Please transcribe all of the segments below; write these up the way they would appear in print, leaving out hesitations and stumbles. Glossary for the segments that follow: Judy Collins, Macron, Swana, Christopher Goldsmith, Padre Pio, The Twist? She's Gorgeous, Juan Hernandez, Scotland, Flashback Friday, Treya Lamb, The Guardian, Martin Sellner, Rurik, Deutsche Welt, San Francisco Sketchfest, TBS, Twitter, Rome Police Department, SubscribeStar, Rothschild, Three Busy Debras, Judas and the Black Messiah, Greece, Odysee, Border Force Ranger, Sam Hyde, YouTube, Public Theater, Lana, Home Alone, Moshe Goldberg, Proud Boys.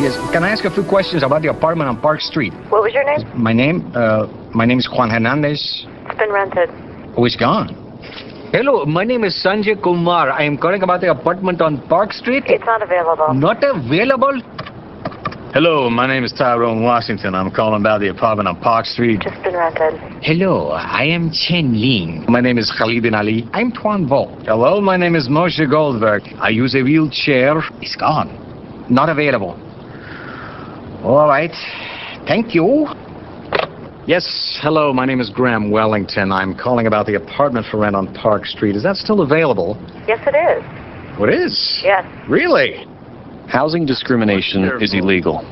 Yes. Can I ask a few questions about the apartment on Park Street? What was your name? My name? My name is Juan Hernandez. It's been rented. Oh, it's gone. Hello, my name is Sanjay Kumar. I am calling about the apartment on Park Street. It's not available. Not available? Hello, my name is Tyrone Washington. I'm calling about the apartment on Park Street. Just been rented. Hello, I am Chen Ling. My name is Khalid Bin Ali. I'm Tuan Vo. Hello, my name is Moshe Goldberg. I use a wheelchair. It's gone. Not available. All right. Thank you. Yes, hello. My name is Graham Wellington. I'm calling about the apartment for rent on Park Street. Is that still available? Yes, it is. What is? Yes. Really? Housing discrimination is illegal.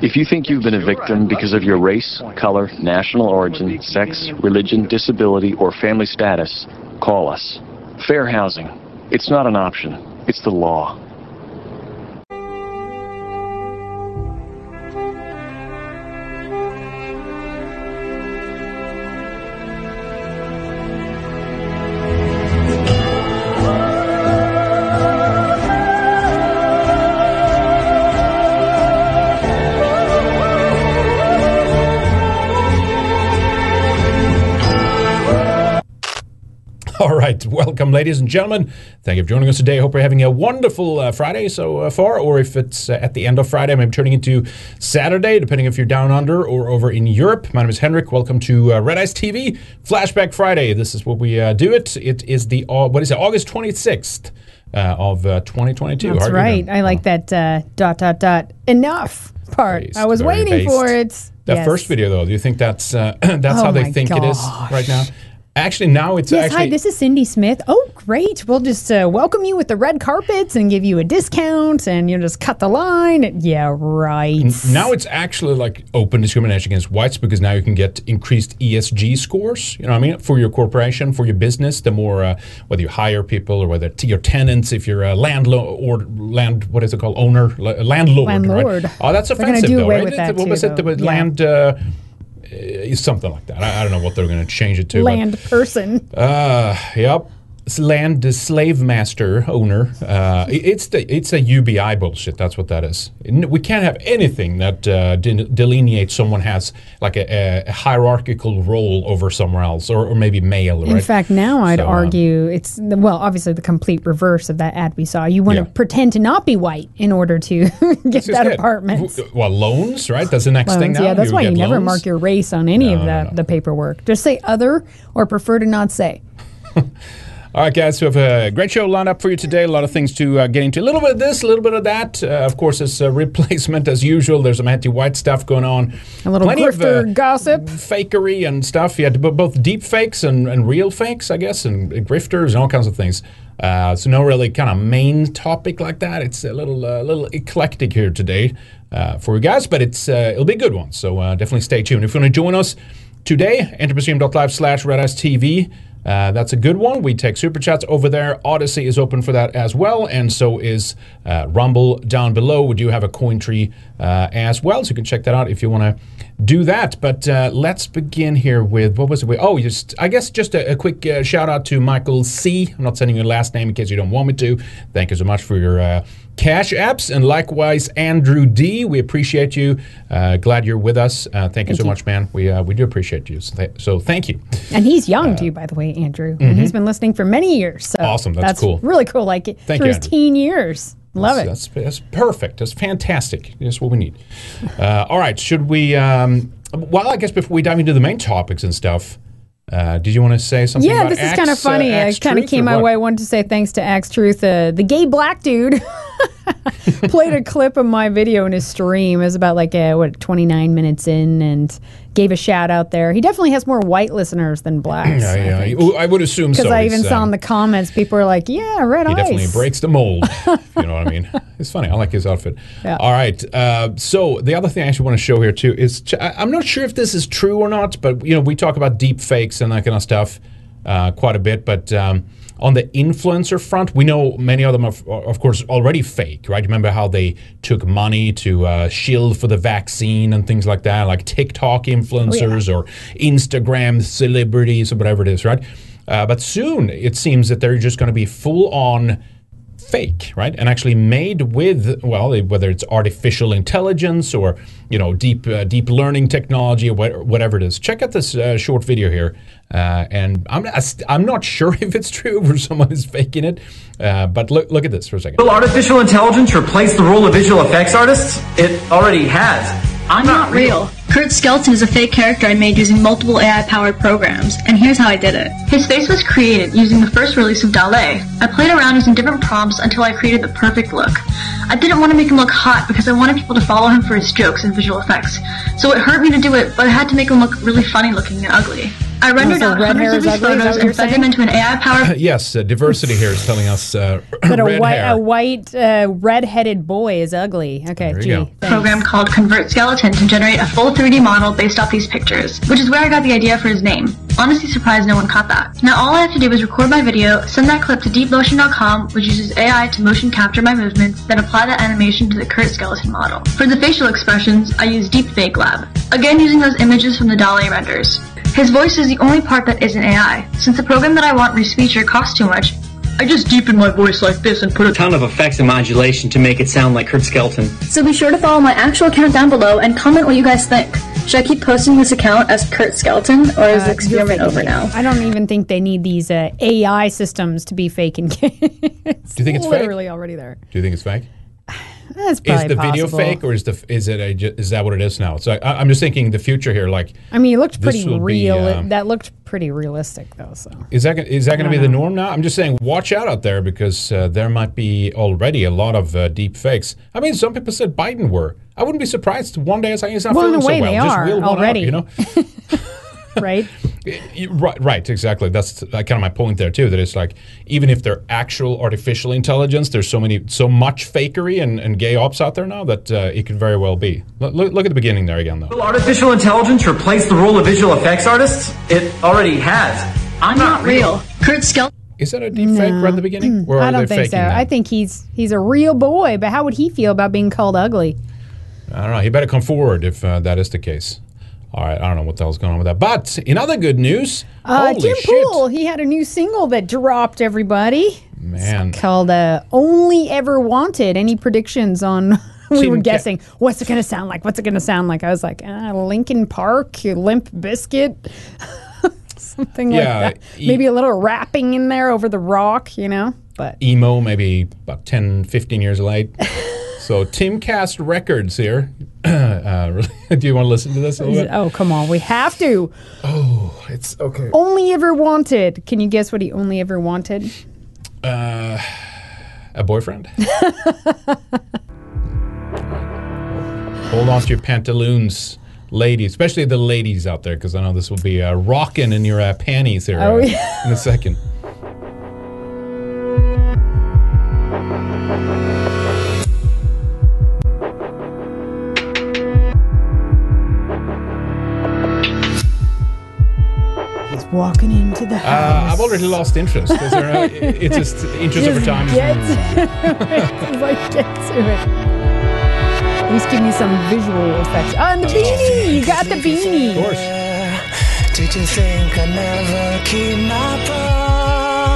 If you think you've been a victim because of your race, color, national origin, sex, religion, disability, or family status, call us. Fair housing. It's not an option. It's the law. Welcome, ladies and gentlemen. Thank you for joining us today. I hope you're having a wonderful Friday so far, or if it's at the end of Friday, maybe turning into Saturday, depending if you're down under or over in Europe. My name is Henrik. Welcome to Red Ice TV Flashback Friday. This is what we do. It is the August 26th of 2022. That's right. I like that ... enough part. Based. I was waiting for it. That first video, though. Do you think that's that's how they think it is right now? Actually, now it's Hi, this is Cindy Smith. Oh, great. We'll just welcome you with the red carpets and give you a discount and you just cut the line. Yeah, right. Now it's actually like open discrimination against whites because now you can get increased ESG scores, you know what I mean, for your corporation, for your business. The more, whether you hire people or whether your tenants, if you're a landlord. Right? Oh, that's offensive, though, right? Something like that. I don't know what they're going to change it to. Land person. Yep. It's land slave master owner. It's a UBI bullshit. That's what that is. We can't have anything that delineates someone has like a hierarchical role over somewhere else, or maybe male. Right? In fact, now I'd argue it's obviously the complete reverse of that ad we saw. You want to pretend to not be white in order to get that apartment. Well, loans, right? That's the next thing. Now. Yeah, that's why you never mark your race on any of the paperwork. Just say other or prefer to not say. All right, guys, we have a great show lined up for you today. A lot of things to get into. A little bit of this, a little bit of that. Of course, it's a replacement as usual. There's some anti-white stuff going on. A little grifter gossip. Fakery and stuff. You had both deep fakes and real fakes, I guess, and grifters and all kinds of things. So no really kind of main topic like that. It's a little eclectic here today for you guys, but it'll be a good one. So definitely stay tuned. If you want to join us today, enterprisestream.live/RedIceTV. That's a good one. We take super chats over there. Odyssey is open for that as well, and so is Rumble down below. We do have a Cointree as well, so you can check that out if you want to do that. But let's begin here with what was it? I guess just a quick shout out to Michael C. I'm not sending your last name in case you don't want me to. Thank you so much for your Cash Apps, and likewise Andrew D. We appreciate you. Glad you're with us. Thank you so much, man. We do appreciate you. So thank you. And he's young too, by the way, Andrew. Mm-hmm. And he's been listening for many years. So awesome. That's cool. Really cool. Like through his teen years. Love it. That's perfect. That's fantastic. That's what we need. All right. Should we? Well, I guess before we dive into the main topics and stuff. Did you want to say something about this is kind of funny. It kind of came my way. I wanted to say thanks to Axe Truth. The gay black dude played a clip of my video in his stream. It was about 29 minutes in and gave a shout out there. He definitely has more white listeners than blacks. I would assume so. Because I even saw in the comments, people are like, yeah, red eyes. He definitely breaks the mold. You know what I mean? It's funny. I like his outfit. Yeah. All right. So the other thing I actually want to show here, too, is I'm not sure if this is true or not, but, you know, we talk about deep fakes and that kind of stuff quite a bit. But on the influencer front, we know many of them are, of course, already fake, right? Remember how they took money to shield for the vaccine and things like that, like TikTok influencers or Instagram celebrities or whatever it is, right? But soon it seems that they're just going to be full-on fake, right? And actually made with, well, whether it's artificial intelligence or, you know, deep learning technology or whatever it is. Check out this short video here. And I'm not sure if it's true or someone is faking it. But look at this for a second. Will artificial intelligence replace the role of visual effects artists? It already has. I'm not real. Kurt Skeleton is a fake character I made using multiple AI-powered programs, and here's how I did it. His face was created using the first release of DALL-E. I played around using different prompts until I created the perfect look. I didn't want to make him look hot because I wanted people to follow him for his jokes and visual effects, so it hurt me to do it, but I had to make him look really funny-looking and ugly. I rendered out hundreds of these photos and fed them into an AI-powered... Yes, diversity here is telling us a white red-headed boy is ugly. Okay, program called Convert Skeleton to generate a full 3D model based off these pictures, which is where I got the idea for his name. Honestly surprised no one caught that. Now all I have to do is record my video, send that clip to deepmotion.com, which uses AI to motion capture my movements, then apply that animation to the Kurt Skeleton model. For the facial expressions, I use Deepfake Lab, again using those images from the DALL-E renders. His voice is the only part that isn't AI. Since the program that I want for speech costs too much, I just deepen my voice like this and put a ton of effects and modulation to make it sound like Kurt Skeleton. So be sure to follow my actual account down below and comment what you guys think. Should I keep posting this account as Kurt Skeleton, or is the experiment over now? I don't even think they need these AI systems to be fake in case. Do you think it's literally fake? Already there. Do you think it's fake? That's probably possible. Video fake, or is that what it is now? So I'm just thinking the future here. Like, I mean, it looked pretty real. That looked pretty realistic, though. So is that going to be the norm now? I'm just saying, watch out there because there might be already a lot of deep fakes. I mean, some people said Biden were. I wouldn't be surprised one day as he's not feeling so well. They just wheel already. One out, you know. Right, exactly. That's kind of my point there too. That it's like even if they're actual artificial intelligence, there's so much fakery and gay ops out there now that it could very well be. Look at the beginning there again, though. Will artificial intelligence replace the role of visual effects artists? It already has. I'm not real. Kurt Skeleton. Is that a deep fake right at the beginning? Or I don't think so. That? I think he's a real boy. But how would he feel about being called ugly? I don't know. He better come forward if that is the case. All right, I don't know what the hell's going on with that. But in other good news, Tim Pool, he had a new single that dropped, everybody. Man. It's called Only Ever Wanted. Any predictions on, we were guessing, what's it going to sound like? What's it going to sound like? I was like, Linkin Park, Limp Bizkit, something like that. Maybe a little rapping in there over the rock, you know? But emo, maybe about 10, 15 years late. So Timcast Records here. Do you want to listen to this a little bit? Oh, come on. We have to. Oh, it's okay. Only Ever Wanted. Can you guess what he only ever wanted? A boyfriend? Hold on to your pantaloons, ladies. Especially the ladies out there, because I know this will be rocking in your panties here in a second. Walking into the house. I've already lost interest. It's just interest over time. Get to it. At least give me some visual effects. Oh, the beanie! You got the beanie. Of course. Did you think I never keep my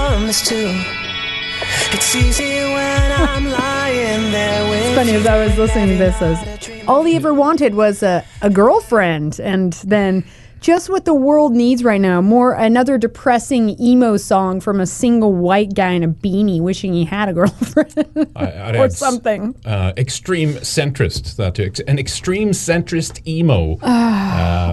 promise to? It's easy when I'm lying there with you. It's funny, as I was listening to this, all he ever wanted was a girlfriend. And then just what the world needs right now, another depressing emo song from a single white guy in a beanie wishing he had a girlfriend or something. Extreme centrist. An extreme centrist emo.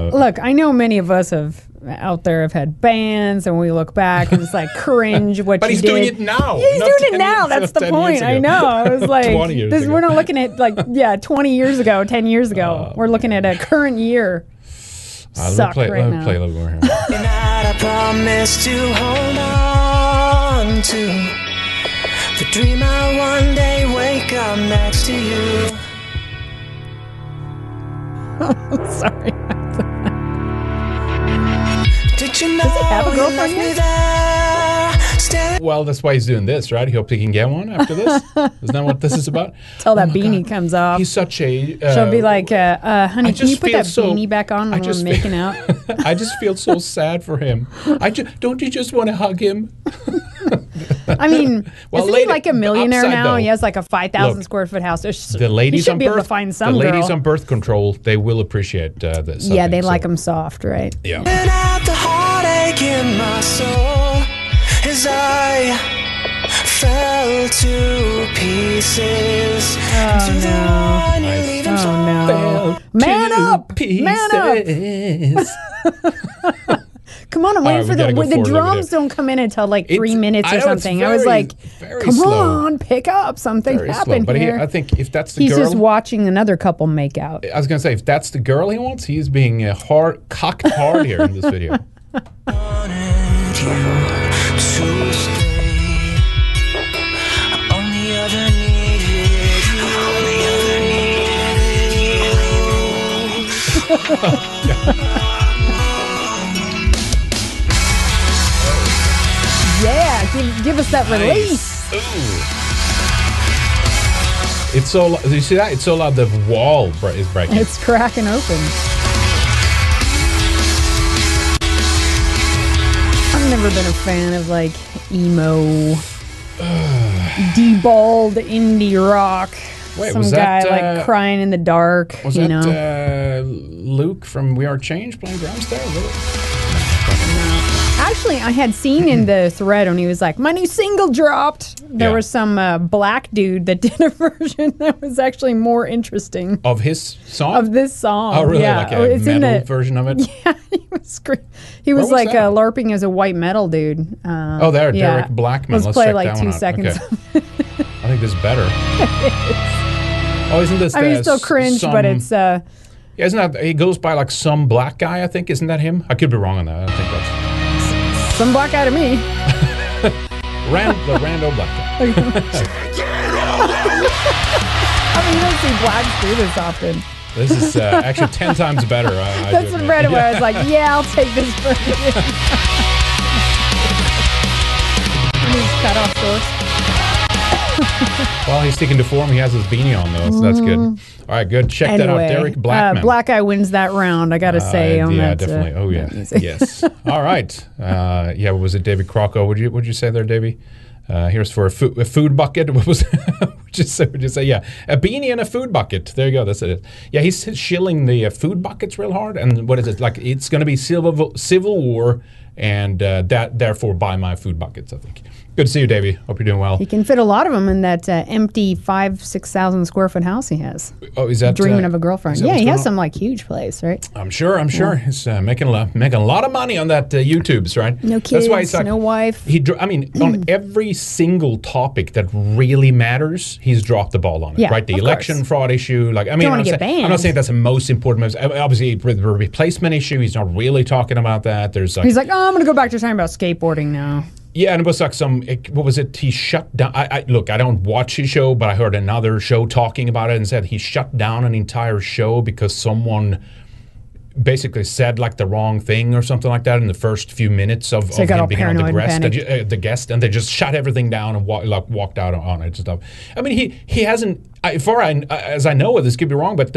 Look, I know many of us have... out there have had bands, and we look back and it's like cringe what but you did. But he's doing it now. Yeah, he's doing it now. That's the point. I know. I was like, 20 years ago. We're not looking at 20 years ago, 10 years ago. We're looking at a current year. Let me play a little more here. I promise to hold on to the dream I one day wake up next to you. Sorry. Does he have a girlfriend yet? Well, that's why he's doing this, right? He hopes he can get one after this. Isn't that what this is about? Until that beanie comes off. He's such a... she'll be like, honey, can you put that beanie back on when we're making out? I just feel so sad for him. Don't you just want to hug him? I mean, isn't he like a millionaire now? He has like a 5,000 square foot house. He should be able to find some girl. The ladies on birth control, they will appreciate this. Yeah, they like them soft, right? Yeah. In my soul, as I fell to pieces. Man up! Come on, I'm waiting for the drums don't come in until like 3 minutes or something. I was like, come on, pick up. Something happened here. I think if that's the girl... He's just watching another couple make out. I was going to say, if that's the girl he wants, he's being cocked hard here in this video. Wanted you to stay. I only ever needed you. I only ever needed you. Yeah, give us that release. Nice. Ooh. It's so loud. Did you see that? It's so loud the wall is breaking. It's cracking open. Never been a fan of like emo, deballed indie rock. Wait, some guy like crying in the dark. Was you that know? Luke from We Are Change playing drums there? Actually, I had seen in the thread when he was like, "My new single dropped." There was some black dude that did a version that was actually more interesting of his song. Of this song, oh really? Yeah. Like a metal version of it. Yeah, he was great. He was like LARPing as a white metal dude. Derek Blackman. Let's play check like that 2 seconds. Okay. I think this is better. Isn't this? I mean, it's still cringe, but it's. Yeah, isn't that? He goes by like some black guy. I think isn't that him? I could be wrong on that. I think that's some black guy to me. The rando black guy. I mean, you don't see blacks do this often. This is actually 10 times better. That's right away. I was like, I'll take this for you. Cut off shorts. Well, he's sticking to form. He has his beanie on, though, so that's good. All right, good. Check that out. Derek Blackman. Black Eye wins that round, I got to say. Yeah, definitely. Yes. All right. Was it Davy Crocco? Would you say there, Davy? Here's for a food bucket. What was would you say? Yeah, a beanie and a food bucket. There you go. That's it. Yeah, he's shilling the food buckets real hard. And what is it? Like it's going to be civil war, and therefore buy my food buckets. I think. Good to see you, Davey. Hope you're doing well. He can fit a lot of them in that empty 6,000 square foot house he has. Oh, is that dreaming of a girlfriend? Yeah, he has some like huge place, right? I'm sure. Yeah. He's making a lot of money on that YouTube's, right? No kids, that's why he's like, no wife. On every single topic that really matters, he's dropped the ball on it. Yeah, right? The election fraud issue. Like, I mean, I'm not saying that's the most important. Obviously, the replacement issue, he's not really talking about that. He's like, I'm going to go back to talking about skateboarding now. Yeah, and it was like what was it? He shut down. I don't watch his show, but I heard another show talking about it and said he shut down an entire show because someone basically said like the wrong thing or something like that in the first few minutes of him being on the guest, and they just shut everything down and walked out on it and stuff. I mean, he hasn't, as far as I know, this could be wrong, but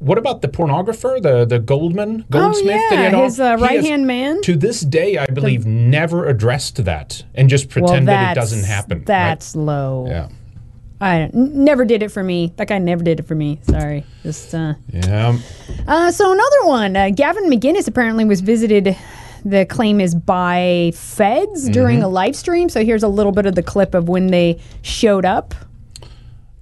What about the pornographer, the Goldsmith? Oh, yeah, that, you know, his right-hand man? To this day, I believe, never addressed that and just pretended it doesn't happen. That's right? Low. Yeah. I never did it for me. That guy never did it for me. Sorry. Just yeah. So another one. Gavin McInnes apparently was visited, the claim is, by feds during a live stream. So here's a little bit of the clip of when they showed up.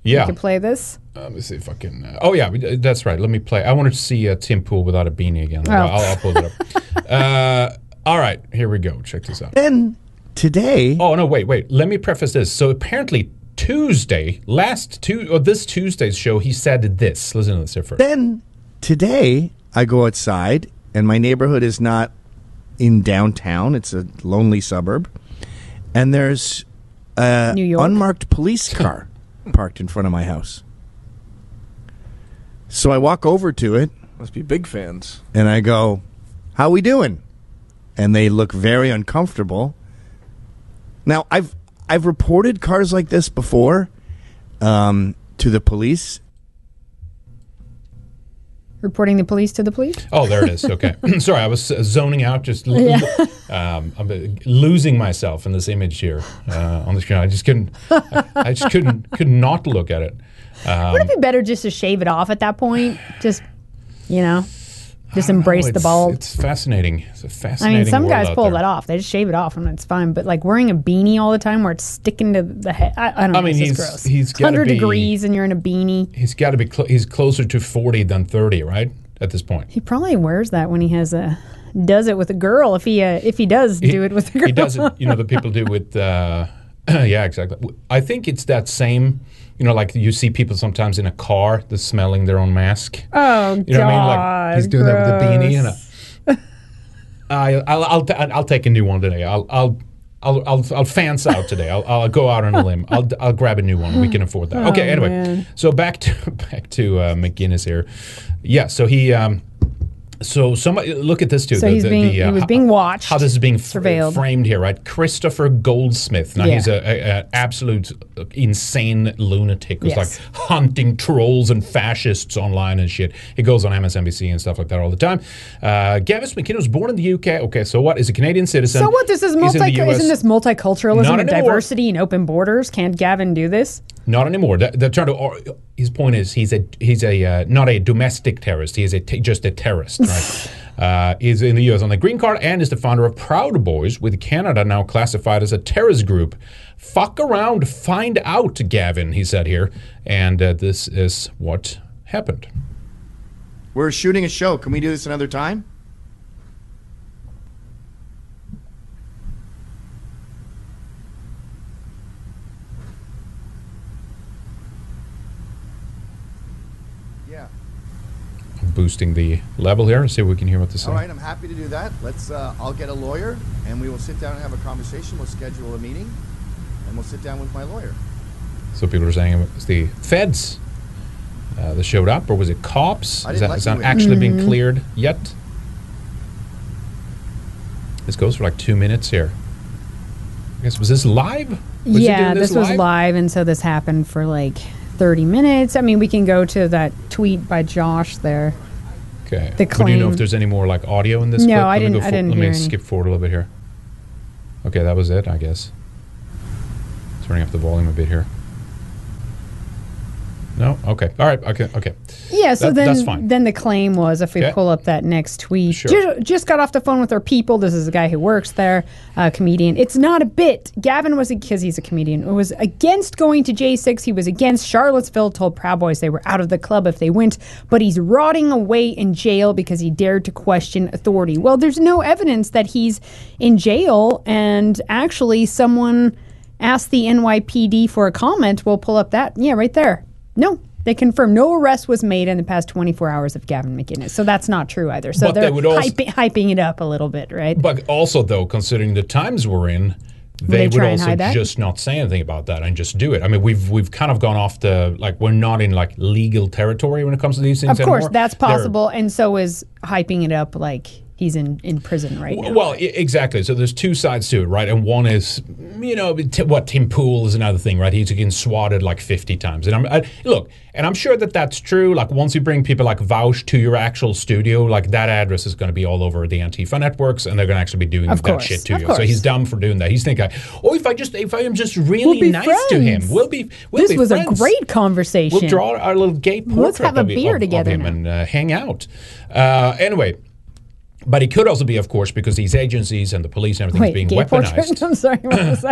Yeah. You can play this. Let me see if I can. Oh, yeah, that's right. Let me play. I wanted to see Tim Pool without a beanie again. Oh. I'll pull it up. All right, here we go. Check this out. Then today. Oh, no, wait. Let me preface this. So apparently Tuesday, this Tuesday's show, he said this. Listen to this here first. Then today I go outside, and my neighborhood is not in downtown. It's a lonely suburb. And there's an unmarked police car parked in front of my house. So I walk over to it. Must be big fans. And I go, "How we doing?" And they look very uncomfortable. Now, I've reported cars like this before to the police. Reporting the police to the police? Oh, there it is. Okay. Sorry, I was zoning out, just I'm losing myself in this image here on the screen. I just couldn't. I just could not look at it. Would it be better just to shave it off at that point? Just, you know, just embrace the bald. It's fascinating. It's a fascinating. I mean, some guys pull that off. They just shave it off, and it's fine. But like wearing a beanie all the time, where it's sticking to the head, I don't know. I mean, he's gross. He's 100 degrees, and you're in a beanie. He's got to be. He's closer to 40 than 30, right? At this point, he probably wears that when he has a. Does it with a girl if he does do it with a girl. He does it. You know, the people do with. Yeah, exactly. I think it's that same. You know, like you see people sometimes in a car that's smelling their own mask. Oh, you know what I mean? Like he's doing that with a beanie. And I'll take a new one today. I'll fans out today. I'll go out on a limb. I'll grab a new one. We can afford that. Okay. Anyway, man. So back to McInnes here. Yeah. So he. So somebody look at this too. So he was being watched. How this is being framed here, right? Christopher Goldsmith. Now he's an absolute insane lunatic who's like hunting trolls and fascists online and shit. He goes on MSNBC and stuff like that all the time. Gavin McInnes was born in the UK. Okay, so what? Is a Canadian citizen. So what? This is isn't this multiculturalism and diversity and open borders? Can't Gavin do this? Not anymore. They're trying to. His point is he's not a domestic terrorist. He is just a terrorist. Right? Is in the U.S. on the green card and is the founder of Proud Boys, with Canada now classified as a terrorist group. Fuck around, find out, Gavin. He said here, and this is what happened. We're shooting a show. Can we do this another time? Boosting the level here and see if we can hear what this is. All right, I'm happy to do that. Let's. I'll get a lawyer, and we will sit down and have a conversation. We'll schedule a meeting, and we'll sit down with my lawyer. So people are saying it was the feds that showed up, or was it cops? Is that actually being cleared yet? This goes for like 2 minutes here. I guess, was this live? Was this was live, and so this happened for like 30 minutes. I mean, we can go to that tweet by Josh there. Okay. The claim. But do you know if there's any more like audio in this clip? No, I didn't hear. Let me skip forward a little bit here. Okay, that was it, I guess. Turning up the volume a bit here. No? Okay. All right. Okay. Yeah, so that's fine. Then the claim was, if we pull up that next tweet, just got off the phone with our people. This is a guy who works there, a comedian. It's not a bit. Gavin was, because he's a comedian, was against going to J6. He was against Charlottesville, told Proud Boys they were out of the club if they went, but he's rotting away in jail because he dared to question authority. Well, there's no evidence that he's in jail, and actually someone asked the NYPD for a comment. We'll pull up that. Yeah, right there. No, they confirmed no arrest was made in the past 24 hours of Gavin McInnes. So that's not true either. So they're hyping it up a little bit, right? But also, though, considering the times we're in, they would also just not say anything about that and just do it. I mean, we've kind of gone off the, like, we're not in, like, legal territory when it comes to these things anymore. Of course, that's possible. And so is hyping it up like he's in prison right now. Well, exactly. So there's two sides to it, right? And one is you know, what Tim Pool is another thing, right? He's getting swatted like 50 times. And I'm sure that that's true. Like once you bring people like Vouch to your actual studio, like that address is going to be all over the Antifa networks, and they're going to actually be doing that shit to you. So he's dumb for doing that. He's thinking, oh, if I am just really nice to him, we'll be friends. This was a great conversation. We'll draw our little gay portrait. Let's have a beer together of him and hang out. Anyway. But it could also be, of course, because these agencies and the police and everything is being weaponized. Portrait? I'm sorry, what was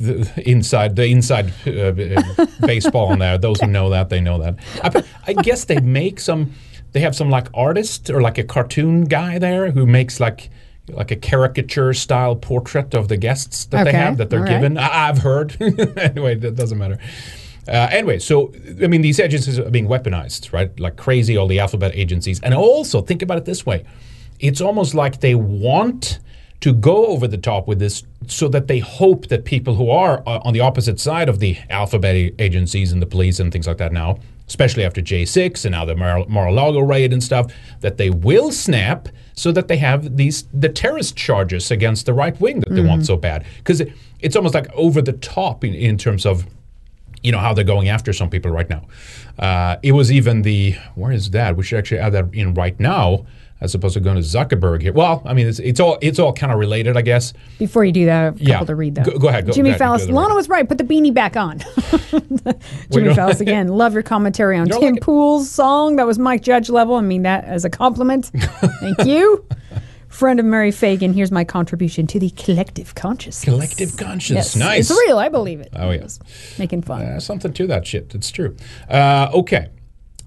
that? Inside baseball now. Those who know that, they know that. I guess they make some. They have some like artist or like a cartoon guy there who makes like a caricature style portrait of the guests that they have that they're given. I've heard. Anyway, that doesn't matter. Anyway, so, I mean, these agencies are being weaponized, right? Like crazy, all the alphabet agencies. And also, think about it this way. It's almost like they want to go over the top with this so that they hope that people who are on the opposite side of the alphabet agencies and the police and things like that now, especially after J6 and now the Mar-a-Lago raid and stuff, that they will snap so that they have the terrorist charges against the right wing that they want so bad. Because it's almost like over the top in terms of, you know, how they're going after some people right now. It was even where is that? We should actually add that in right now, as opposed to going to Zuckerberg here. Well, I mean, it's all kind of related, I guess. Before you do that, to read that. Go ahead. Jimmy Fallis, Lana was right. Put the beanie back on. Jimmy Fallis again. Love your commentary on Tim Pool's song. That was Mike Judge level. I mean that as a compliment. Thank you. Friend of Mary Fagan, here's my contribution to the collective consciousness. Collective consciousness, yes. Nice. It's real, I believe it. Oh, yes. Yeah. Making fun. Something to that shit, it's true. Okay,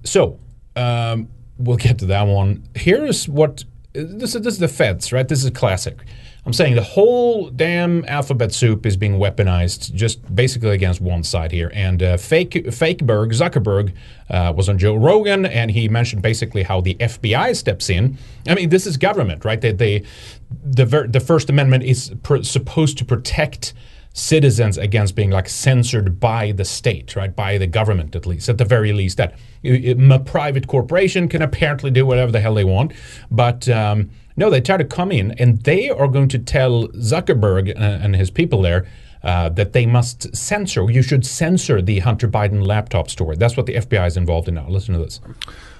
so we'll get to that one. Here's what, this is the feds, right? This is classic. I'm saying the whole damn alphabet soup is being weaponized just basically against one side here. And Zuckerberg was on Joe Rogan, and he mentioned basically how the FBI steps in. I mean, this is government, right? The First Amendment is supposed to protect citizens against being like censored by the state, right? By the government, at least, at the very least. That a private corporation can apparently do whatever the hell they want, but... No, they try to come in, and they are going to tell Zuckerberg and his people there that they must censor. You should censor the Hunter Biden laptop story. That's what the FBI is involved in now. Listen to this.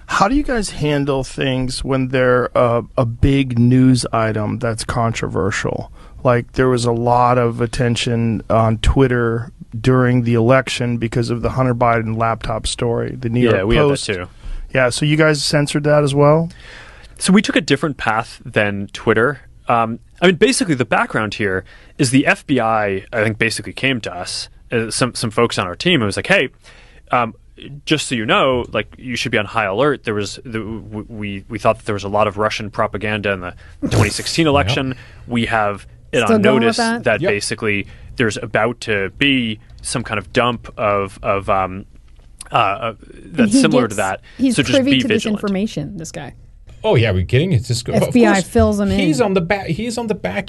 How do you guys handle things when they're a big news item that's controversial? Like there was a lot of attention on Twitter during the election because of the Hunter Biden laptop story, the New York Post. Yeah, we had that too. Yeah, so you guys censored that as well? So we took a different path than Twitter. I mean, basically, the background here is the FBI, I think, basically came to us, some folks on our team, and was like, hey, just so you know, like, you should be on high alert. There was we thought that there was a lot of Russian propaganda in the 2016 election. Yep. We have it still on notice that basically there's about to be some kind of dump of that's similar to that. He's so just privy to vigilant. This information, this guy. Oh yeah, are we kidding? It's just FBI fills him in. He's on the back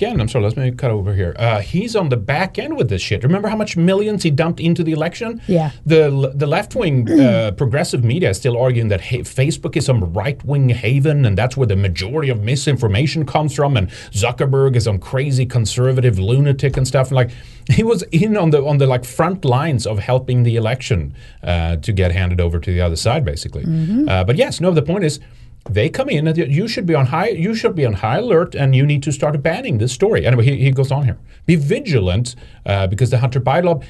end. I'm sorry. Let me cut over here. He's on the back end with this shit. Remember how much millions he dumped into the election? Yeah. The left wing progressive media is still arguing that Facebook is some right wing haven and that's where the majority of misinformation comes from. And Zuckerberg is some crazy conservative lunatic and stuff. And, like he was in on the like front lines of helping the election to get handed over to the other side, basically. Mm-hmm. But yes, no. The point is. They come in and you should be on high. You should be on high alert, and you need to start banning this story. Anyway, he goes on here. Be vigilant because the Hunter Biden.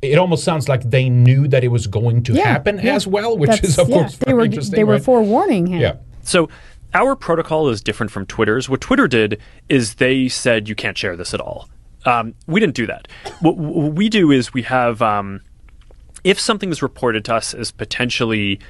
It almost sounds like they knew that it was going to happen as well, which is of course very interesting. They were forewarning him. Yeah. So our protocol is different from Twitter's. What Twitter did is they said you can't share this at all. We didn't do that. What we do is we have if something is reported to us as potentially.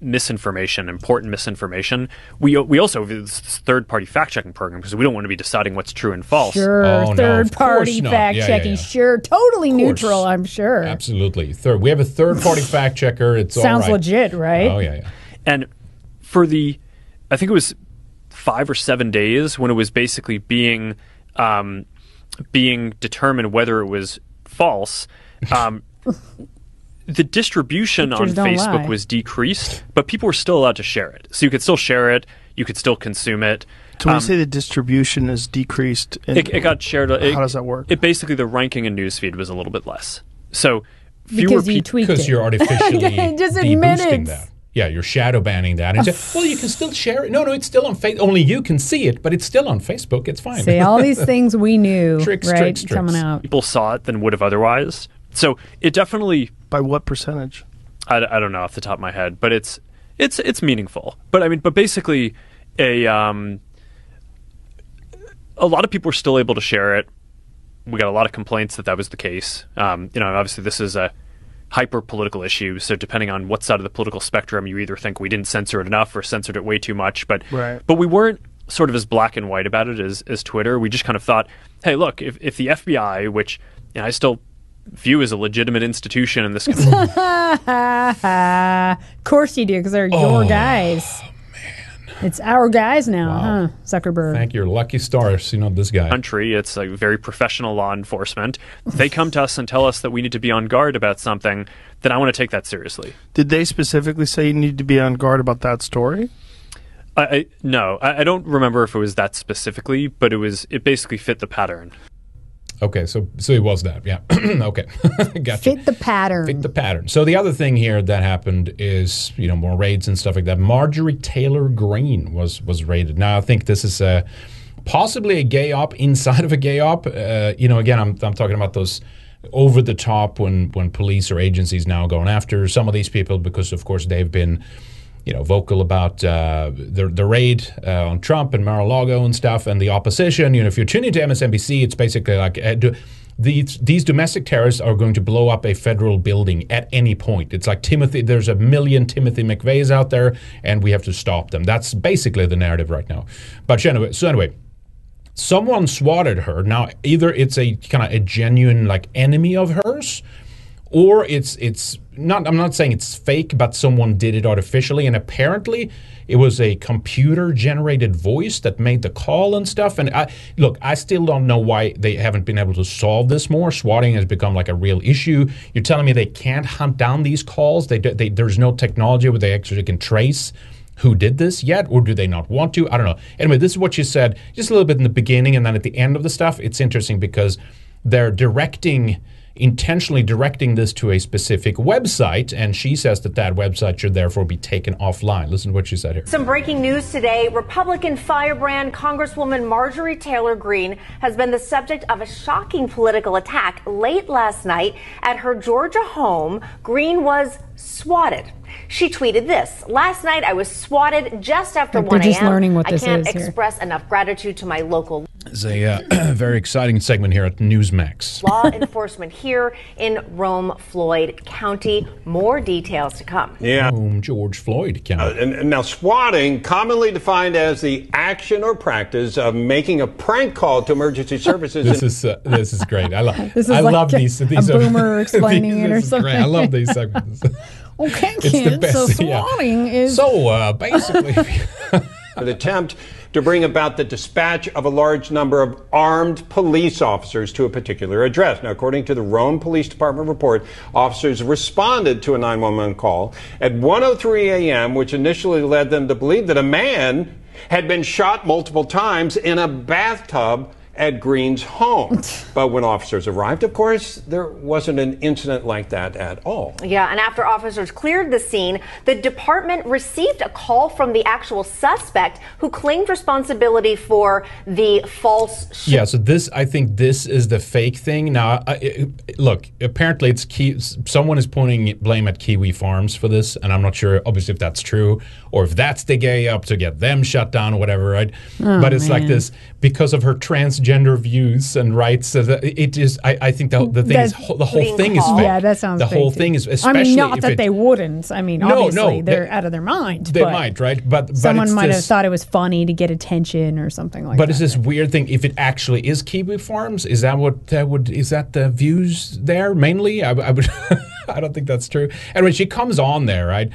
Misinformation, important misinformation. We also have this third-party fact-checking program because we don't want to be deciding what's true and false. Sure, oh, third-party no, fact-checking. Yeah. Sure, totally neutral, I'm sure. Absolutely. We have a third-party fact-checker. It's all right. Sounds legit, right? Oh, yeah. And for I think it was 5 or 7 days when it was basically being determined whether it was false, the distribution Pictures on Facebook was decreased, but people were still allowed to share it. So you could still share it. You could still consume it. So when you say the distribution is decreased, it got shared. How does that work? It basically, the ranking in newsfeed was a little bit less. So fewer people, because you're artificially de-boosting that. Yeah, you're shadow banning that. And well, you can still share it. No, it's still on Facebook. Only you can see it, but it's still on Facebook. It's fine. See, all these things we knew, tricks coming out. People saw it than would have otherwise. So it definitely... By what percentage? I don't know off the top of my head, but it's meaningful. But I mean, basically, a lot of people were still able to share it. We got a lot of complaints that was the case. Obviously, this is a hyper-political issue. So depending on what side of the political spectrum, you either think we didn't censor it enough or censored it way too much. But we weren't sort of as black and white about it as Twitter. We just kind of thought, hey, look, if the FBI, which I still view as a legitimate institution in this country. Of course you do, because they're your guys. Man. It's our guys now, huh, Zuckerberg? Thank your lucky stars, this guy. Country, it's like very professional law enforcement. They come to us and tell us that we need to be on guard about something, then I want to take that seriously. Did they specifically say you need to be on guard about that story? No, I don't remember if it was that specifically, but it basically fit the pattern. Okay, so it was that, yeah. Okay, gotcha. Fit the pattern. So the other thing here that happened is, more raids and stuff like that. Marjorie Taylor Greene was raided. Now, I think this is possibly a gay op inside of a gay op. Again, I'm talking about those over the top when police or agencies now going after some of these people because, of course, they've been vocal about the raid on Trump and Mar-a-Lago and stuff, and the opposition. If you're tuning to MSNBC, it's basically like these domestic terrorists are going to blow up a federal building at any point. It's like Timothy. There's a million Timothy McVeighs out there, and we have to stop them. That's basically the narrative right now. But anyway, someone swatted her. Now, either it's a kind of a genuine enemy of hers, or it's not. I'm not saying it's fake, but someone did it artificially, and apparently it was a computer-generated voice that made the call and stuff. And I still don't know why they haven't been able to solve this more. Swatting has become a real issue. You're telling me they can't hunt down these calls? There's no technology where they actually can trace who did this yet, or do they not want to? I don't know. Anyway, this is what she said just a little bit in the beginning, and then at the end of the stuff. It's interesting because they're intentionally directing this to a specific website, and she says that website should therefore be taken offline. Listen to what she said here. Some breaking news today. Republican firebrand Congresswoman Marjorie Taylor Greene has been the subject of a shocking political attack late last night at her Georgia home. Greene was swatted. She tweeted this. Last night I was swatted just after 1 a.m. Learning what this I can't is express here. Enough gratitude to my local. It's a very exciting segment here at Newsmax. Law enforcement here in Rome, Floyd County. More details to come. Yeah. Rome, George Floyd County. And now swatting, commonly defined as the action or practice of making a prank call to emergency services. This is great. I love these. These a boomer are, explaining these, it or something. Great. I love these segments. Okay, kids, so swatting is... So, basically... an attempt to bring about the dispatch of a large number of armed police officers to a particular address. Now, according to the Rome Police Department report, officers responded to a 911 call at 1:03 a.m., which initially led them to believe that a man had been shot multiple times in a bathtub at Green's home. But when officers arrived, of course, there wasn't an incident like that at all. Yeah, and after officers cleared the scene, the department received a call from the actual suspect who claimed responsibility for the false shooting. Yeah, so I think this is the fake thing. Now, look, apparently someone is pointing blame at Kiwi Farms for this, and I'm not sure, obviously, if that's true or if that's the gay up to get them shut down or whatever, right? Oh, but it's man. Like this, because of her transgender views and rights. So it is. I think the thing is the whole thing is fake. Yeah, that sounds. The whole thing is. Especially not that they wouldn't. Obviously, they're out of their mind. They might, right? But someone might have thought it was funny to get attention or something like that. But it's this weird thing. If it actually is Kiwi Farms, is that what that would? Is that the views there mainly? I would. I don't think that's true. Anyway, she comes on there, right?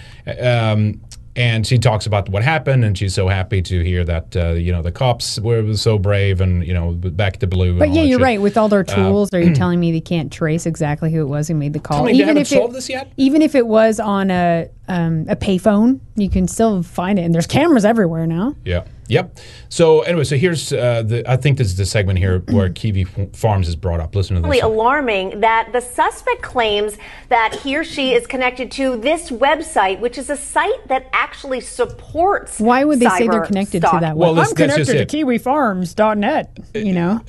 And she talks about what happened, and she's so happy to hear that the cops were so brave, and back to blue. But yeah, you're right. With all their tools, are you telling me they can't trace exactly who it was who made the call? Even haven't solved this yet? Even if it was on a payphone, you can still find it, and there's cameras everywhere now. Yeah. Yep. So anyway, so here's I think this is the segment here where Kiwi Farms is brought up. Listen to this. Really alarming that the suspect claims that he or she is connected to this website, which is a site that actually supports. Why would they say they're connected to that? Well, I'm connected to KiwiFarms.net. You know,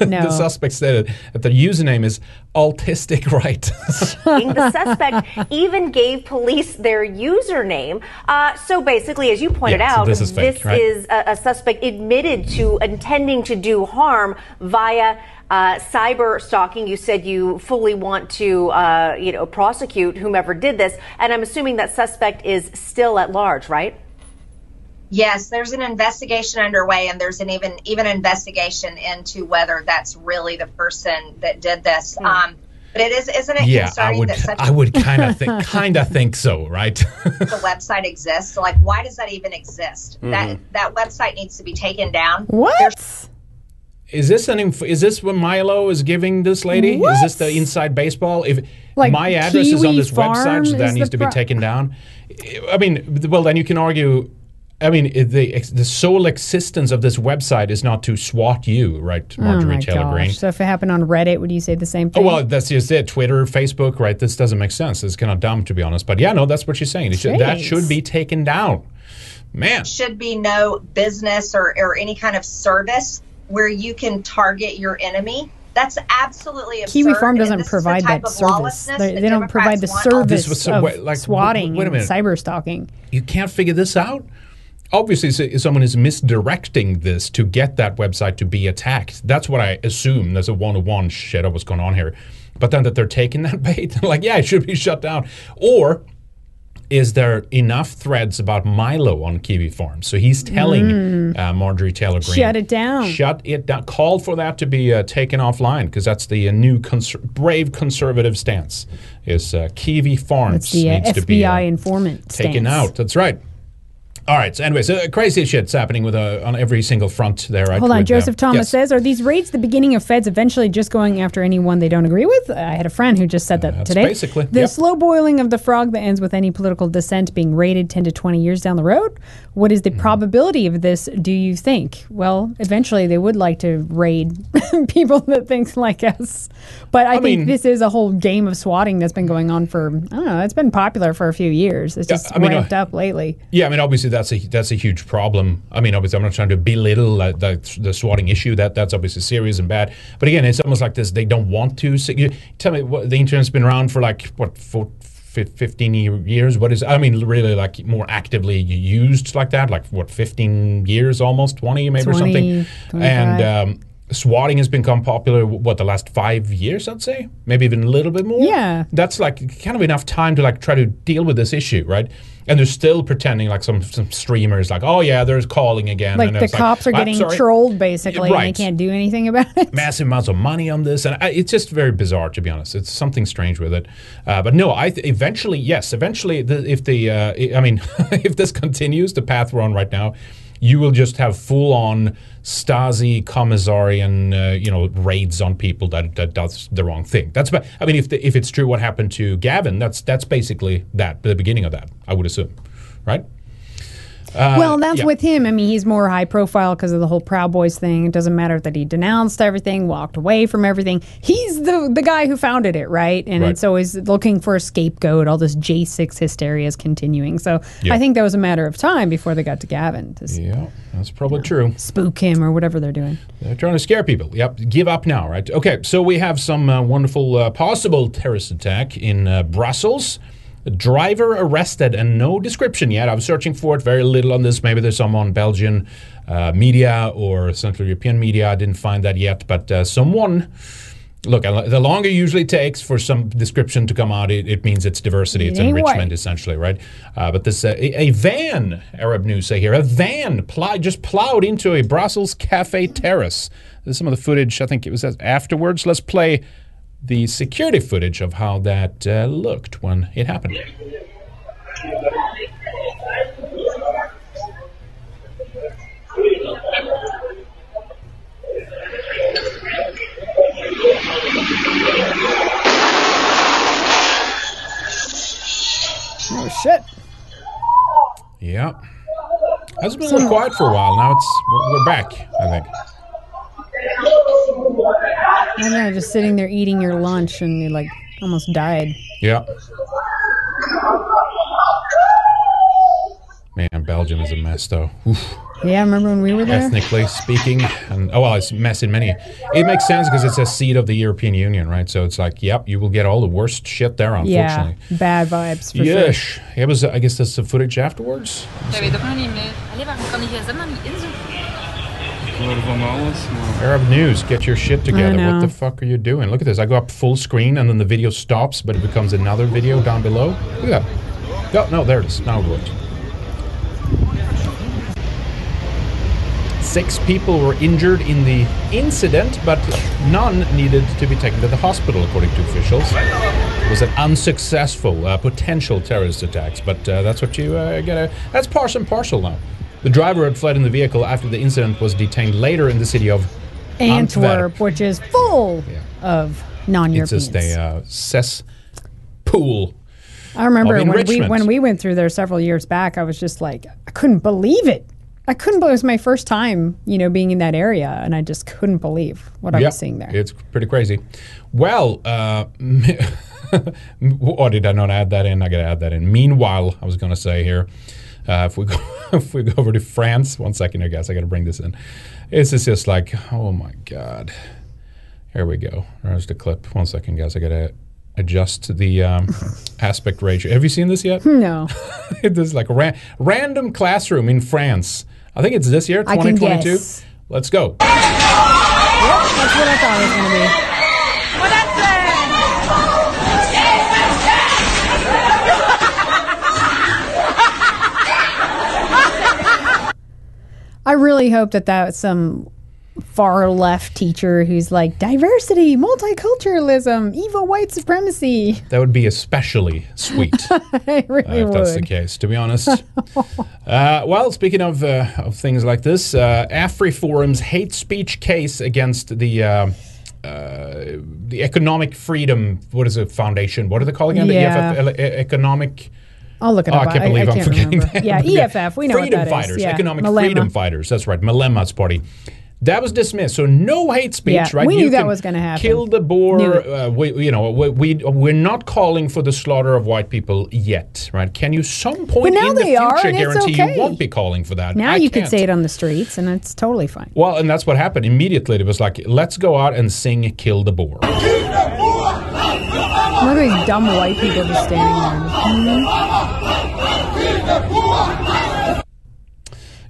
no. The suspect said that the username is autistic right. The suspect even gave police their username. So basically, as you pointed out, so this is a suspect admitted to intending to do harm via cyber stalking. You said you fully want to, you know, prosecute whomever did this, and I'm assuming that suspect is still at large, right? Yes, there's an investigation underway, and there's an even investigation into whether that's really the person that did this. But it is, isn't it? Yeah, I would kind of think so, right? The website exists. So like, why does that even exist? That website needs to be taken down. What? Is this what Milo is giving this lady? What? Is this the inside baseball? If like my address Kiwi is on this website, so that needs to be taken down. I mean, well, then you can argue. I mean, the sole existence of this website is not to swat you, right, Marjorie Taylor Greene? So if it happened on Reddit, would you say the same thing? Oh, well, that's just it. Twitter, Facebook, right? This doesn't make sense. It's kind of dumb, to be honest. But yeah, no, that's what she's saying. That should be taken down. Man. There should be no business or any kind of service where you can target your enemy. That's absolutely absurd. Kiwi Farm doesn't provide that service. They don't provide the service of swatting and cyber stalking. You can't figure this out? Obviously, someone is misdirecting this to get that website to be attacked. That's what I assume. There's a one-to-one shit of what's going on here. But then that they're taking that bait, like, yeah, it should be shut down. Or is there enough threads about Milo on Kiwi Farms? So he's telling Marjorie Taylor Greene. Shut it down. Shut it down. Call for that to be taken offline, because that's the new brave conservative stance is Kiwi Farms needs to be FBI informant taken out. That's right. All right. So anyway, so crazy shit's happening with on every single front there. Hold on. Joseph Thomas says, are these raids the beginning of feds eventually just going after anyone they don't agree with? I had a friend who just said that today. Basically. The slow boiling of the frog that ends with any political dissent being raided 10 to 20 years down the road. What is the probability of this, do you think? Well, eventually they would like to raid people that think like us. But I think this is a whole game of swatting that's been going on for, I don't know, it's been popular for a few years. It's just ramped up lately. Yeah, I mean, obviously that's a huge problem. I mean, obviously, I'm not trying to belittle the swatting issue. That's obviously serious and bad. But again, it's almost like this. They don't want to. So tell me, what, the internet's been around for like, 15 years? What is, I mean, really like more actively used like that? Like, 15 years almost? 20 maybe 20, or something? 25. And swatting has become popular, the last 5 years, I'd say? Maybe even a little bit more? Yeah. That's like kind of enough time to like try to deal with this issue, right? And they're still pretending like some streamers, like, oh, yeah, they're calling again. Like and the cops are getting trolled, basically, right. And they can't do anything about it. Massive amounts of money on this. And it's just very bizarre, to be honest. It's something strange with it. But no, if this continues, the path we're on right now, you will just have full-on Stasi, commissarian, raids on people that does the wrong thing. That's about, I mean, if it's true what happened to Gavin, that's basically that, the beginning of that, I would assume, right? Well, that's with him. I mean, he's more high profile because of the whole Proud Boys thing. It doesn't matter that he denounced everything, walked away from everything. He's the guy who founded it, right? And it's always looking for a scapegoat. All this J6 hysteria is continuing. So I think that was a matter of time before they got to Gavin. That's probably true. Spook him or whatever they're doing. They're trying to scare people. Yep. Give up now, right? Okay. So we have some wonderful possible terrorist attack in Brussels. Driver arrested and no description yet. I was searching for it, very little on this. Maybe there's some on Belgian media or Central European media. I didn't find that yet, but someone... Look, the longer it usually takes for some description to come out, it means it's diversity. It's enrichment, essentially, right? But this a van, Arab News say here, a van just plowed into a Brussels cafe terrace. This is some of the footage, I think it was afterwards. Let's play the security footage of how that looked when it happened. Oh, shit. Yeah. It's been a little quiet for a while. Now we're back, I think. I don't know, just sitting there eating your lunch and you like almost died. Yeah. Man, Belgium is a mess, though. Oof. Yeah, remember when we were there? Ethnically speaking. And, oh, well, it's a mess in many. It makes sense because it's a seat of the European Union, right? So it's like, yep, you will get all the worst shit there, unfortunately. Yeah, bad vibes for sure. It was, I guess that's the footage afterwards. Arab News, get your shit together. What the fuck are you doing? Look at this. I go up full screen and then the video stops, but it becomes another video down below. Look at that. Oh, no, there it is. Now it works. 6 people were injured in the incident, but none needed to be taken to the hospital, according to officials. It was an unsuccessful potential terrorist attack, but that's what you gotta... That's parcel now. The driver had fled in the vehicle after the incident was detained later in the city of Antwerp, which is full of non-Europeans. It's just a cesspool. I remember when we went through there several years back, I was just like, I couldn't believe it. It was my first time, you know, being in that area, and I just couldn't believe what I was seeing there. It's pretty crazy. Well, or did I not add that in? I got to add that in. Meanwhile, I was going to say here, if we go over to France, one second here, guys, I got to bring this in. This is just like, oh my God. Here we go. There's the clip. One second, guys, I got to adjust the aspect ratio. Have you seen this yet? No. It is like a random classroom in France. I think it's this year, 2022. Let's go. Yep, that's what I thought it was going to be. I really hope that was some far left teacher who's like, diversity, multiculturalism, evil white supremacy. That would be especially sweet. It really if that's the case, to be honest. Well, speaking of things like this, AfriForum's hate speech case against the Economic Freedom, what is it, Foundation? What do they call again? Yeah. The Economic... I'll look it up. Oh, I can't remember. Yeah, EFF. We know what that is. Yeah. Economic Freedom Fighters. That's right. Malema's party. That was dismissed. So no hate speech, right? We knew that was going to happen. Kill the boar. We're not calling for the slaughter of white people yet, right? Can you some point in the future guarantee you won't be calling for that? Now you can say it on the streets, and it's totally fine. Well, and that's what happened. Immediately, it was like, let's go out and sing Kill the Boar. Look at these dumb white people just standing there. Mm-hmm.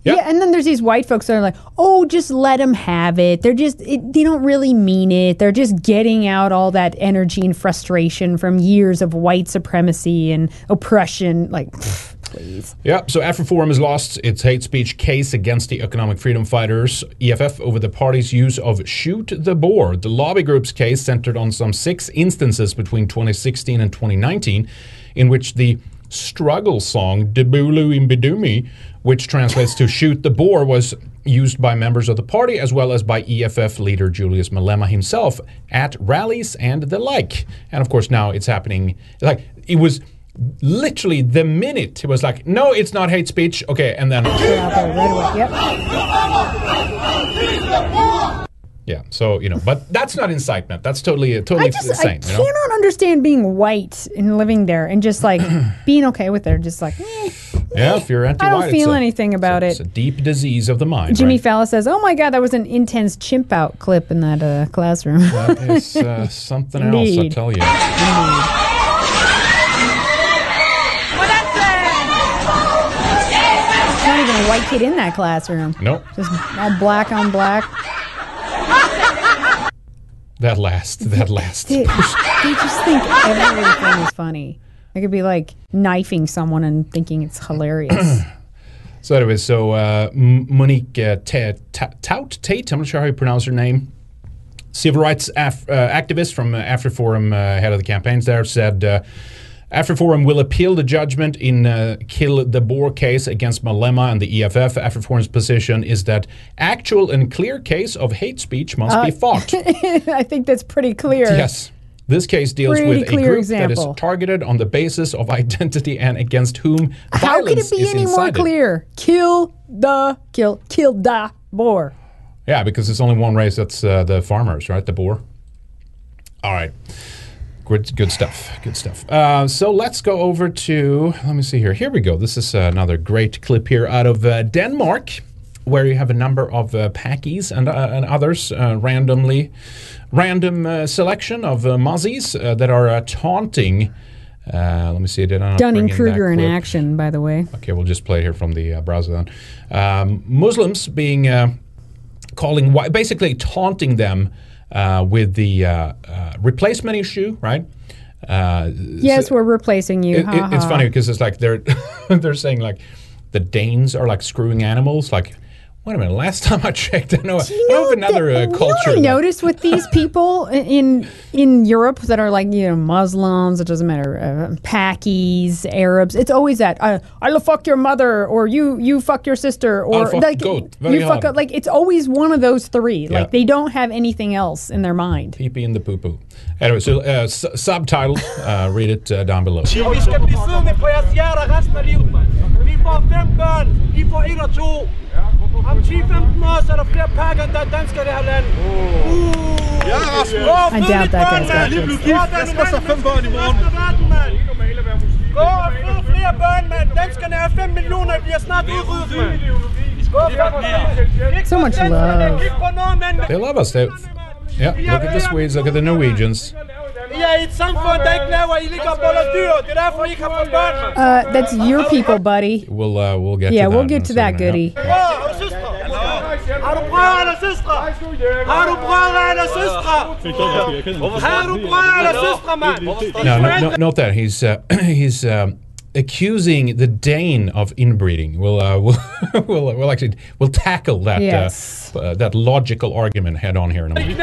Yep. Yeah, and then there's these white folks that are like, oh, just let them have it. They're just, they don't really mean it. They're just getting out all that energy and frustration from years of white supremacy and oppression. Like, please. Yep, so AfriForum has lost its hate speech case against the Economic Freedom Fighters, EFF, over the party's use of Shoot the Boar. The lobby group's case centered on some 6 instances between 2016 and 2019 in which the struggle song Debulu Imbidumi, which translates to Shoot the Boar, was used by members of the party as well as by EFF leader Julius Malema himself at rallies and the like. And of course now it's happening. Like, it was literally the minute it was like, no, it's not hate speech. Okay, and then yeah, so, you know, but that's not incitement. That's totally insane. I cannot understand being white and living there and just, like, being okay with it. Just like, yeah, if you're anti-white, I don't feel anything about it. It's a deep disease of the mind. Jimmy Fallon says, oh, my God, that was an intense chimp out clip in that classroom. That is something else, I tell you. Indeed. There's not even a white kid in that classroom. Nope. Just all black on black. That last. They just think everything is funny. I could be like knifing someone and thinking it's hilarious. So anyway, so Monique Tate, I'm not sure how you pronounce her name, civil rights activist from AfriForum, head of the campaigns there, said AfriForum will appeal the judgment in Kill the Boar case against Malema and the EFF. AfriForum's position is that actual and clear case of hate speech must be fought. I think that's pretty clear. Yes. This case deals with a group that is targeted on the basis of identity and against whom violence is incited. How could it be any more clear? Kill the boar. Yeah, because it's only one race. That's the farmers, right? The boar. All right. Good stuff. So let's go over to, let me see here. Here we go. This is another great clip here out of Denmark, where you have a number of Pakis and others, random selection of Muzzies that are taunting. Let me see. Dunning-Kruger in action, by the way. Okay, we'll just play here from the browser then. Muslims being basically taunting them with the replacement issue, right? Yes, so we're replacing you. It's funny because it's like they're saying like the Danes are like screwing animals. Like, wait a minute, last time I checked, I know of another culture. You know, notice with these people in Europe that are like, you know, Muslims, it doesn't matter, Pakis, Arabs. It's always that I'll fuck your mother, or you fuck your sister, or fuck like goat. Fuck up. Like it's always one of those three. Yeah. Like they don't have anything else in their mind. Pee pee in the poo poo. Anyway, so subtitle. Read it down below. I doubt that guy's got so much love. They love us. Yeah, look at the Swedes, look at the Norwegians. That's your people, buddy. We'll get to that. Yeah, we'll get to that, goody. No, note that he's accusing the Dane of inbreeding. We'll tackle that that logical argument head on here in a minute.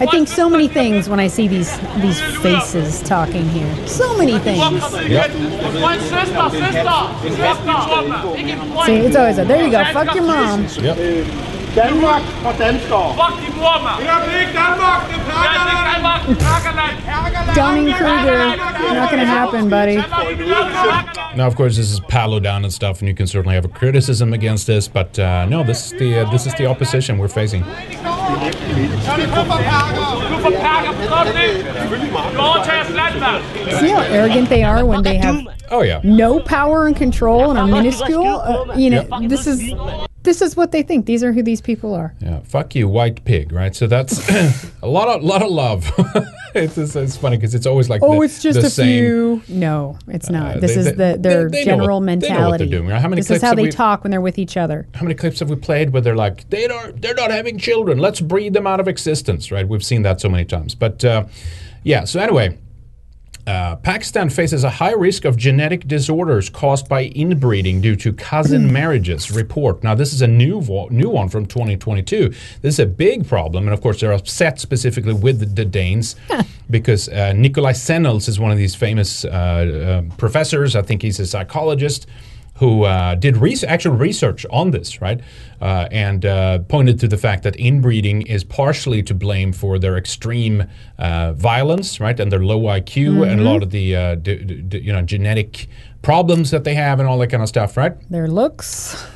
I think so many things when I see these faces talking here. So many things. Yep. See, it's always a, there you go, fuck your mom. Yep. Denmark og danskere. Fuck de mormer. Dunning-Kruger. Not gonna happen, buddy. Now, of course, this is Paludan and stuff, and you can certainly have a criticism against this, but no, this is the opposition we're facing. See how arrogant they are when they have no power and control and are minuscule? You know, This is what they think. These are who these people are. Yeah, fuck you, white pig, right? So that's a lot of love. It's funny because it's always like it's just a few. No, it's not. This is their general mentality. They know what they're doing, right? This is how they talk when they're with each other. How many clips have we played where they're like, they're not having children. Let's breed them out of existence, right? We've seen that so many times. But yeah, so anyway. Pakistan faces a high risk of genetic disorders caused by inbreeding due to cousin marriages, report. Now, this is a new one from 2022. This is a big problem. And, of course, they're upset specifically with the Danes because Nikolai Senels is one of these famous professors. I think he's a psychologist who did actual research on this, right? And pointed to the fact that inbreeding is partially to blame for their extreme violence, right? And their low IQ and a lot of the genetic problems that they have and all that kind of stuff, right? Their looks.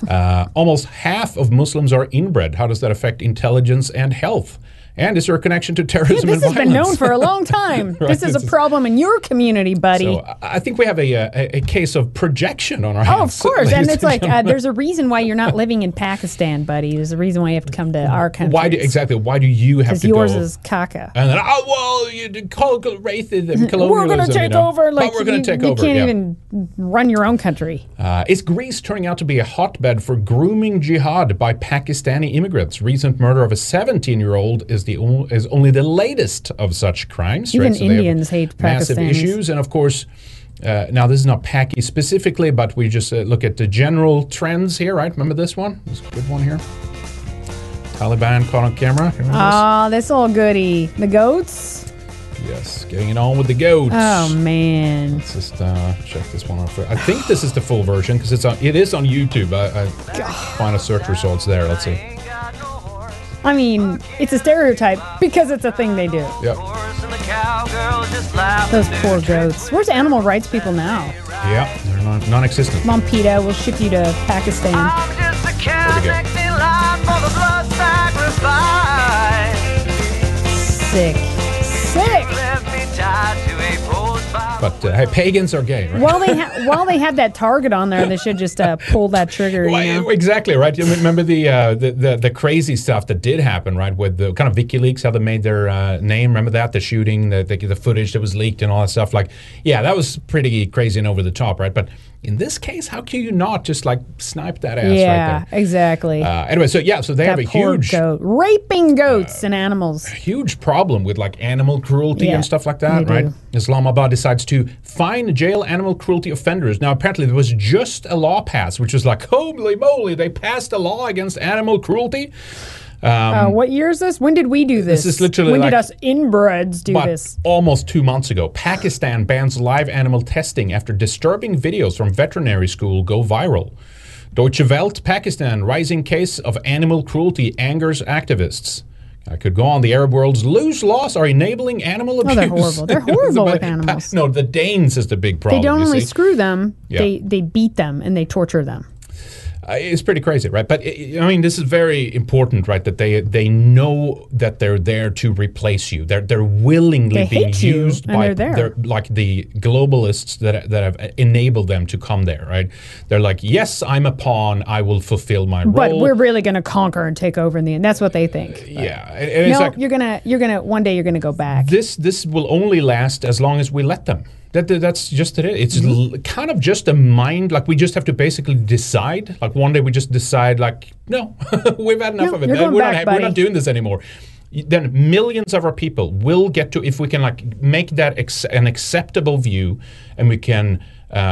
Almost half of Muslims are inbred. How does that affect intelligence and health? And is there a connection to terrorism and violence? This has been known for a long time. Right? This is a problem in your community, buddy. So I think we have a case of projection on our hands. Oh, of course. And it's like, there's a reason why you're not living in Pakistan, buddy. There's a reason why you have to come to our country. Why do you have to go? Because yours is caca. And then, you call racism, colonialism. We're going to take over. Like, we're going to take over. You can't even run your own country. Is Greece turning out to be a hotbed for grooming jihad by Pakistani immigrants? Recent murder of a 17-year-old is only the latest of such crimes. Even right? So Indians hate massive Pakistanis. Issues, and of course, now this is not Paki specifically, but we just look at the general trends here, right? Remember this one? This is a good one here. Taliban caught on camera. This all goody. The goats. Yes, getting it on with the goats. Oh man! Let's just check this one out. I think this is the full version because it's on. It is on YouTube. I find a search results there. Let's see. I mean, it's a stereotype because it's a thing they do. Yep. Those poor goats. Where's animal rights people now? Yeah, they're non-existent. Mom PETA will ship you to Pakistan. Sick. Sick. But hey, pagans are gay, right? While they had that target on there, they should just pull that trigger. Well, you know? Exactly, right? You remember the crazy stuff that did happen, right? With the kind of WikiLeaks, how they made their name. Remember that? The shooting, the footage that was leaked and all that stuff. Like, yeah, that was pretty crazy and over the top, right? But in this case, how can you not just like snipe that ass right there? Yeah, exactly. Anyway, so they have a huge... goat. Raping goats and animals. A huge problem with like animal cruelty and stuff like that, right? Islamabad decides to fine jail animal cruelty offenders. Now, apparently there was just a law passed, which was like, holy moly, they passed a law against animal cruelty. What year is this? When did we do this? This is literally when did us inbreds do this? Almost 2 months ago. Pakistan bans live animal testing after disturbing videos from veterinary school go viral. Deutsche Welt, Pakistan, rising case of animal cruelty angers activists. I could go on. The Arab world's loose laws are enabling animal abuse. They're horrible. They're horrible with animals. No, the Danes is the big problem. They don't only screw them, they beat them and they torture them. It's pretty crazy, right? But, I mean, this is very important, right, that they know that they're there to replace you. They're willingly being used by like the globalists that have enabled them to come there, right? They're like, yes, I'm a pawn. I will fulfill my role. But we're really going to conquer and take over in the end. That's what they think. Yeah. And no, like, you're gonna one day you're going to go back. This will only last as long as we let them. That's just it. It's kind of just a mind. Like we just have to basically decide. Like one day we just decide. Like no, we've had enough of it. We're not doing this anymore. Then millions of our people will get to if we can like make that an acceptable view, and we can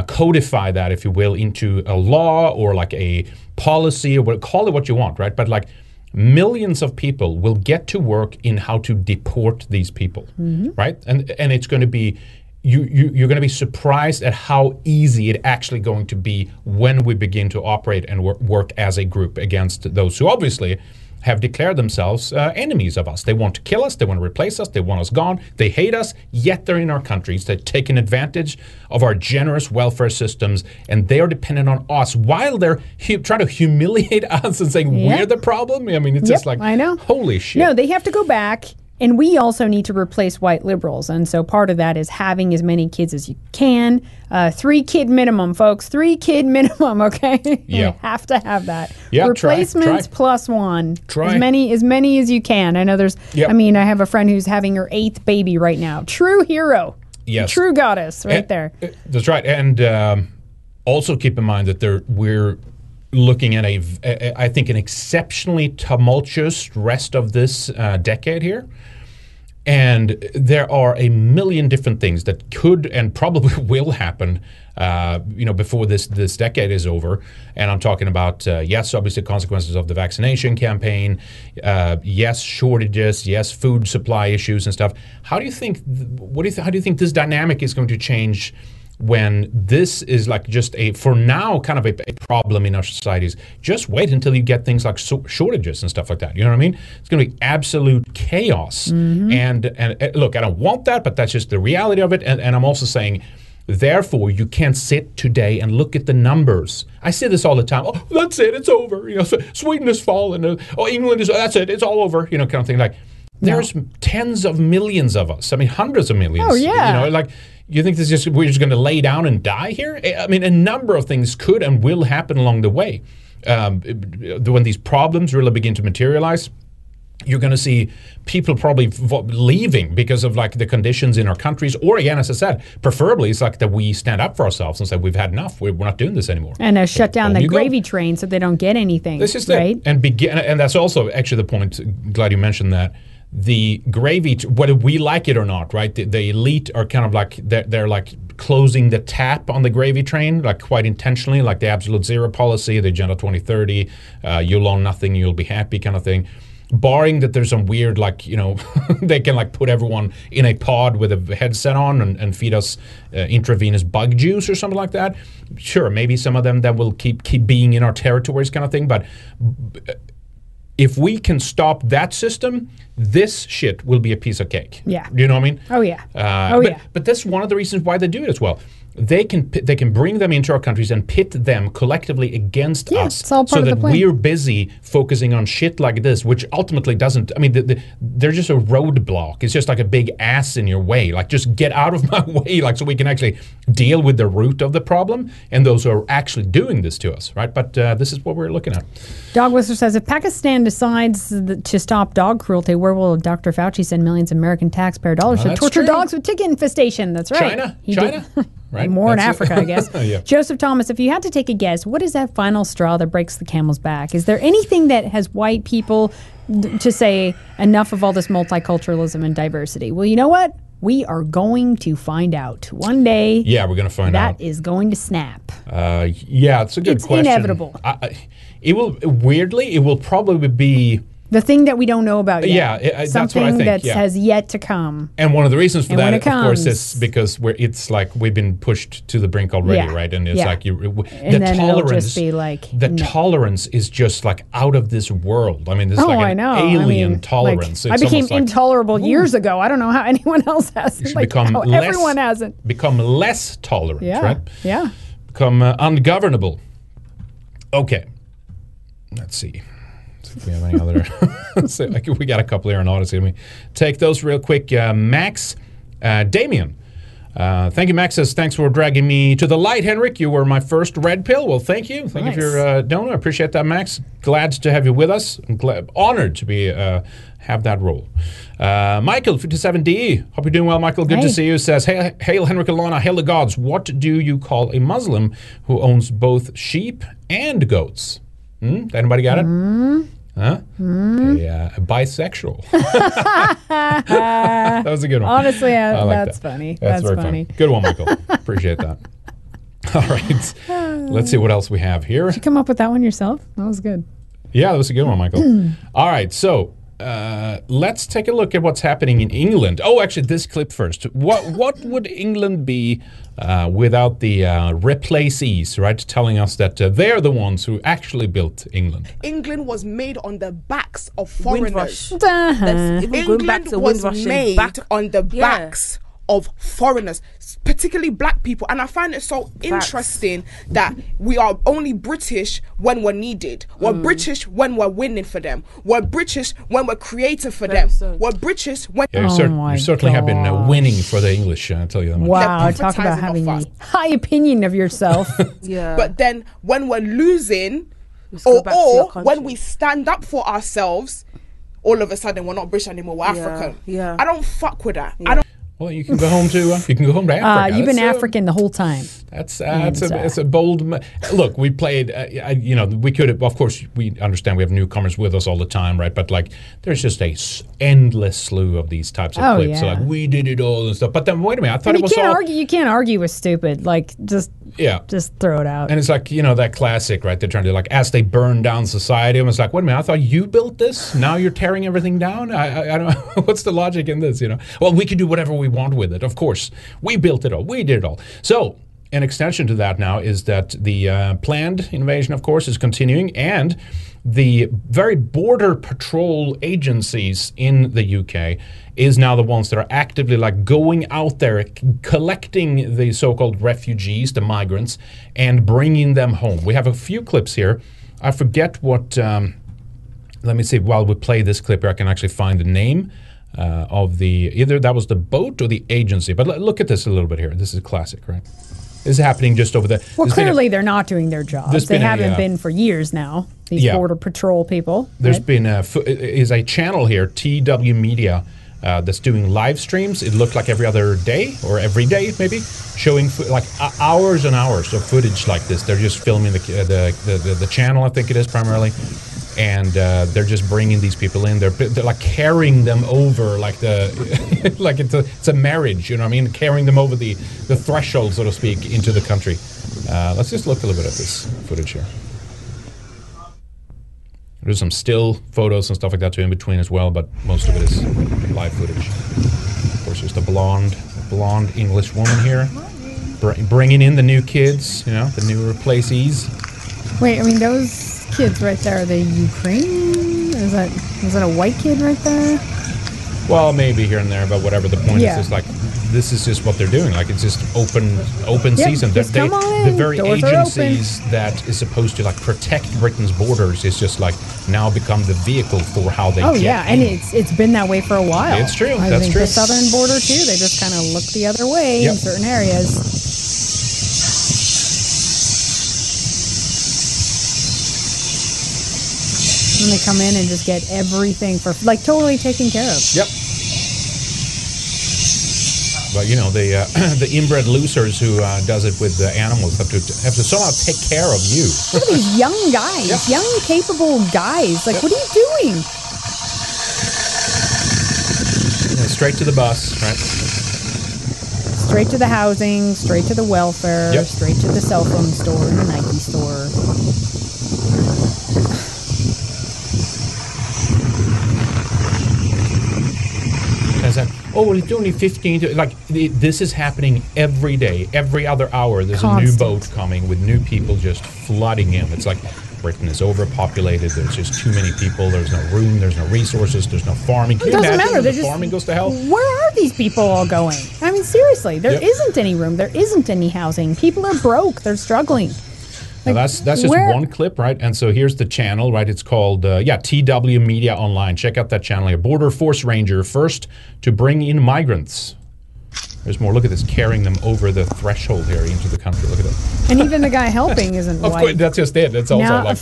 codify that, if you will, into a law or like a policy or call it what you want, right? But like. Millions of people will get to work in how to deport these people, right? And it's going to be you're going to be surprised at how easy it actually going to be when we begin to operate and work as a group against those who obviously have declared themselves enemies of us. They want to kill us. They want to replace us. They want us gone. They hate us, yet they're in our countries. They've taken advantage of our generous welfare systems, and they are dependent on us while they're trying to humiliate us and saying we're the problem. I mean, it's just like, I know. Holy shit. No, they have to go back, and we also need to replace white liberals. And so part of that is having as many kids as you can. 3-kid minimum, folks. 3-kid minimum, okay? Yeah. You have to have that. Yeah, replacements try. Plus one. Try. As many as you can. I know there's, I mean, I have a friend who's having her 8th baby right now. True hero. Yes. True goddess right there. That's right. And also keep in mind that we're looking at, I think, an exceptionally tumultuous rest of this decade here. And there are a million different things that could and probably will happen, before this decade is over. And I'm talking about, yes, obviously consequences of the vaccination campaign, yes, shortages, yes, food supply issues and stuff. How do you think this dynamic is going to change when this is like just for now, kind of a problem in our societies? Just wait until you get things like shortages and stuff like that. You know what I mean? It's going to be absolute chaos. And look, I don't want that, but that's just the reality of it. And I'm also saying, therefore, you can't sit today and look at the numbers. I say this all the time. Oh, that's it. It's over. You know, Sweden has fallen. Oh, England is. That's it. It's all over. You know, kind of thing. Like there's tens of millions of us. I mean, hundreds of millions. Oh yeah. You know, like. You think we're just going to lay down and die here? I mean, a number of things could and will happen along the way. When these problems really begin to materialize, you're going to see people probably leaving because of like the conditions in our countries. Or again, as I said, preferably it's like that we stand up for ourselves and say we've had enough. We're not doing this anymore. And shut down the gravy train so they don't get anything. This is right. And that's also actually the point. Glad you mentioned that. The gravy, whether we like it or not, right? The elite are kind of like they're like closing the tap on the gravy train, like quite intentionally, like the absolute zero policy, the Agenda 2030, you'll own nothing, you'll be happy kind of thing. barring that there's some weird, like, you know, they can like put everyone in a pod with a headset on and feed us intravenous bug juice or something like that. Sure, maybe some of them that will keep being in our territories kind of thing. But if we can stop that system, this shit will be a piece of cake. Yeah. You know what I mean? Oh, yeah. But that's one of the reasons why they do it as well. They can bring them into our countries and pit them collectively against us, so that we're busy focusing on shit like this, which ultimately doesn't. I mean, they're just a roadblock. It's just like a big ass in your way. Like, just get out of my way, like, so we can actually deal with the root of the problem and those who are actually doing this to us, right? But this is what we're looking at. Dog Whistler says, if Pakistan decides to stop dog cruelty, where will Dr. Fauci send millions of American taxpayer dollars to torture dogs with tick infestation? That's right. China. Right? More in Africa, I guess. Yeah. Joseph Thomas, if you had to take a guess, what is that final straw that breaks the camel's back? Is there anything that has white people to say enough of all this multiculturalism and diversity? Well, you know what? We are going to find out one day. Yeah, we're going to find out. That is going to snap. Yeah, it's a good question. It's inevitable. It will. Weirdly, it will probably be the thing that we don't know about yet. Yeah, that's what I think. Something that has yet to come. And one of the reasons for that, of course, is because it's like we've been pushed to the brink already, right? And it's like the tolerance is just like out of this world. I mean, this is like an alien tolerance. Like, I became intolerable years ago. I don't know how anyone else hasn't. Like, everyone hasn't. Become less tolerant, right? Yeah. Become ungovernable. Okay. Let's see. If we have any other, so, like, we got a couple here on Odyssey. Let me take those real quick. Max, Damien, thank you. Max says, thanks for dragging me to the light, Henrik. You were my first red pill. Well, thank you. Thank you for your donor. I appreciate that, Max. Glad to have you with us. I'm honored to be have that role. Michael, 57DE. Hope you're doing well, Michael. Good to see you. Says, hail Henrik and Lana, hail the gods. What do you call a Muslim who owns both sheep and goats? Anybody got it? Huh? A bisexual. That was a good one. Honestly, that's funny. That's very funny. Good one, Michael. Appreciate that. All right. Let's see what else we have here. Did you come up with that one yourself? That was good. Yeah, that was a good one, Michael. All right. So let's take a look at what's happening in England. Oh, actually, this clip first. What would England be without the replacees, right, telling us that they're the ones who actually built England? England was made on the backs of foreigners. England was made on the backs of foreigners, particularly black people. And I find it so interesting that we are only British when we're needed. We're British when we're winning for them. We're British when we're creative for them. We're British when... Yeah, you certainly have been winning for the English, I'll tell you that much. Wow, talk about having a high opinion of yourself. But then when we're losing, or when we stand up for ourselves, all of a sudden we're not British anymore, we're African. I don't fuck with that. I don't... Well, you can go home to Africa. You've been African the whole time. It's a bold look. We played. You know, we could have, of course, we understand we have newcomers with us all the time, right? But like, there's just a endless slew of these types of clips. Yeah. So, like, we did it all and stuff. But then wait a minute, I thought it was all. You can't argue with stupid. Like, just throw it out. And it's like, you know, that classic, right? They're trying to, like, as they burn down society, and it's like, wait a minute, I thought you built this. Now you're tearing everything down. I don't know. What's the logic in this? You know, well, we can do whatever we want with it. Of course, we built it all. We did it all. So an extension to that now is that the planned invasion, of course, is continuing, and the very border patrol agencies in the UK is now the ones that are actively, like, going out there collecting the so-called refugees, the migrants, and bringing them home. We have a few clips here. I forget what... let me see. While we play this clip here, I can actually find the name of the... Either that was the boat or the agency. But look at this a little bit here. This is a classic, right? This is happening just over there. Well, clearly they're not doing their jobs. They haven't been for years now, these border patrol people. There's been a channel here, TW Media, that's doing live streams. It looked like every other day or every day maybe, showing like hours and hours of footage like this. They're just filming the channel, I think it is primarily. And they're just bringing these people in. They're like carrying them over, like the like it's a marriage, you know what I mean? Carrying them over the threshold, so to speak, into the country. Let's just look a little bit at this footage here. There's some still photos and stuff like that too in between as well, but most of it is live footage. Of course, there's the blonde English woman here, bringing in the new kids, you know, the new replacees. Wait, I mean, those kids right there, are they Ukrainian? Is that a white kid right there? Well, maybe here and there, but whatever the point is, it's like, this is just what they're doing. Like, it's just open season. The very agencies that is supposed to like protect Britain's borders is just like now become the vehicle for how they. Oh yeah, and it's been that way for a while. It's true. That's true. The southern border too. They just kind of look the other way in certain areas. And they come in and just get everything for like totally taken care of. Yep. But you know the inbred losers who does it with the animals have to somehow take care of you. Look at these young guys, young capable guys. Like, what are you doing? Yeah, straight to the bus, right? Straight to the housing, straight to the welfare, straight to the cell phone store, and the Nike store. Oh, well, it's only 15. Like, this is happening every day. Every other hour, there's a new boat coming with new people just flooding in. It's like Britain is overpopulated. There's just too many people. There's no room. There's no resources. There's no farming. It doesn't matter. The farming goes to hell. Where are these people all going? I mean, seriously, there isn't any room. There isn't any housing. People are broke. They're struggling. Like, now that's just one clip, right? And so here's the channel, right? It's called, TW Media Online. Check out that channel. A border force ranger first to bring in migrants. There's more. Look at this, carrying them over the threshold here into the country. Look at that. And even the guy helping isn't white. Of course, that's just it. It's also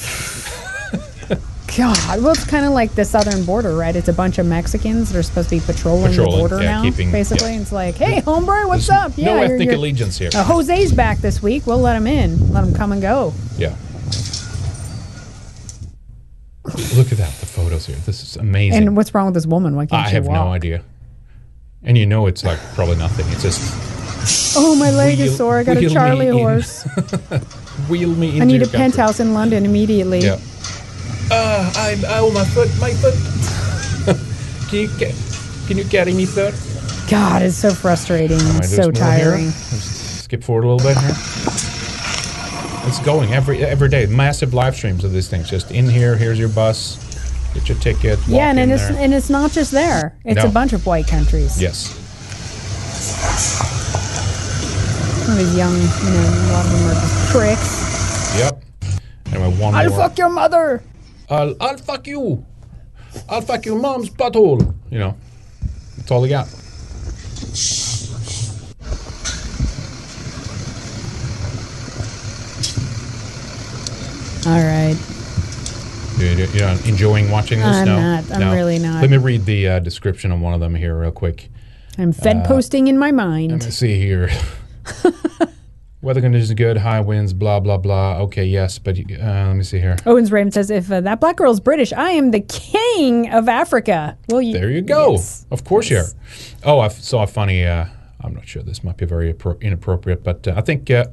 God, well, it's kind of like the southern border, right? It's a bunch of Mexicans that are supposed to be patrolling the border now, basically. Yeah. It's like, hey, hombre, what's up? Yeah, no ethnic allegiance here. Jose's back this week. We'll let him in. Let him come and go. Yeah. Look at that, the photos here. This is amazing. And what's wrong with this woman? Why can't she walk? I have no idea. And you know it's like probably nothing. It's just... Oh, my leg is sore. I got a Charlie horse. Wheel me into I need a penthouse in London immediately. Yeah. Oh, my foot. Can you carry me, sir? God, it's so frustrating. Right, it's so tiring. Let's skip forward a little bit here. It's going every day. Massive live streams of these things. Just in here. Here's your bus. Get your ticket. Walk in there. And it's not just there. It's a bunch of white countries. Yes. Some of these young, a lot of them are just pricks. Yep. Anyway, one more. I'll fuck your mother. I'll fuck you. I'll fuck your mom's butthole. You know, that's all they got. All right. You're not enjoying watching this? I'm really not. Let me read the description on one of them here real quick. I'm fed posting in my mind. Let me see here. Weather conditions good, high winds, blah, blah, blah. Okay, yes, but let me see here. Owens Raymond says, if that black girl's British, I am the king of Africa. Well, there you go. Yes. Of course you are. Oh, I saw a funny, I'm not sure, this might be very inappropriate, but I think... yeah,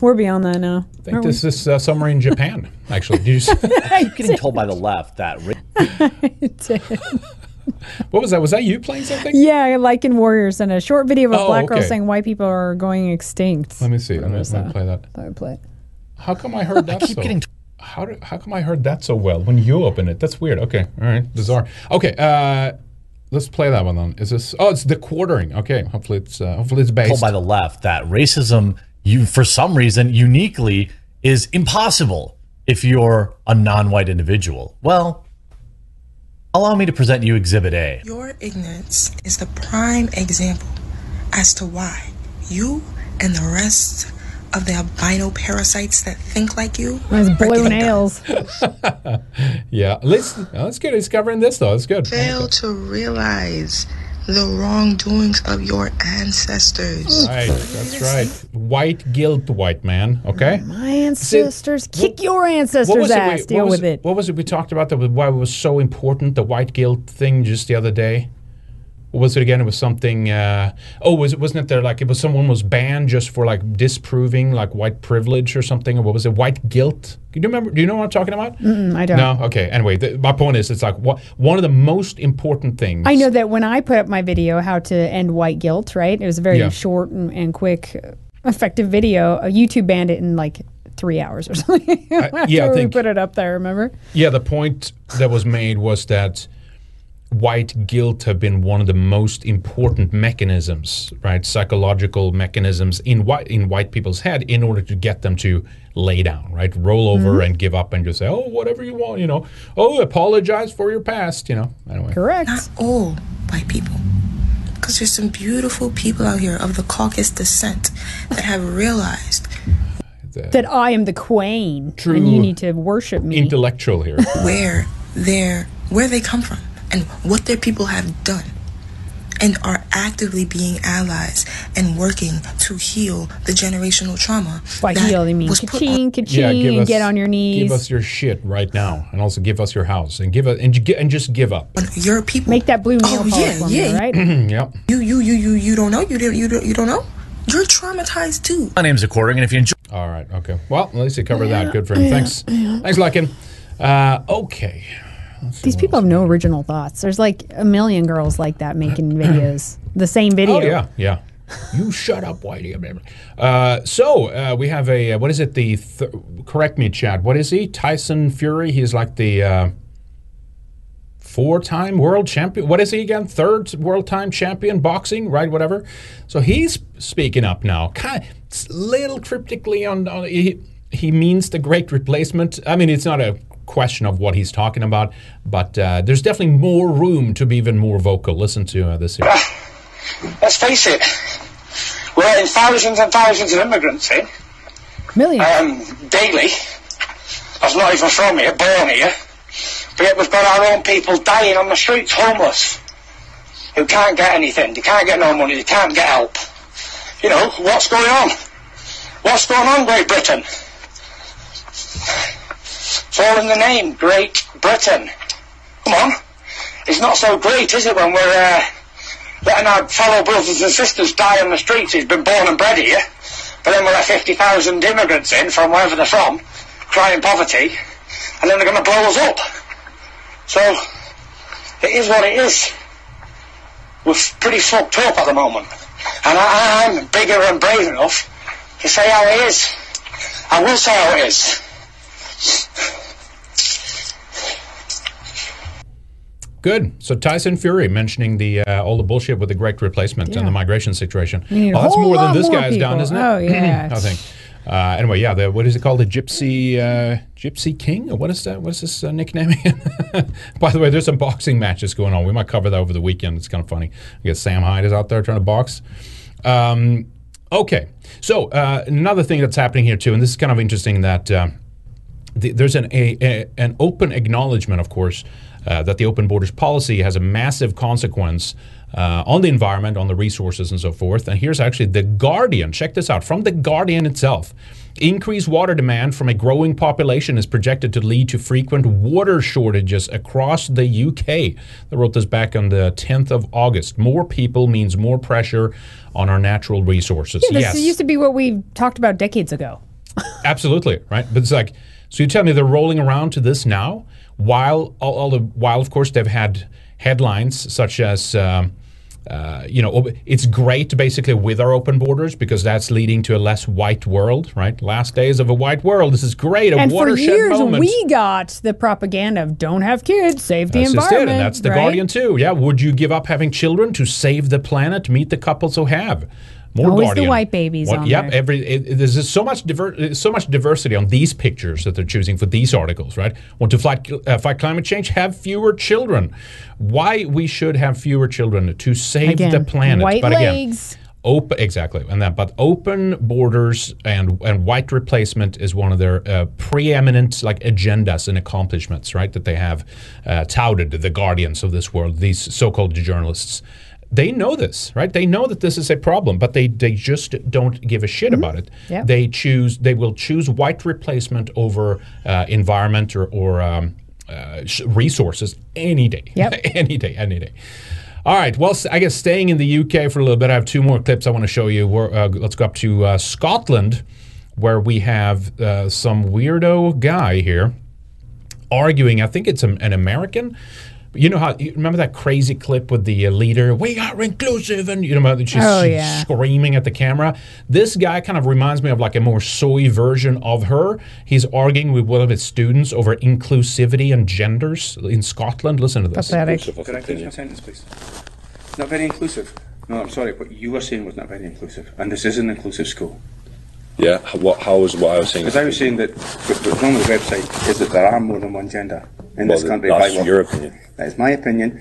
we're beyond that now. I think this is somewhere in Japan, actually. You're getting told by the left that... I did. What was that? Was that you playing something? Yeah, Lycan Warrior sent a short video of a black girl saying white people are going extinct. Let me see. Let me play that. Let me play it. How come I heard that? How come I heard that so well when you opened it? That's weird. Okay, all right, bizarre. Okay, let's play that one then. Is this? Oh, it's the quartering. Okay, hopefully it's based. Told by the left that racism, for some reason, uniquely is impossible if you're a non-white individual. Well. Allow me to present you Exhibit A. Your ignorance is the prime example as to why you and the rest of the albino parasites that think like you. Those blue nails. Yeah, that's good. He's covering this though. It's good. Fail to realize the wrongdoings of your ancestors. Right, that's right. White guilt, white man. Okay. My ancestors. Kick your ancestors' ass. Deal with it. What was it we talked about that? Why it was so important? The white guilt thing just the other day. What was it again? It was something. Wasn't it there? Like it was someone was banned just for like disproving like white privilege or something. Or what was it? White guilt. Do you remember? Do you know what I'm talking about? I don't. No. Okay. Anyway, my point is, it's like one of the most important things. I know that when I put up my video, how to end white guilt. Right. It was a very short and quick, effective video. YouTube banned it in like 3 hours or something. I think we put it up there. Remember? Yeah. The point that was made was that white guilt have been one of the most important mechanisms, right? Psychological mechanisms in white people's head in order to get them to lay down, right? Roll over and give up and just say, oh, whatever you want, you know. Oh, apologize for your past, you know. Anyway. Correct. Not all white people, because there's some beautiful people out here of the Caucasus descent that have realized that I am the queen and you need to worship me. Intellectual here. where they come from. And what their people have done and are actively being allies and working to heal the generational trauma. By heal, they mean ka-ching, ka-ching, and get on your knees. Give us your shit right now, and also give us your house, and just give up. Your people make that blue nail polish. Yeah, right. Yep. You don't know. You don't know. You're traumatized too. My name's According, and if you enjoy. All right. Okay. Well, at least you covered that. Good for him. Thanks. Thanks, Larkin. Okay. These people have no original thoughts. There's like a million girls like that making videos. The same video. Oh, yeah, yeah. You shut up, Whitey. So we have a, what is it? Correct me, Chad. What is he? Tyson Fury. He's like the four-time world champion. What is he again? Third world-time champion boxing, right? Whatever. So he's speaking up now. Kind of little cryptically on he means the great replacement. I mean, it's not a question of what he's talking about, but there's definitely more room to be even more vocal. Listen to this here. Let's face it, we're in thousands and thousands of immigrants in. Millions. Daily. That's not even from here, born here. But yet we've got our own people dying on the streets, homeless, who can't get anything. They can't get no money. They can't get help. You know, what's going on? What's going on, Great Britain? It's all in the name, Great Britain. Come on. It's not so great, is it, when we're letting our fellow brothers and sisters die on the streets who's been born and bred here, but then we'll have 50,000 immigrants in from wherever they're from, crying poverty, and then they're going to blow us up. So, it is what it is. We're pretty fucked up at the moment. And I'm bigger and brave enough to say how it is. I will say how it is. Good. So Tyson Fury mentioning the all the bullshit with the great replacement and the migration situation. Well, that's more than this guy's done, isn't it? Oh yeah. I think. Anyway, yeah. What is it called? The Gypsy King? Or what is that? What's this nickname? By the way, there's some boxing matches going on. We might cover that over the weekend. It's kind of funny. I guess Sam Hyde is out there trying to box. Okay. So another thing that's happening here too, and this is kind of interesting that. There's an open acknowledgement, of course, that the open borders policy has a massive consequence on the environment, on the resources and so forth. And here's actually The Guardian. Check this out. From The Guardian itself. Increased water demand from a growing population is projected to lead to frequent water shortages across the UK. They wrote this back on the 10th of August. More people means more pressure on our natural resources. Yeah, this used to be what we talked about decades ago. Absolutely, right? But it's like... So you tell me they're rolling around to this now, while of course they've had headlines such as you know, it's great basically with our open borders because that's leading to a less white world, right? Last days of a white world. This is great. A watershed moment. And for years we got the propaganda of don't have kids, save the environment. And that's The Guardian too. Yeah, would you give up having children to save the planet? Meet the couples who have. More always Guardian. The white babies on there. Yep, there's just so much diversity on these pictures that they're choosing for these articles, right? Want to fight climate change? Have fewer children. Why we should have fewer children to save the planet. White but legs. Again, open exactly, and that. But open borders and white replacement is one of their preeminent like agendas and accomplishments, right? That they have touted the guardians of this world, these so-called journalists. They know this, right? They know that this is a problem, but they just don't give a shit about it. Yep. They will choose white replacement over environment or resources any day, any day. All right. Well, I guess staying in the UK for a little bit, I have two more clips I want to show you. Let's go up to Scotland, where we have some weirdo guy here arguing. I think it's an American. You know how, you remember that crazy clip with the leader, "We are inclusive," and you know she's screaming at the camera? This guy kind of reminds me of like a more soy version of her. He's arguing with one of his students over inclusivity and genders in Scotland. Listen to this. Pathetic. Could I finish my sentence, please? Not very inclusive. No, I'm sorry, what you were saying was not very inclusive, and this is an inclusive school. Yeah, how was what I was saying? Because I was saying that what's on the website is that there are more than one gender in this country. That's your opinion. That is my opinion,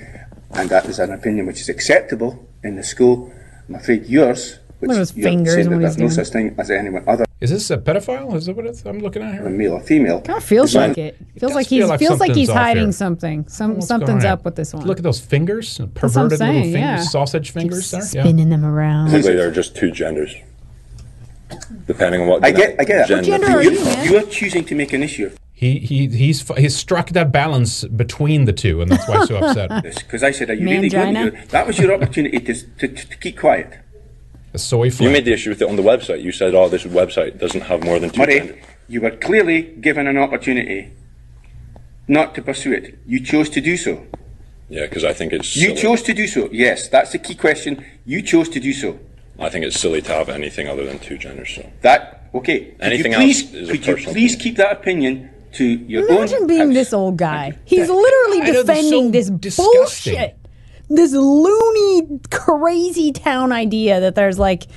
and that is an opinion which is acceptable in the school. I'm afraid yours, which you're saying that there's no such thing as anyone other. Is this a pedophile? Is that what I'm looking at here? A male or female? Kind of feels like it. Feels like he's hiding something. Something's up with this one. Look at those fingers, perverted little fingers, sausage fingers. There, spinning them around. Basically, there are just two genders. Depending on what I get you are choosing to make an issue. He's struck that balance between the two, and that's why I'm so upset. Because I said, "Are you really going to do it?" That was your opportunity to keep quiet. A soy flip. You made the issue with it on the website. You said, "Oh, this website doesn't have more than two." Murray, you were clearly given an opportunity not to pursue it. You chose to do so. Yeah, because I think it's. You chose to do so. Yes, that's the key question. You chose to do so. I think it's silly to have anything other than two genders. So that okay. Anything else? Could you please keep that opinion to your own? Imagine being this old guy. He's literally defending this bullshit, this loony, crazy town idea that there's like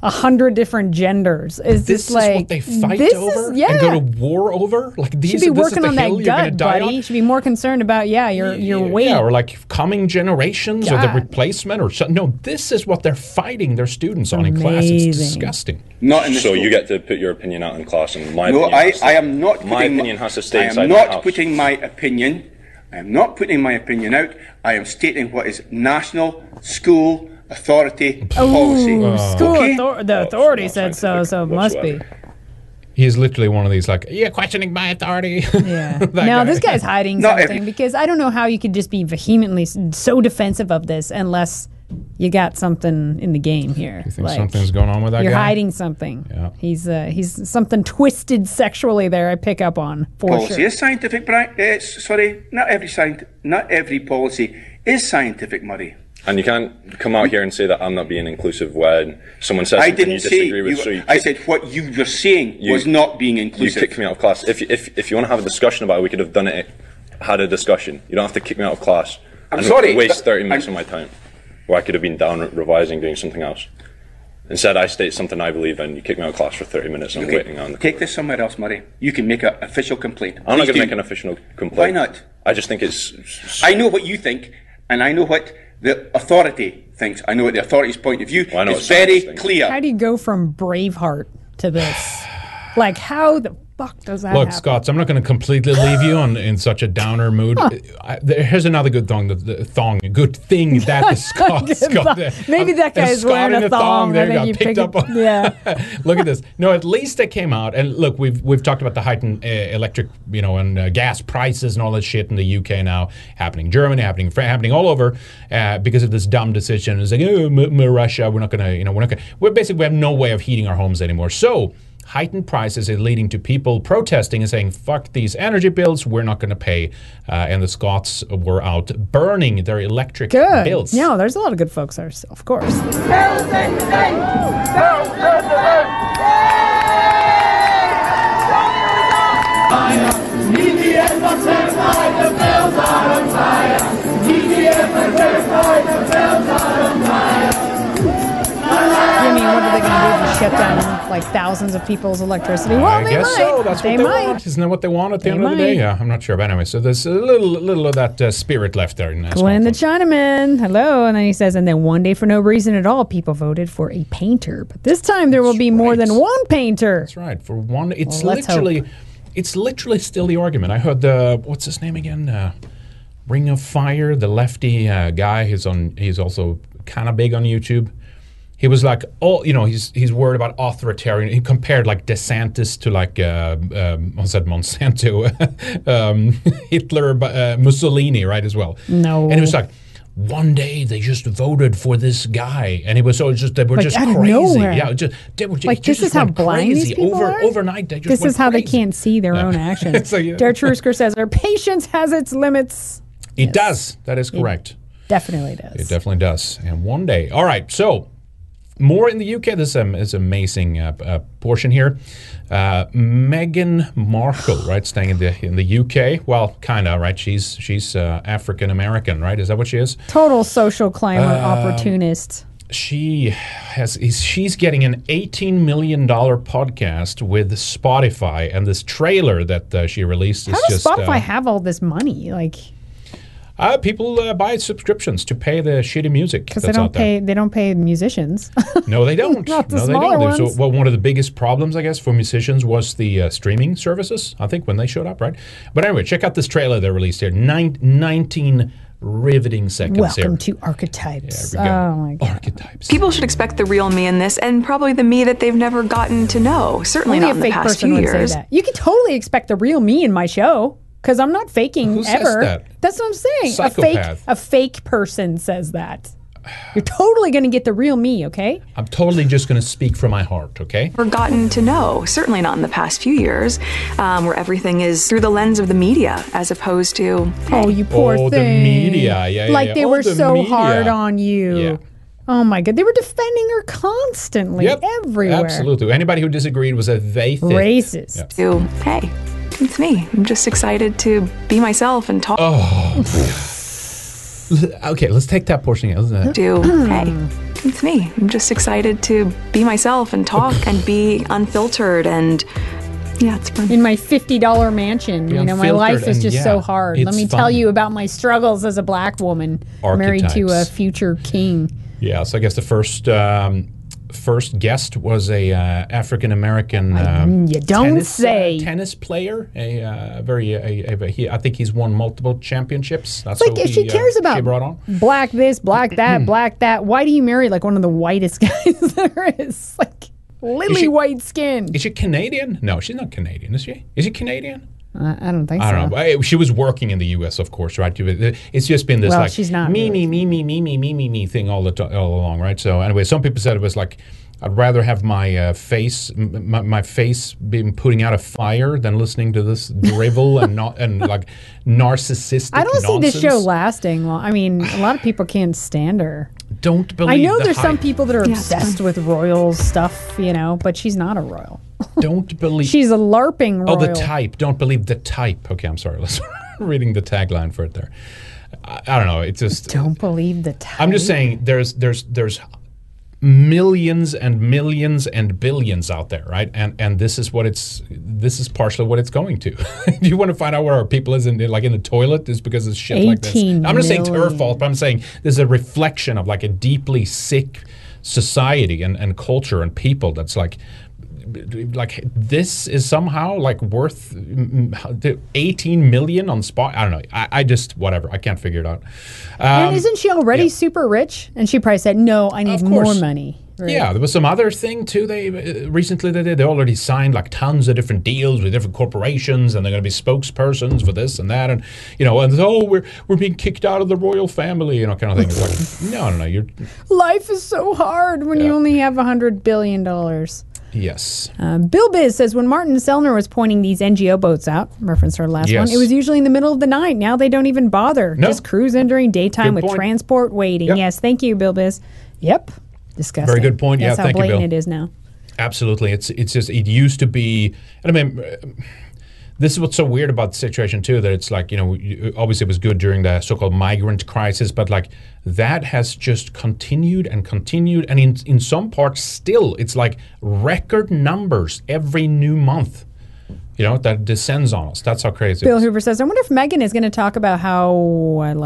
100 different genders. Is this like what they fight over and go to war over? Like these should be working on that gut, buddy. Should be more concerned about your weight, or like coming generations or the replacement or something. No, this is what they're fighting their students on in class. It's disgusting. Not in the school. You get to put your opinion out in class, and my I am not putting my opinion out. I am stating what is national school authority policy. The authority said so, so it must be. He's literally one of these like, "You're questioning my authority." Yeah. Now, this guy's hiding something, because I don't know how you could just be vehemently so defensive of this unless you got something in the game here. You think like, something's going on with that guy? You're hiding something. Yeah. He's something twisted sexually there, I pick up on, for policy sure. Is scientific, not every policy is scientific, Murray. And you can't come out here and say that I'm not being inclusive when someone says something you disagree with. I said what you were saying was not being inclusive. You kicked me out of class. If you want to have a discussion about it, we could have had a discussion. You don't have to kick me out of class. I'm sorry. Waste 30 minutes of my time, where I could have been down revising, doing something else. Instead, I state something I believe in. You kick me out of class for 30 minutes. I'm waiting on the take court. This somewhere else, Murray. You can make an official complaint. I'm not going to make an official complaint. Why not? I just think it's... I know what you think, and I know what... the authority thinks. I know what the authority's point of view is very clear. How do you go from Braveheart to this? Like, how the fuck does that happen? Look, Scots, I'm not going to completely leave you in such a downer mood. Here's another good thong. Good thing that the Scots got there. Maybe that guy's wearing a thong. There you go. Picked up on. Yeah. Look at this. No, at least they came out. And look, we've talked about the heightened electric, and gas prices and all that shit in the UK now, happening in Germany, happening in France, happening all over because of this dumb decision. It's like, Russia, we're not going to, we're basically, we have no way of heating our homes anymore. So, heightened prices is leading to people protesting and saying, fuck these energy bills, we're not going to pay. And the Scots were out burning their electric bills. Yeah, there's a lot of good folks there, of course. Shut down like thousands of people's electricity. Well, I guess so. That's what they want. Isn't that what they want at the end of the day? Yeah, I'm not sure. But anyway, so there's a little of that spirit left there. Glenn the Chinaman. Hello. And then he says, and then one day for no reason at all, people voted for a painter. But this time there will be more than one painter. That's right. For one, it's literally still the argument. I heard what's his name again? Ring of Fire, the lefty guy. He's also kind of big on YouTube. He was like, he's worried about authoritarian. He compared like DeSantis to like, I said Monsanto, Hitler, Mussolini, right, as well. No. And he was like, one day they just voted for this guy, and it was so just they were like, just crazy. Yeah, just they were just, like this just is how blind crazy. These people are. Overnight, they just this is how crazy. They can't see their own actions. So, yeah. Der Trusker says our patience has its limits. It does. That is correct. It definitely does. It definitely does. And one day, all right. So more in the UK. This is amazing portion here. Meghan Markle, right, staying in the UK. Well, kind of, right? She's African American, right? Is that what she is? Total social climber opportunist. She's getting an $18 million podcast with Spotify, and this trailer that she released is just. How does Spotify have all this money? Like. People buy subscriptions to pay the shitty music because they don't pay musicians. No, they don't. No, they don't. So, well, one of the biggest problems, I guess, for musicians was the streaming services, I think, when they showed up, right? But anyway, check out this trailer they released here. 19 riveting seconds. Welcome to Archetypes. Yeah, oh my God. Archetypes. People should expect the real me in this, and probably the me that they've never gotten to know. Certainly not in the past few years. You can totally expect the real me in my show. Because I'm not faking Who ever. Says that? That's what I'm saying. Psychopath. A fake person says that. You're totally going to get the real me, okay? I'm totally just going to speak from my heart, okay? We're gotten to know, certainly not in the past few years, where everything is through the lens of the media as opposed to... Oh, you poor thing. The media. Yeah, like they were so hard on you. Yeah. Oh, my God. They were defending her constantly everywhere. Absolutely. Anybody who disagreed was a they thing. Racist. Yeah. To, hey... It's me. I'm just excited to be myself and talk. Okay, let's take that portion out. It's me. I'm just excited to be myself and talk and be unfiltered and it's fun. In my $50 mansion, my life is just so hard. Let me tell you about my struggles as a black woman married to a future king. Yeah, so I guess the first guest was a African-American tennis player. I think he's won multiple championships. That's like if she cares about black this, black that, black that. Why do you marry like one of the whitest guys there is? Like white skin. Is she Canadian? No, she's not Canadian, is she? Is she Canadian? I don't think so. I don't know. She was working in the U.S., of course, right? It's just been this she's not me thing all along, right? So anyway, some people said it was like, I'd rather have my face being putting out a fire than listening to this drivel and narcissistic nonsense. I don't see this show lasting long. I mean, a lot of people can't stand her. Don't believe. I know there's some people that are obsessed with royal stuff, but she's not a royal. Don't believe. She's a LARPing royal. Oh, the type. Don't believe the type. Okay, I'm sorry. Let's reading the tagline for it there. I don't know. It's just. Don't believe the type. I'm just saying there's millions and millions and billions out there, right? And this is partially what it's going to. If you want to find out where our people is in the toilet, it's because of shit like this. I'm not saying it's her fault, but I'm saying there's a reflection of a deeply sick society and culture and people that's like this is somehow worth 18 million on spot. I don't know. I just whatever. I can't figure it out. And isn't she already super rich? And she probably said, "No, I need more money." Right? Yeah, there was some other thing too. They already signed tons of different deals with different corporations, and they're going to be spokespersons for this and that, and we're being kicked out of the royal family, kind of thing. No, your life is so hard when you only have $100 billion. Yes. Bill Biz says, when Martin Sellner was pointing these NGO boats out, reference her last one, it was usually in the middle of the night. Now they don't even bother. No. Just cruise in during daytime with transport waiting. Yep. Yes, thank you, Bill Biz. Yep. Disgusting. Very good point. That's thank you, Bill. That's how blatant it is now. Absolutely. It's just, it used to be, and I mean... This is what's so weird about the situation, too, that it's obviously it was good during the so-called migrant crisis, but that has just continued. And in some parts still, it's record numbers every new month, that descends on us. That's how crazy Bill Hoover says, I wonder if Megan is going to talk about how,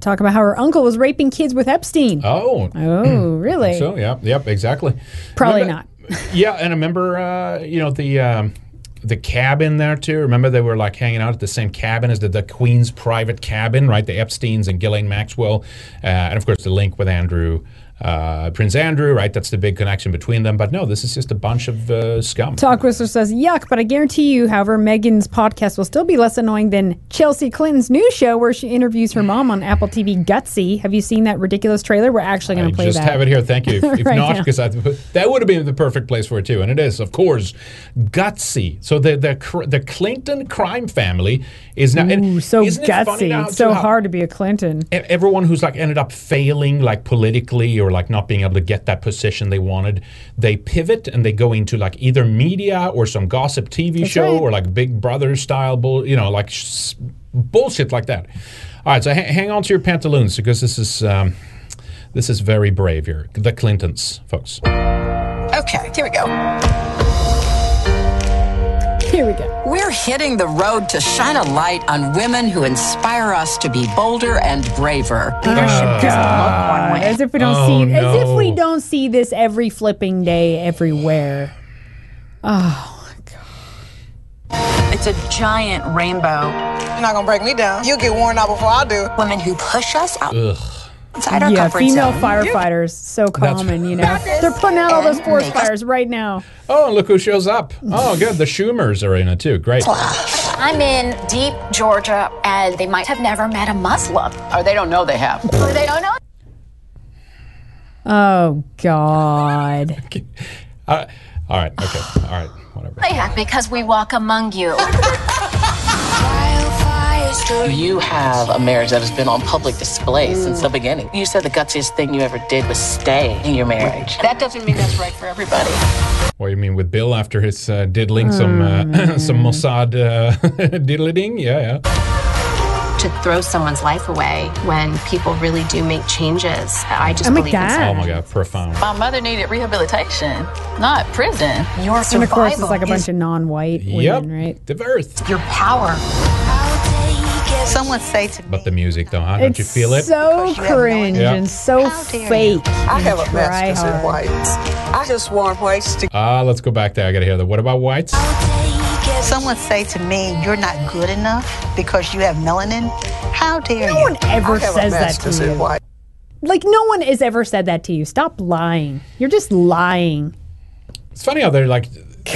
talk about how her uncle was raping kids with Epstein. Oh, really? So, yeah, exactly. Probably not. Yeah, and I remember, the cabin there too. Remember they were hanging out at the same cabin as the Queen's private cabin, right? The Epsteins and Ghislaine Maxwell, and of course the link with Andrew Prince Andrew, right? That's the big connection between them. But no, this is just a bunch of scum. Talk Whistler says, yuck, but I guarantee you, however, Meghan's podcast will still be less annoying than Chelsea Clinton's new show where she interviews her mom on Apple TV, Gutsy. Have you seen that ridiculous trailer? We're actually going to play that. I just have it here. Thank you. If right not, because that would have been the perfect place for it too. And it is, of course, Gutsy. So the Clinton crime family is now... Ooh, so gutsy. It's so hard to be a Clinton. Everyone who's like ended up failing like politically or like not being able to get that position they wanted, they pivot and they go into like either media or some gossip TV That's show right. or like Big Brother style, bullshit like that. All right, so hang on to your pantaloons because this is very brave here. The Clintons, folks. Okay, here we go. Here we go. We're hitting the road to shine a light on women who inspire us to be bolder and braver. Leadership doesn't look one way. As if we don't see this every flipping day everywhere. Oh my God. It's a giant rainbow. You're not gonna break me down. You'll get worn out before I do. Women who push us out. Outside our comfort female zone. Firefighters, so common, They're putting out all those forest fires right now. Oh, look who shows up. Oh, good. The Schumers are in it, too. Great. I'm in deep Georgia, and they might have never met a Muslim. Or they don't know they have. Or they don't know. Oh, God. Okay. All right. Okay. All right. Whatever. They have because we walk among you. You have a marriage that has been on public display since the beginning. You said the gutsiest thing you ever did was stay in your marriage. That doesn't mean that's right for everybody. What do you mean with Bill after his diddling some Mossad diddling? Yeah. To throw someone's life away when people really do make changes, I just believe in that. Oh my God, profound. My mother needed rehabilitation, not prison. Your survival. And of course, it's like a bunch of non-white women, right? Diverse. Your power. Someone say to me. But the music, though, huh? Don't you feel it? It's so cringe and so fake. I have a master's in whites. I just want whites to... let's go back there. I got to hear that. What about whites? Someone say to me, you're not good enough because you have melanin. How dare you? No one ever says that to you. Like, no one has ever said that to you. Stop lying. You're just lying. It's funny how they're like...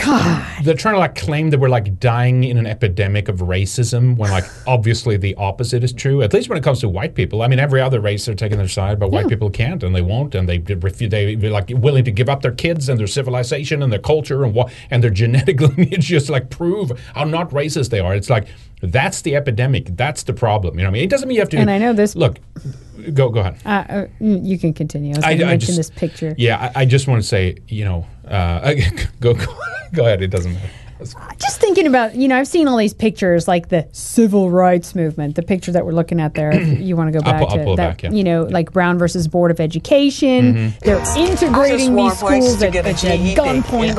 God. They're trying to like claim that we're like dying in an epidemic of racism when like obviously the opposite is true, at least when it comes to white people. I mean, every other race they're taking their side, but white people can't and they won't and they're like willing to give up their kids and their civilization and their culture and their genetic lineage just like prove how not racist they are. It's like, that's the epidemic. That's the problem. You know what I mean? It doesn't mean you have to... And I know this... Look, go ahead. You can continue. I mentioned this picture. Yeah, I just want to say, go ahead. It doesn't matter. Just thinking about, I've seen all these pictures, like the civil rights movement, the picture that we're looking at there, if you want to go back to that, like Brown versus Board of Education. Mm-hmm. They're integrating these schools at gunpoint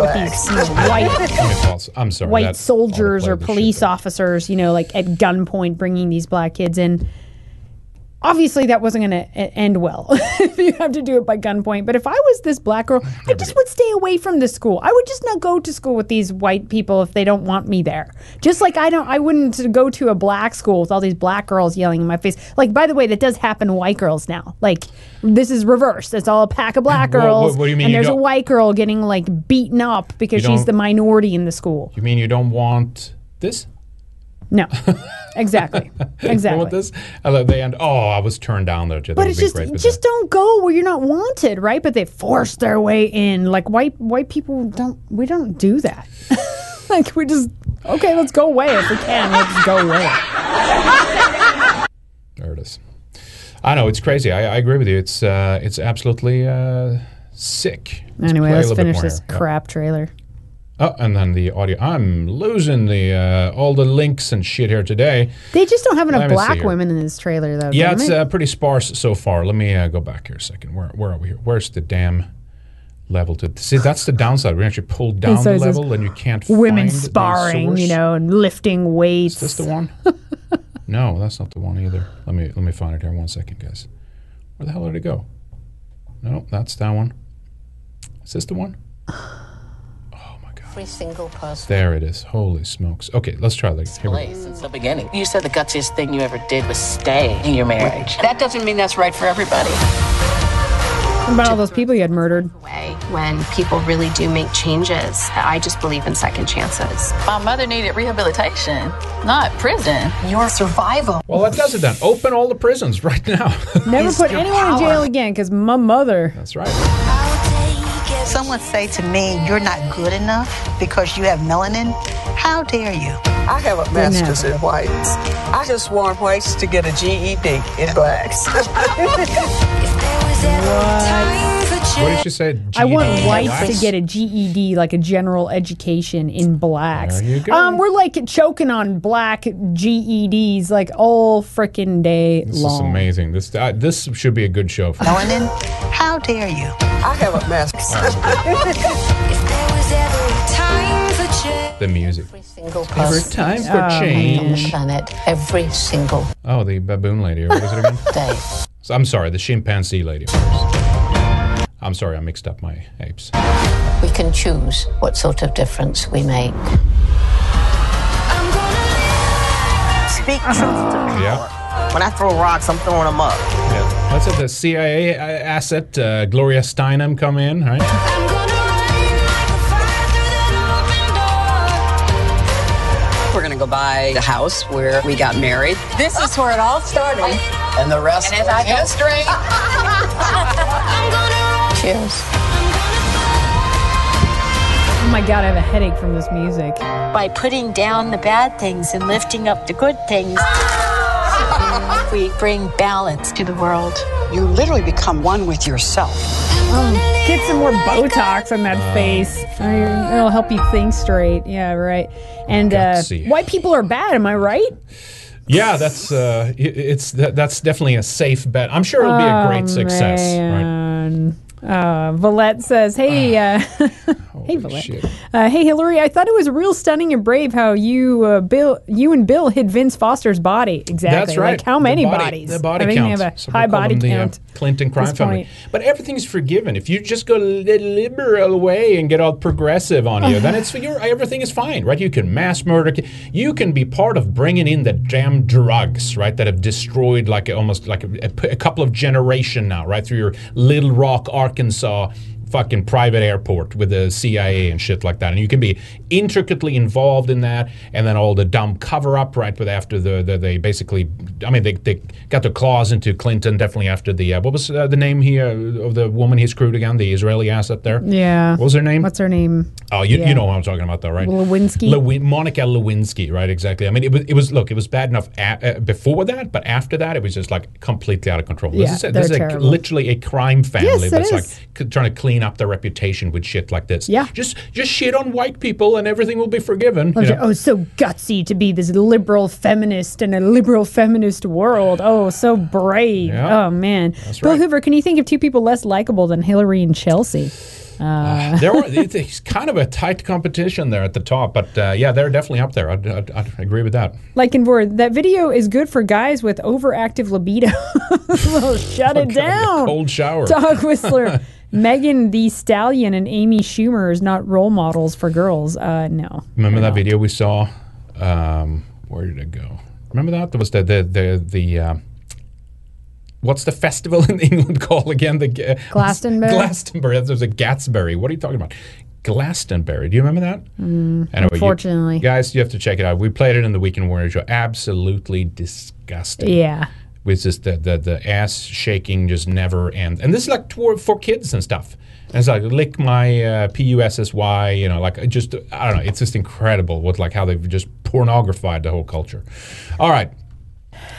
with these white soldiers or police officers, like at gunpoint bringing these black kids in. Obviously, that wasn't going to end well if you have to do it by gunpoint. But if I was this black girl, I just would stay away from the school. I would just not go to school with these white people if they don't want me there. Just like I wouldn't go to a black school with all these black girls yelling in my face. Like, by the way, that does happen to white girls now. Like, this is reversed. It's all a pack of black girls. What do you mean? And there's a white girl getting, like, beaten up because she's the minority in the school. You mean you don't want this? No, exactly. You know this? I love the end. Oh, I was turned down though. But it's just don't go where you're not wanted, right? But they force their way in. Like white people don't do that. Like we just let's go away if we can. Let's go away. There it is. I know it's crazy. I agree with you. It's absolutely sick. Anyway, let's finish this crap trailer. Oh, and then the audio. I'm losing all the links and shit here today. They just don't have enough black women in this trailer, though. Yeah, it's pretty sparse so far. Let me go back here a second. Where are we here? Where's the damn level? See, that's the downside. We actually pulled down the level, and you can't find women sparring, and lifting weights. Is this the one? No, that's not the one either. Let me find it here. One second, guys. Where the hell did it go? No, that's that one. Is this the one? Every single person. There it is. Holy smokes. Okay, let's try that. Here we go. Since the beginning. You said the gutsiest thing you ever did was stay in your marriage. That doesn't mean that's right for everybody. What about all those people you had murdered? When people really do make changes, I just believe in second chances. My mother needed rehabilitation, not prison. Your survival. Well, that does it then. Open all the prisons right now. Never put anyone in jail again, because my mother. That's right. Someone say to me, "You're not good enough because you have melanin." How dare you? I have a master's in whites. I just want whites to get a GED in blacks. What did you say? GED? I want whites to get a GED, like a general education in blacks. There you go. We're like choking on black GEDs like all freaking day long. This is amazing. This should be a good show for you. How dare you? I have a master's. The music. Every single time for change. Every single. Oh, the baboon lady. What is it again? So, I'm sorry, the chimpanzee lady. I'm sorry, I mixed up my apes. We can choose what sort of difference we make. Speak truth to power. Yeah. When I throw rocks, I'm throwing them up. Yeah. Let's have the CIA asset, Gloria Steinem, come in, right? We're going to go by the house where we got married. This is where it all started. And the rest is history. Cheers. Oh my God, I have a headache from this music. By putting down the bad things and lifting up the good things, we bring balance to the world. You literally become one with yourself. Get some more Botox on that face. It'll help you think straight. Yeah, right. And white people are bad, am I right? Yeah, that's definitely a safe bet. I'm sure it'll be a great success. Man. Right? Valette says, hey, hey, Valette. Hey, Hillary, I thought it was real stunning and brave how you and Bill hid Vince Foster's body. Exactly. That's right. Like how many bodies? The body count. They have a high body count. The Clinton crime family. But everything's forgiven. If you just go the liberal way and get all progressive on you, then everything is fine, right? You can mass murder. You can be part of bringing in the damn drugs, right, that have destroyed like almost like a couple of generations now, right, through your Little Rock, Arkansas fucking private airport with the CIA and shit like that. And you can be intricately involved in that. And then all the dumb cover up, right? But after they basically, I mean, they got their claws into Clinton definitely after the, what was the name here of the woman he screwed again? The Israeli asset there? Yeah. What was her name? What's her name? Oh, you know what I'm talking about though, right? Lewinsky. Monica Lewinsky, right? Exactly. I mean, it was bad enough before that, but after that, it was just like completely out of control. Yeah, this is literally a crime family that's like trying to clean up their reputation with shit like this. Yeah. Just shit on white people and everything will be forgiven. You know? Oh, so gutsy to be this liberal feminist in a liberal feminist world. Oh, so brave. Yeah. Oh, man. That's Bill Hoover, can you think of two people less likable than Hillary and Chelsea? It's kind of a tight competition there at the top, but yeah, they're definitely up there. I agree with that. Like in word, that video is good for guys with overactive libido. Well, shut it down. Cold shower. Dog whistler. Megan Thee Stallion and Amy Schumer is not role models for girls. No. Remember that video we saw? Where did it go? Remember that? There was the what's the festival in England called again? The Glastonbury. Glastonbury. There's a Gatsbury. What are you talking about? Glastonbury. Do you remember that? Anyway, unfortunately. Guys, you have to check it out. We played it in the Weekend Warrior Show. Absolutely disgusting. Yeah. With just the ass shaking just never ends. And this is like for kids and stuff. And it's like, lick my P-U-S-S-Y, you know, like just, I don't know. It's just incredible what like how they've just pornographied the whole culture. All right.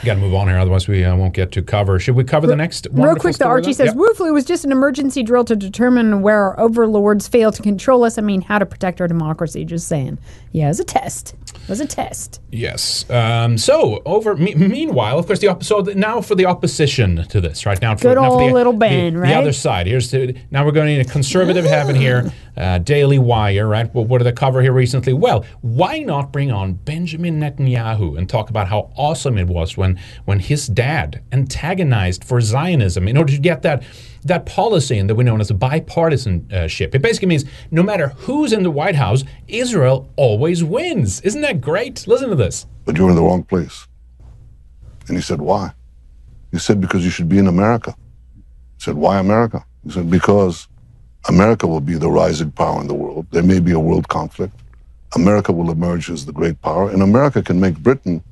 Got to move on here, otherwise we won't get to cover. Should we cover the next one? Real quick, the Archie says, woefully, it was just an emergency drill to determine where our overlords fail to control us. I mean, how to protect our democracy, just saying. Yeah, it was a test. It was a test. Yes. Meanwhile, of course, now for the opposition to this, right? Now for, good old now for little Ben, right? The other side. Now we're going into conservative heaven here. Daily Wire, right? Well, what did they cover here recently? Well, why not bring on Benjamin Netanyahu and talk about how awesome it was when his dad antagonized for Zionism in order to get that policy that we know as a bipartisanship. It basically means no matter who's in the White House, Israel always wins. Isn't that great? Listen to this. But you're in the wrong place. And he said, why? He said, because you should be in America. He said, why America? because America will be the rising power in the world. There may be a world conflict. America will emerge as the great power, and America can make Britain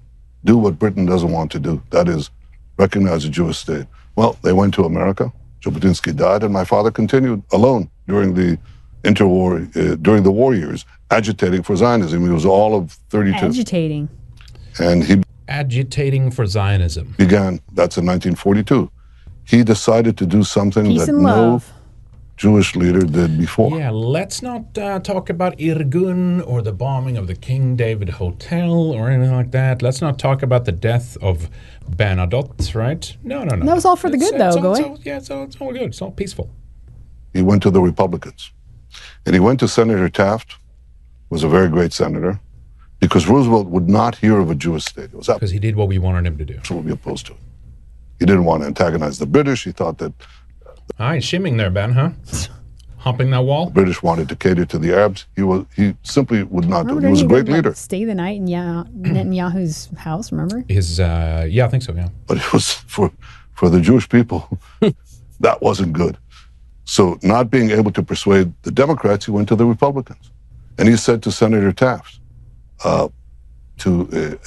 do what Britain doesn't want to do, that is, recognize a Jewish state. Well, they went to America. Jabotinsky died, and my father continued alone during the interwar, during the war years, agitating for Zionism. He was all of 32. Agitating. And he... agitating for Zionism. Began, that's in 1942. He decided to do something peace that no Jewish leader did before. Yeah, let's not talk about Irgun or the bombing of the King David Hotel or anything like that. Let's not talk about the death of Bernadotte, right? No, no, no. That was all for the good, though, Goy. Yeah, it's all good. It's all peaceful. He went to the Republicans. And he went to Senator Taft, was a very great senator, because Roosevelt would not hear of a Jewish state. It was because he did what we wanted him to do. So we'll be opposed to it. He didn't want to antagonize the British. He thought that... Aye, shimming there, Ben, huh? Hopping that wall? The British wanted to cater to the Arabs. He simply would not do it. He was a great leader. Stay the night in Netanyahu's house, remember? His, yeah, I think so, yeah. But it was, for the Jewish people, that wasn't good. So not being able to persuade the Democrats, he went to the Republicans. And he said to Senator Taft to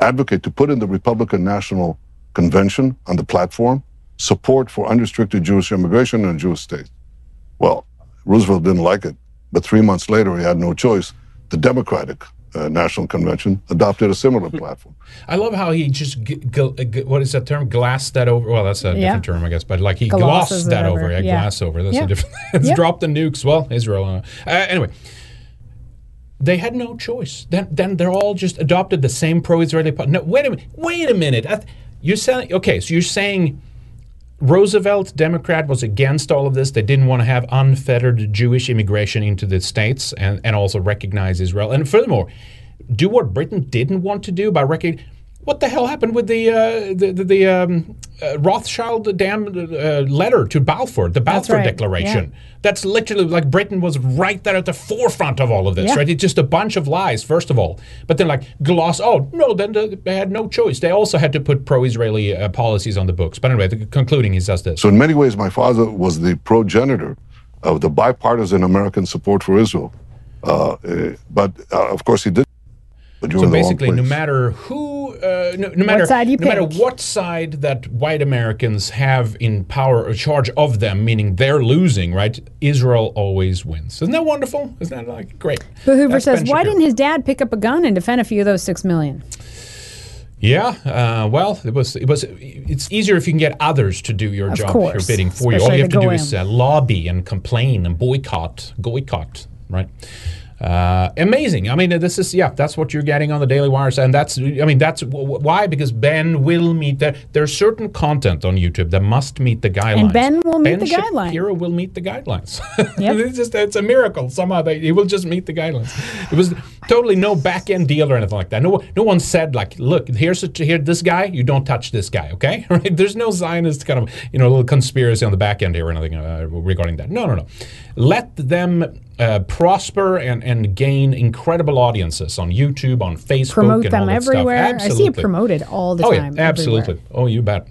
advocate, to put in the Republican National Convention on the platform, support for unrestricted Jewish immigration and a Jewish state. Well, Roosevelt didn't like it, but 3 months later he had no choice. The Democratic National Convention adopted a similar platform. I love how he just, what is that term? Glassed that over. Well, that's a different term, I guess, but like he glossed that over. Yeah, glass over. That's a different, it's dropped the nukes. Well, Israel. Anyway, they had no choice. Then they're all just adopted the same pro-Israeli. No, wait a minute. You're saying, okay, so you're saying Roosevelt, Democrat, was against all of this. They didn't want to have unfettered Jewish immigration into the States and also recognize Israel. And furthermore, do what Britain didn't want to do by recognizing... What the hell happened with the Rothschild damn letter to Balfour, the Balfour Declaration? Yeah. That's literally like Britain was right there at the forefront of all of this, right? It's just a bunch of lies, first of all. But then like gloss, oh, no, then they had no choice. They also had to put pro-Israeli policies on the books. But anyway, the concluding is just this. So in many ways, my father was the progenitor of the bipartisan American support for Israel. But of course he did. So basically, no matter who, no matter what side that white Americans have in power or charge of them, meaning they're losing, right? Israel always wins. Isn't that wonderful? Isn't that like great? But Hoover says, why didn't his dad pick up a gun and defend a few of those 6 million? Yeah, well, it's easier if you can get others to do your job, your bidding for you. All you have to do is lobby and complain and boycott, right? Amazing. I mean, this is, yeah, that's what you're getting on the Daily Wire. And that's, I mean, that's why, because Ben will meet the, there's certain content on YouTube that must meet the guidelines. And Ben will meet the guidelines. Shapiro will meet the guidelines. Yep. It's a miracle. Somehow he will just meet the guidelines. It was totally no back end deal or anything like that. No one said like, look, here, this guy, you don't touch this guy. Okay. Right? There's no Zionist kind of, you know, little conspiracy on the back end here or anything regarding that. No. Let them prosper and gain incredible audiences on YouTube, on Facebook, promote and all that everywhere. Stuff. Absolutely. I see it promoted all the time. Oh, yeah, absolutely. Everywhere. Oh, you bet.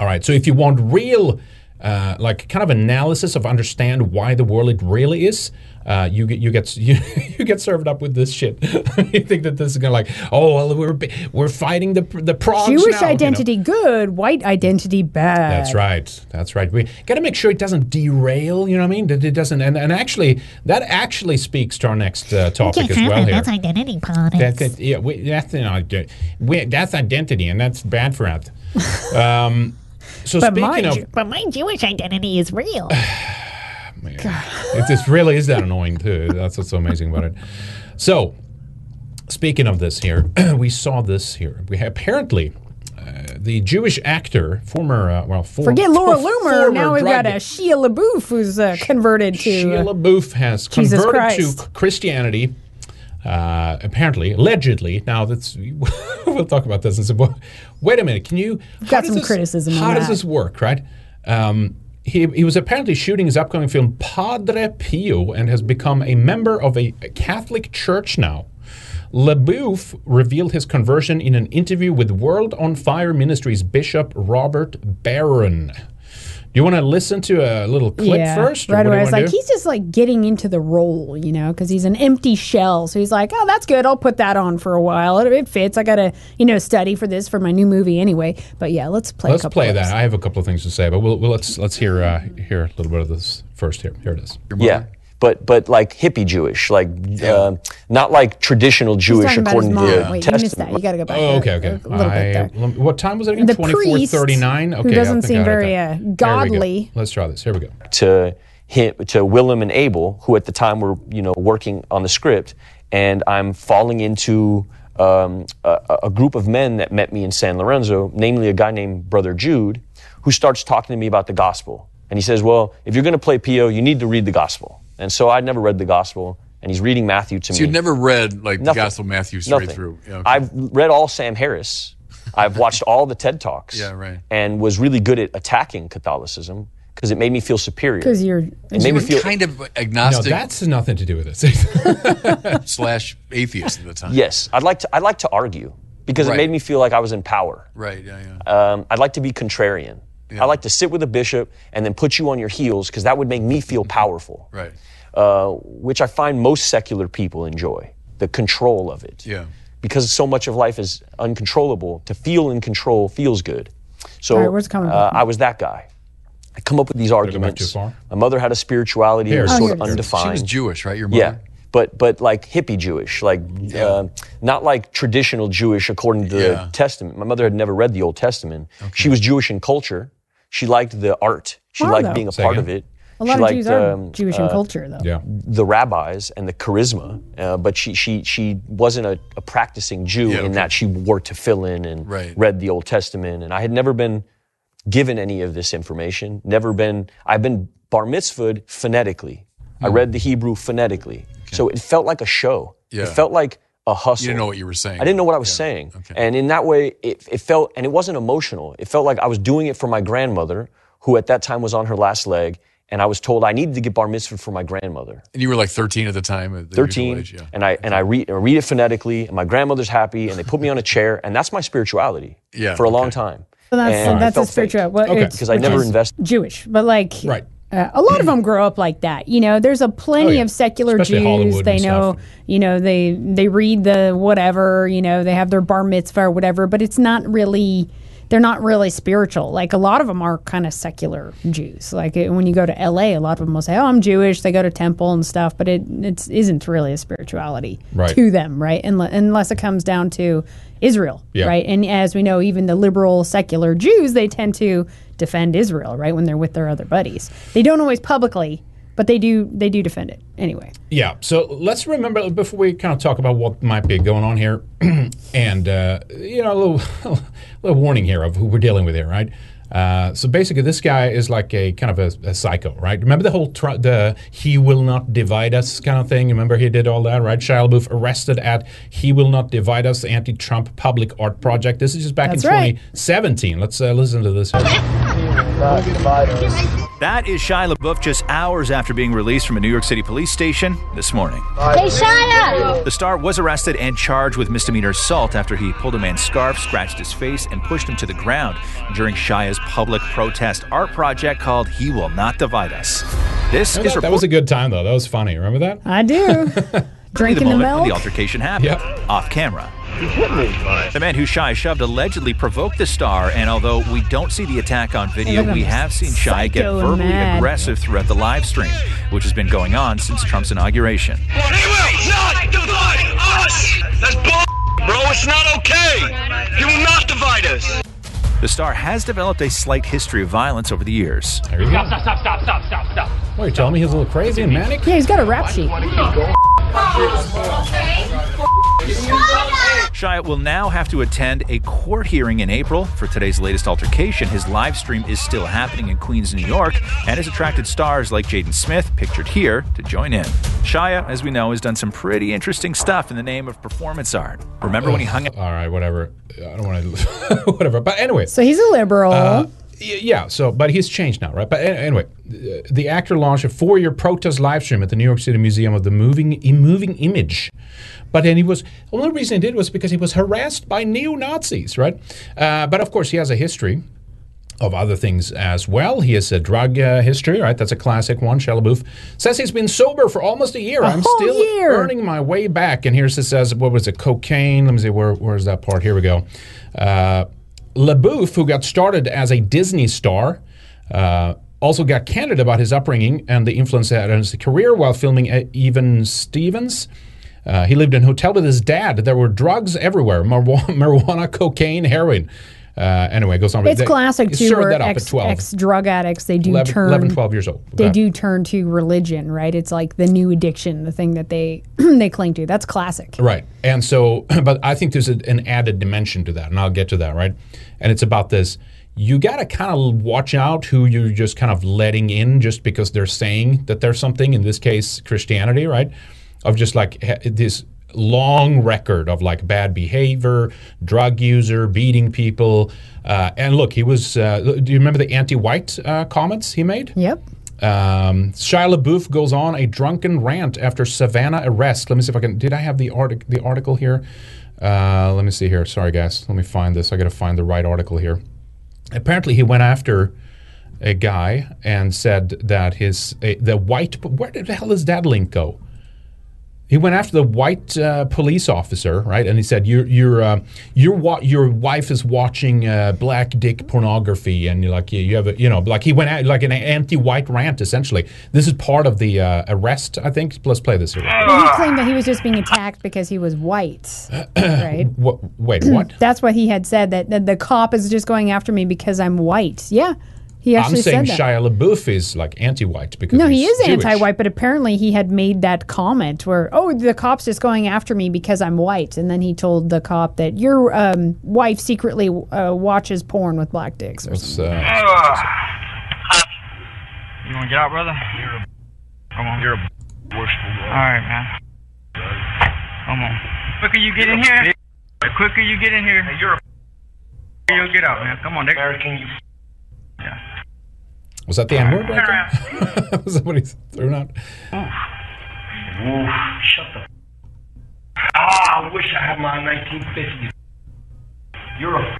All right. So if you want real, like kind of analysis of understand why the world it really is, you get served up with this shit. You think that this is gonna like, oh well, we're fighting the progs now. Jewish identity good, white identity bad. That's right. We gotta make sure it doesn't derail. You know what I mean? That it doesn't. And actually, that actually speaks to our next topic as well here. That's identity politics. That's identity, and that's bad for us. So but my Jewish identity is real. Man, it just really is that annoying too. That's what's so amazing about it. So, speaking of this here, we saw this here. We have, apparently the Jewish actor, forget Laura Loomer. Now we've got a Shia LaBeouf who's converted to Shia LaBeouf has converted to Christianity. Apparently, allegedly. Now that's we'll talk about this. Wait a minute. Can you? Got some criticism. How does this work, right? He was apparently shooting his upcoming film Padre Pio and has become a member of a Catholic church now. LaBeouf revealed his conversion in an interview with World on Fire Ministries Bishop Robert Barron You want to listen to a little clip first? Right away. I was like, he's just like getting into the role, you know, because he's an empty shell. So he's like, oh, that's good. I'll put that on for a while. It fits. I got to, you know, study for this for my new movie anyway. But yeah, let's play that. I have a couple of things to say, but let's hear a little bit of this first. Here it is. Yeah. But like hippie Jewish, like not like traditional Jewish according to the Testament. You missed that. You got to go back. Oh, okay. What time was it again? 24:39. Okay, who doesn't seem very godly. Let's try this. Here we go. To Willem and Abel, who at the time were working on the script, and I'm falling into a group of men that met me in San Lorenzo, namely a guy named Brother Jude, who starts talking to me about the gospel, and he says, "Well, if you're going to play PO, you need to read the gospel." And so I'd never read the gospel, and he's reading Matthew to me. So you'd never read, the gospel of Matthew straight through? Yeah, okay. I've read all Sam Harris. I've watched all the TED Talks. Yeah, right. And was really good at attacking Catholicism because it made me feel superior. Because you were kind of agnostic. No, that's nothing to do with it. / atheist at the time. Yes. I'd like to argue because it made me feel like I was in power. Right, yeah. I'd like to be contrarian. Yeah. I like to sit with a bishop and then put you on your heels because that would make me feel powerful, right? Which I find most secular people enjoy, the control of it. Yeah. Because so much of life is uncontrollable, to feel in control feels good. So I was that guy. I come up with these arguments. My mother had a spirituality that was sort of undefined. She was Jewish, right? Your mother? Yeah. But like hippie Jewish, not like traditional Jewish according to the Testament. My mother had never read the Old Testament. Okay. She was Jewish in culture. She liked the art. She liked being a part of it. A lot of Jews are Jewish in culture, though. Yeah. The rabbis and the charisma, but she wasn't a practicing Jew in that she wore tefillin and read the Old Testament. And I had never been given any of this information. I've been bar mitzvahed phonetically. I read the Hebrew phonetically. Okay. So it felt like a show. Yeah. It felt like a hustle. You didn't know what you were saying. I didn't know what I was saying. Okay. And in that way, it felt, and it wasn't emotional. It felt like I was doing it for my grandmother, who at that time was on her last leg, and I was told I needed to get bar mitzvah for my grandmother. And you were like 13 at the time? At the 13. Age, yeah. And I read it phonetically, and my grandmother's happy, and they put me on a chair, and that's my spirituality for a long time. So that's a spiritual. Well, because I never invested. Jewish, but like... Right. A lot of them grow up like that. You know, there's a plenty of secular especially Jews. Hollywood they know, stuff. You know, they read the whatever, you know, they have their bar mitzvah or whatever, but it's not really, they're not really spiritual. Like a lot of them are kind of secular Jews. Like when you go to LA, a lot of them will say, oh, I'm Jewish. They go to temple and stuff, but it isn't really a spirituality to them, right? Unless it comes down to Israel, right? And as we know, even the liberal secular Jews, they tend to defend Israel, right? When they're with their other buddies. They don't always publicly, but they do defend it anyway. Yeah. So let's remember, before we kind of talk about what might be going on here, and, a little warning here of who we're dealing with here, right? So basically, this guy is like a kind of a psycho, right? Remember the whole the "He Will Not Divide Us" kind of thing? Remember he did all that, right? Shia LaBeouf arrested at "He Will Not Divide Us" anti-Trump public art project. This is just back in 2017. Let's listen to this. That is Shia LaBeouf just hours after being released from a New York City police station this morning. Hey, Shia! The star was arrested and charged with misdemeanor assault after he pulled a man's scarf, scratched his face, and pushed him to the ground during Shia's public protest art project called "He Will Not Divide Us." That was a good time, though. That was funny. Remember that? I do. Drinking the milk. The altercation happened off camera. The man who Shia shoved allegedly provoked the star, and although we don't see the attack on video, we have seen Shia get verbally aggressive throughout the live stream, which has been going on since Trump's inauguration. He will not divide us! That's bro, it's not okay! He will not divide us! The star has developed a slight history of violence over the years. There you go. Stop. What, are you telling me he's a little crazy and manic? Yeah, he's got a rap sheet. Shia will now have to attend a court hearing in April for today's latest altercation. His live stream is still happening in Queens, New York, and has attracted stars like Jaden Smith, pictured here, to join in. Shia, as we know, has done some pretty interesting stuff in the name of performance art. Remember when he hung out? All right, whatever. I don't want to... whatever. But anyway. So he's a liberal. Yeah, so, but he's changed now, right? But anyway, the actor launched a 4-year protest live stream at the New York City Museum of the Moving Image. But then the only reason he did was because he was harassed by neo-Nazis, right? But of course, he has a history. of other things as well. He has a drug history, right? That's a classic one. Shia LaBeouf says he's been sober for almost a year. I'm still earning my way back. And here's it says, what was it, cocaine? Let me see, where's that part? Here we go. LaBeouf, who got started as a Disney star, also got candid about his upbringing and the influence that had on his career while filming Even Stevens. He lived in a hotel with his dad. There were drugs everywhere, marijuana, cocaine, heroin. Anyway, it goes on. It's classic too, where ex-drug addicts, they do 11, 12 years old. They do turn to religion, right? It's like the new addiction, the thing that they they cling to. That's classic. Right. And so, but I think there's an added dimension to that, and I'll get to that, right? And it's about this. You got to kind of watch out who you're just kind of letting in just because they're saying that there's something, in this case, Christianity, right? Of just like this long record of like bad behavior, drug user, beating people. And look, he was, do you remember the anti-white comments he made? Yep. Shia LaBeouf goes on a drunken rant after Savannah arrest. Let me see if I can, did I have the article here? Let me see here. Sorry, guys. Let me find this. I got to find the right article here. Apparently, he went after a guy and said that the white, where the hell does that link go? He went after the white police officer, right? And he said, "Your wife is watching black dick pornography," and you're like, "You have a, you know," like he went at, like an anti-white rant. Essentially, this is part of the arrest, I think. Let's play this here. Well, he claimed that he was just being attacked because he was white, right? Wait, what? That's what he had said, that the cop is just going after me because I'm white. Yeah. I'm saying Shia LaBeouf is like anti-white because no, he is Jewish. Anti-white, but apparently he had made that comment where, oh, the cop's just going after me because I'm white, and then he told the cop that your wife secretly watches porn with black dicks or something. You want to get out, brother? Come on, you're a worst. All right, man. Come on. The quicker you get in here, hey, you'll get out, man. Come on, American. Yeah. Was that the N-word right there? Was that what he threw out? Oh. Ooh, shut the... I wish I had my 1950s. You're a...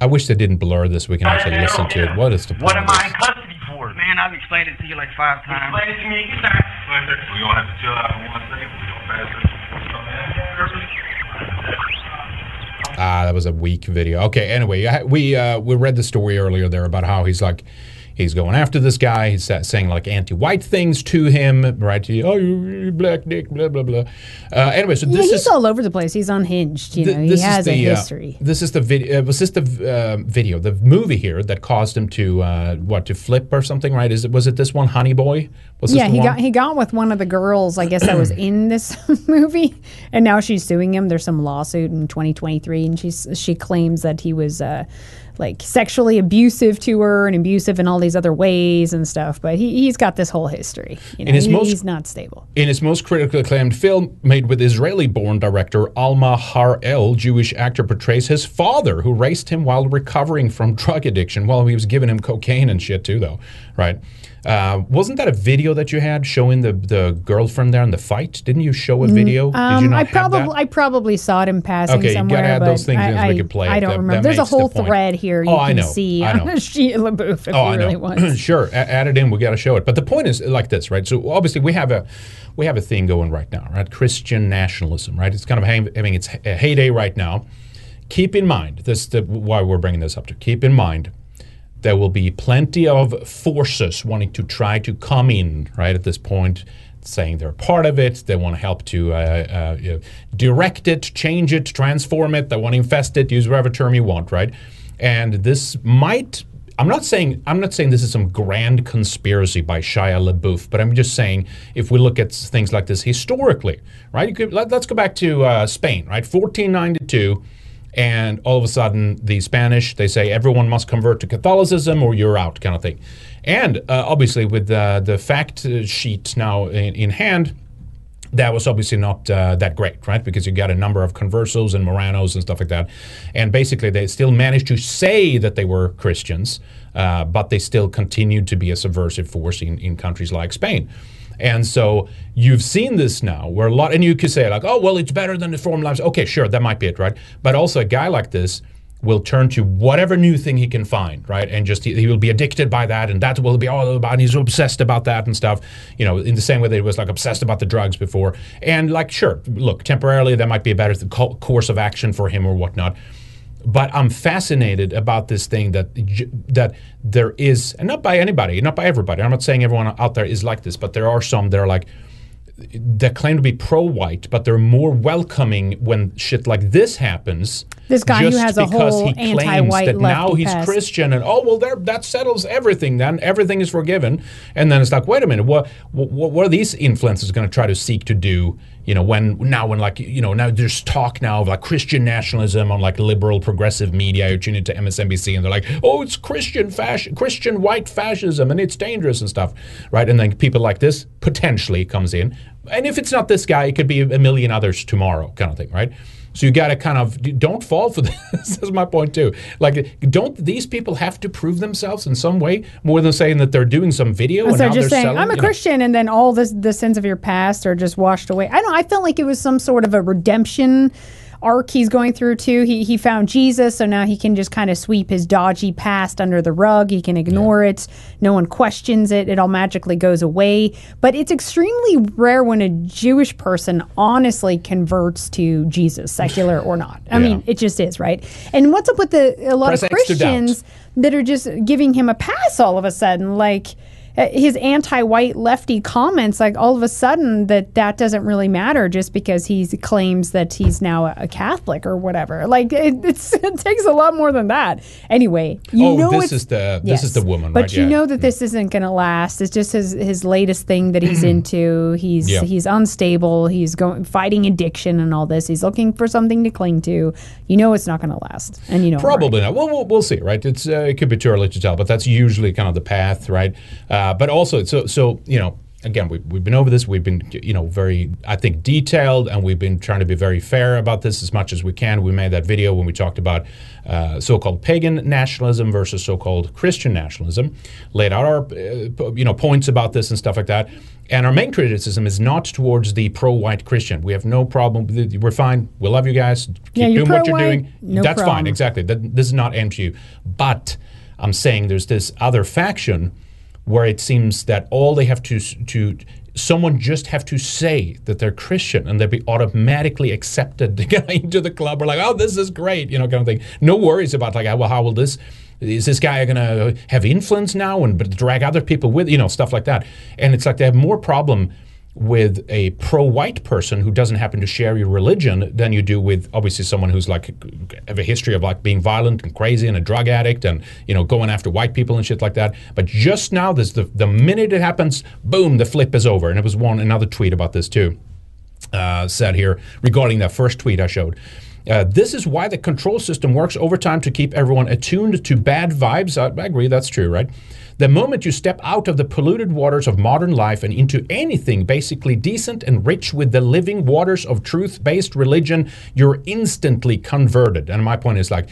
I wish they didn't blur this. We can actually listen to it. What is the point? What am I in custody for? Man, I've explained it to you like 5 times. Explain it to me again. We're going to have to chill out for one second. That was a weak video. Okay, anyway, we read the story earlier there about how he's like... He's going after this guy. He's saying like anti-white things to him, right? Oh, you black dick, blah, blah, blah. Anyway, so this he's all over the place. He's unhinged. He has a history. This is the video. Was this the video, the movie here that caused him to to flip or something, right? Was it this one, Honey Boy? Was this he got with one of the girls, I guess, that was in this movie, and now she's suing him. There's some lawsuit in 2023, and she claims that he was. Sexually abusive to her and abusive in all these other ways and stuff. But he's got this whole history. You know, he's not stable. In his most critically acclaimed film, made with Israeli-born director Alma Harel, Jewish actor portrays his father, who raised him while recovering from drug addiction. Well, he was giving him cocaine and shit too, though, right? Wasn't that a video that you had showing the girlfriend there in the fight? Didn't you show a video? Did you not have that? I probably saw it in passing somewhere. Okay, you got to add those things in so we could play. I don't remember. There's a whole thread here you can see on Shia LaBeouf if you really want. Sure, add it in. We got to show it. But the point is like this, right? So obviously we have a thing going right now, right? Christian nationalism, right? It's kind of having its heyday right now. Keep in mind, why we're bringing this up to. Keep in mind. There will be plenty of forces wanting to try to come in, right, at this point, saying they're part of it. They want to help to direct it, change it, transform it. They want to infest it, use whatever term you want, right? And this might... I'm not saying this is some grand conspiracy by Shia LaBeouf, but I'm just saying if we look at things like this historically, right? Let's go back to Spain, right? 1492... And all of a sudden, the Spanish, they say everyone must convert to Catholicism or you're out kind of thing. And obviously with the fact sheet now in hand, that was obviously not that great, right? Because you got a number of conversos and Moranos and stuff like that. And basically, they still managed to say that they were Christians, but they still continued to be a subversive force in countries like Spain. And so you've seen this now where a lot, and you could say like, oh, well, it's better than the former lives. Okay, sure, that might be it, right? But also a guy like this will turn to whatever new thing he can find, right? And just he will be addicted by that, and that will be all about, and he's obsessed about that and stuff, you know, in the same way that he was like obsessed about the drugs before. And like, sure, look, temporarily that might be a better course of action for him or whatnot. But I'm fascinated about this thing that there is, and not by anybody, not by everybody. I'm not saying everyone out there is like this, but there are some that are like, that claim to be pro-white, but they're more welcoming when shit like this happens. This guy who has a whole anti-white lefty past. Just because he claims that now he's Christian, and oh, well, that settles everything then. Everything is forgiven. And then it's like, wait a minute, what are these influencers going to try to seek to do? You know, when like, you know, now there's talk now of like Christian nationalism on like liberal progressive media. You tune into MSNBC and they're like, oh, it's Christian white fascism and it's dangerous and stuff, right? And then people like this potentially comes in. And if it's not this guy, it could be a million others tomorrow kind of thing, right? So you got to kind of, don't fall for this. That's my point too. Like, don't these people have to prove themselves in some way more than saying that they're doing some video? And so now just saying, selling, I'm a Christian, and then all the sins of your past are just washed away. I don't know. I felt like it was some sort of a redemption arc he's going through too. He found Jesus, so now he can just kind of sweep his dodgy past under the rug. He can ignore it. No one questions it. It all magically goes away. But it's extremely rare when a Jewish person honestly converts to Jesus, secular or not. I mean, it just is, right? And what's up with a lot of Christians that are just giving him a pass all of a sudden? Like, his anti-white lefty comments, like all of a sudden that doesn't really matter just because he claims that he's now a Catholic or whatever. Like it takes a lot more than that. Anyway, this is the woman, but right? you know that this isn't going to last. It's just his latest thing that he's into. He's unstable. He's fighting addiction and all this. He's looking for something to cling to. You know it's not going to last, and you know probably not. Well, we'll see, right? It's it could be too early to tell, but that's usually kind of the path, right? But also, so you know, again, we've been over this. We've been, you know, very, I think, detailed, and we've been trying to be very fair about this as much as we can. We made that video when we talked about so-called pagan nationalism versus so-called Christian nationalism, laid out our, you know, points about this and stuff like that. And our main criticism is not towards the pro-white Christian. We have no problem. We're fine. We love you guys. Keep doing what you're doing. No That's problem. Fine. Exactly. This is not aimed to you. But I'm saying there's this other faction where it seems that all they have to someone just have to say that they're Christian and they'll be automatically accepted to get into the club. We're like, oh, this is great, you know, kind of thing. No worries about like, well, how will this, is this guy going to have influence now and but drag other people with, you know, stuff like that. And it's like they have more problem with a pro-white person who doesn't happen to share your religion than you do with obviously someone who's like have a history of like being violent and crazy and a drug addict and, you know, going after white people and shit like that. But just now, this the minute it happens, boom, the flip is over. And it was another tweet about this too, said here regarding that first tweet I showed. This is why the control system works over time to keep everyone attuned to bad vibes. I agree, that's true, right? The moment you step out of the polluted waters of modern life and into anything basically decent and rich with the living waters of truth-based religion, you're instantly converted. And my point is like,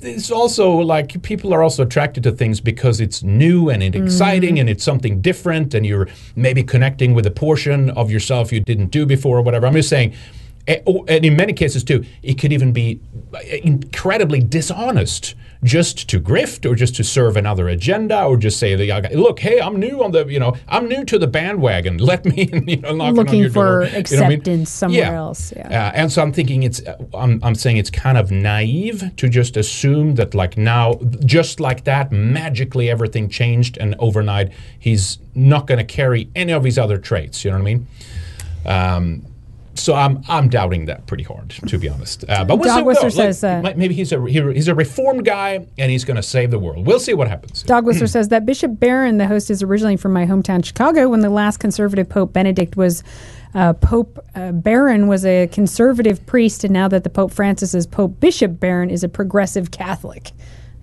it's also like people are also attracted to things because it's new and it's exciting and it's something different and you're maybe connecting with a portion of yourself you didn't do before or whatever. I'm just saying, and in many cases too, it could even be incredibly dishonest just to grift or just to serve another agenda or just say, look, hey, I'm new to the bandwagon. Let me, you know, knock on your door. Looking for acceptance somewhere else. Yeah. And so I'm thinking I'm saying it's kind of naive to just assume that like now, just like that, magically everything changed and overnight he's not going to carry any of his other traits. You know what I mean? So I'm doubting that pretty hard, to be honest. But we'll Dog Whistler says that maybe he's a reformed guy and he's going to save the world. We'll see what happens. Dog Whistler says that Bishop Barron, the host, is originally from my hometown Chicago. When the last conservative Pope Benedict was Barron was a conservative priest, and now that the Pope Francis is Pope, Bishop Barron is a progressive Catholic.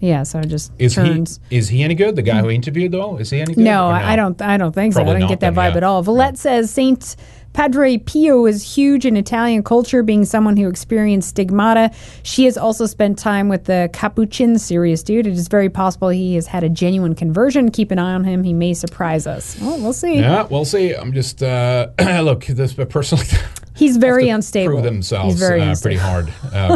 Yeah, so it just turns. Is he any good? The guy who interviewed though, is he any good? No, I don't think so. I don't get that vibe at all. Valette says Saint Padre Pio is huge in Italian culture, being someone who experienced stigmata. She has also spent time with the Capuchin series, dude. It is very possible he has had a genuine conversion. Keep an eye on him. He may surprise us. Well, we'll see. Yeah, we'll see. I'm just, look, this person like that. He's very unstable. Prove themselves pretty hard. I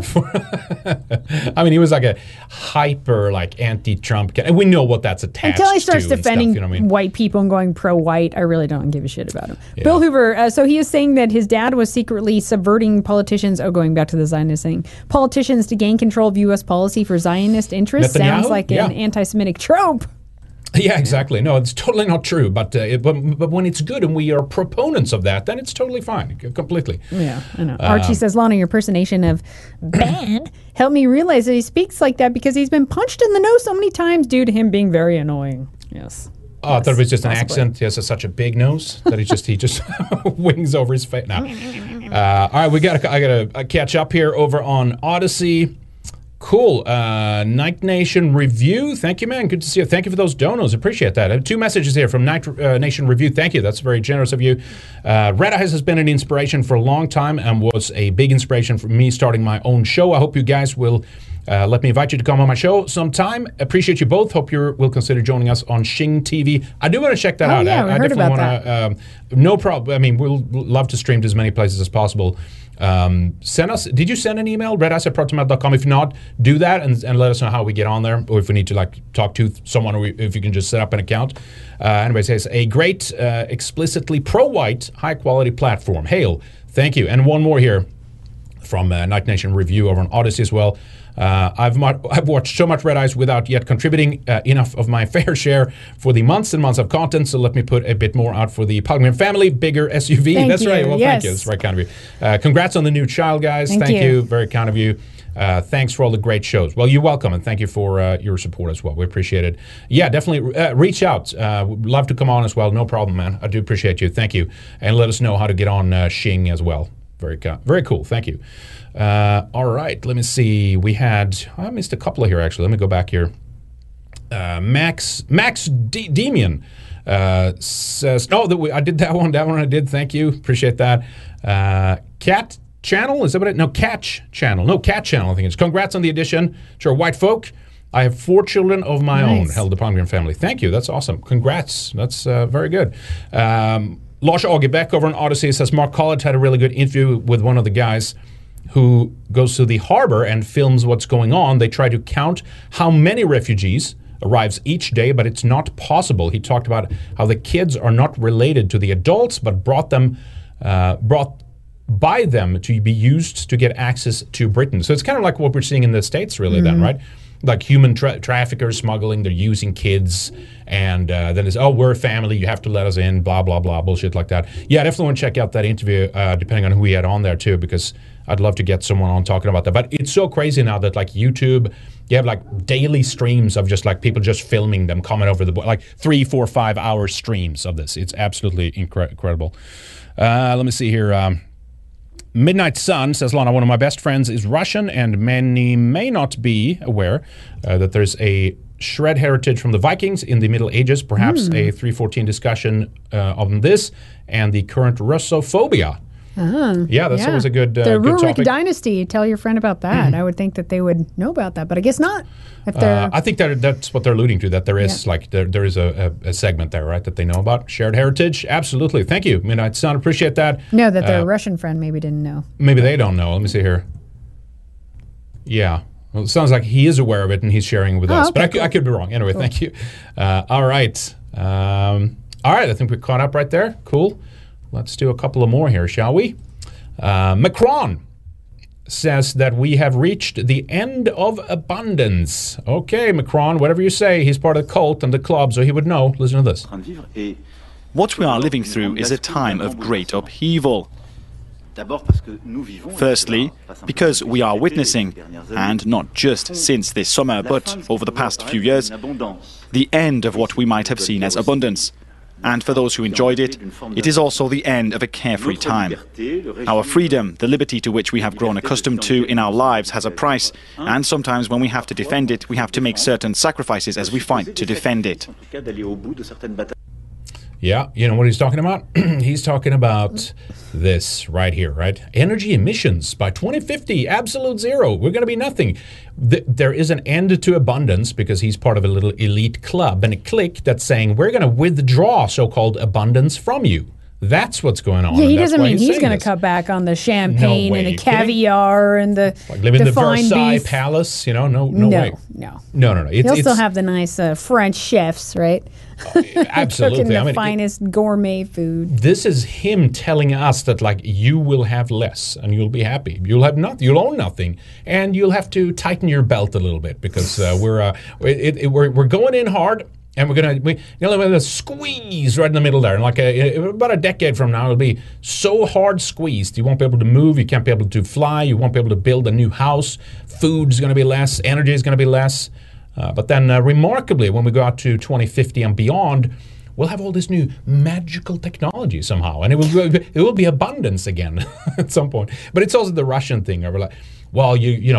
mean, he was like a hyper, like anti-Trump guy. And we know what that's attached to. Until he starts defending stuff, you know what I mean? White people and going pro-white, I really don't give a shit about him. Yeah. Bill Hoover. So he is saying that his dad was secretly subverting politicians. Oh, going back to the Zionist thing, politicians to gain control of U.S. policy for Zionist interests. Netanyahu? Sounds like an anti-Semitic trope. Yeah, exactly. No, it's totally not true. But when it's good and we are proponents of that, then it's totally fine, completely. Yeah, I know. Archie says, Lana, your impersonation of Ben helped me realize that he speaks like that because he's been punched in the nose so many times due to him being very annoying. Yes. Oh, I thought it was just an accent. He has such a big nose that he just wings over his face. No. All right, I gotta catch up here over on Odyssey. Cool. Night Nation Review. Thank you, man. Good to see you. Thank you for those donos. Appreciate that. I have two messages here from Night Nation Review. Thank you. That's very generous of you. Red Eyes has been an inspiration for a long time and was a big inspiration for me starting my own show. I hope you guys will let me invite you to come on my show sometime. Appreciate you both. Hope you will consider joining us on Shing TV. I do want to check that out. Yeah, I definitely want to. No problem. I mean, we'll love to stream to as many places as possible. Send us. Did you send an email? redeyes@proudmail.com. If not, do that and let us know how we get on there, or if we need to like talk to someone, or if you can just set up an account. Anyway, it says a great, explicitly pro-white, high-quality platform. Hail, thank you. And one more here from Night Nation Review over on Odyssey as well. I've watched so much Red Eyes without yet contributing enough of my fair share for the months and months of content, so let me put a bit more out for the Palgrim family. Bigger SUV. That's right. Well, yes. Thank you. That's right kind of you. Congrats on the new child, guys. Thank you. Very kind of you. Thanks for all the great shows. Well, you're welcome, and thank you for your support as well. We appreciate it. Yeah, definitely reach out. We'd love to come on as well. No problem, man. I do appreciate you. Thank you. And let us know how to get on Shing as well. Very cool. Thank you. All right. Let me see. I missed a couple here, actually. Let me go back here. Max Demian says, I did that one. That one I did. Thank you. Appreciate that. Cat Channel. Is that what it? No, Catch Channel. No, Cat Channel, I think it's. Congrats on the edition. Sure. White folk. I have 4 children of my own. Hail the Palmgren family. Thank you. That's awesome. Congrats. That's very good. Lars Agerbeck over on Odyssey says, Mark Collett had a really good interview with one of the guys who goes to the harbor and films what's going on. They try to count how many refugees arrives each day, but it's not possible. He talked about how the kids are not related to the adults, but brought by them to be used to get access to Britain. So it's kind of like what we're seeing in the States really then, right? Like human traffickers smuggling, they're using kids, and then it's, we're a family, you have to let us in, blah, blah, blah, bullshit like that. Yeah, I definitely want to check out that interview, depending on who we had on there too, because I'd love to get someone on talking about that. But it's so crazy now that like YouTube, you have like daily streams of just like people just filming them coming over the board, like 3, 4, 5 hour streams of this. It's absolutely incredible. Let me see here. Midnight Sun says, Lana, one of my best friends is Russian, and many may not be aware that there's a shred heritage from the Vikings in the Middle Ages. Perhaps a 314 discussion on this and the current Russophobia. Yeah, that's always a good topic. The Rurik dynasty, tell your friend about that. I would think that they would know about that, but I guess not. If I think that's what they're alluding to, that there is like there is a segment there, right, that they know about. Shared heritage, absolutely. Thank you, Midnight Sun. Appreciate that. No, that their Russian friend maybe didn't know. Maybe they don't know. Let me see here. Yeah. Well, it sounds like he is aware of it and he's sharing with us, okay, but I could be wrong. Anyway, cool. Thank you. All right. I think we caught up right there. Cool. Let's do a couple of more here, shall we? Macron says that we have reached the end of abundance. Okay, Macron, whatever you say, he's part of the cult and the club, so he would know. Listen to this. What we are living through is a time of great upheaval. Firstly, because we are witnessing, and not just since this summer, but over the past few years, the end of what we might have seen as abundance. And for those who enjoyed it, it is also the end of a carefree time. Our freedom, the liberty to which we have grown accustomed to in our lives, has a price, and sometimes when we have to defend it, we have to make certain sacrifices as we fight to defend it. Yeah, you know what he's talking about? He's talking about this right here, right? Energy emissions by 2050, absolute zero. We're going to be nothing. There is an end to abundance because he's part of a little elite club and a clique that's saying, we're going to withdraw so-called abundance from you. That's what's going on. Yeah, he doesn't mean he's going to cut back on the champagne and the caviar and the fine beef. Like living in the Versailles Palace, you know? No way. No. He'll still have the nice French chefs, right? Absolutely. Cooking the finest gourmet food. This is him telling us that, like, you will have less and you'll be happy. You'll have nothing. You'll own nothing, and you'll have to tighten your belt a little bit because we're going in hard. And we're gonna squeeze right in the middle there. And like about a decade from now, it'll be so hard squeezed. You won't be able to move. You can't be able to fly. You won't be able to build a new house. Food's gonna be less. Energy is gonna be less. But then remarkably, when we go out to 2050 and beyond, we'll have all this new magical technology somehow. And it will be abundance again at some point. But it's also the Russian thing. We're like, well, you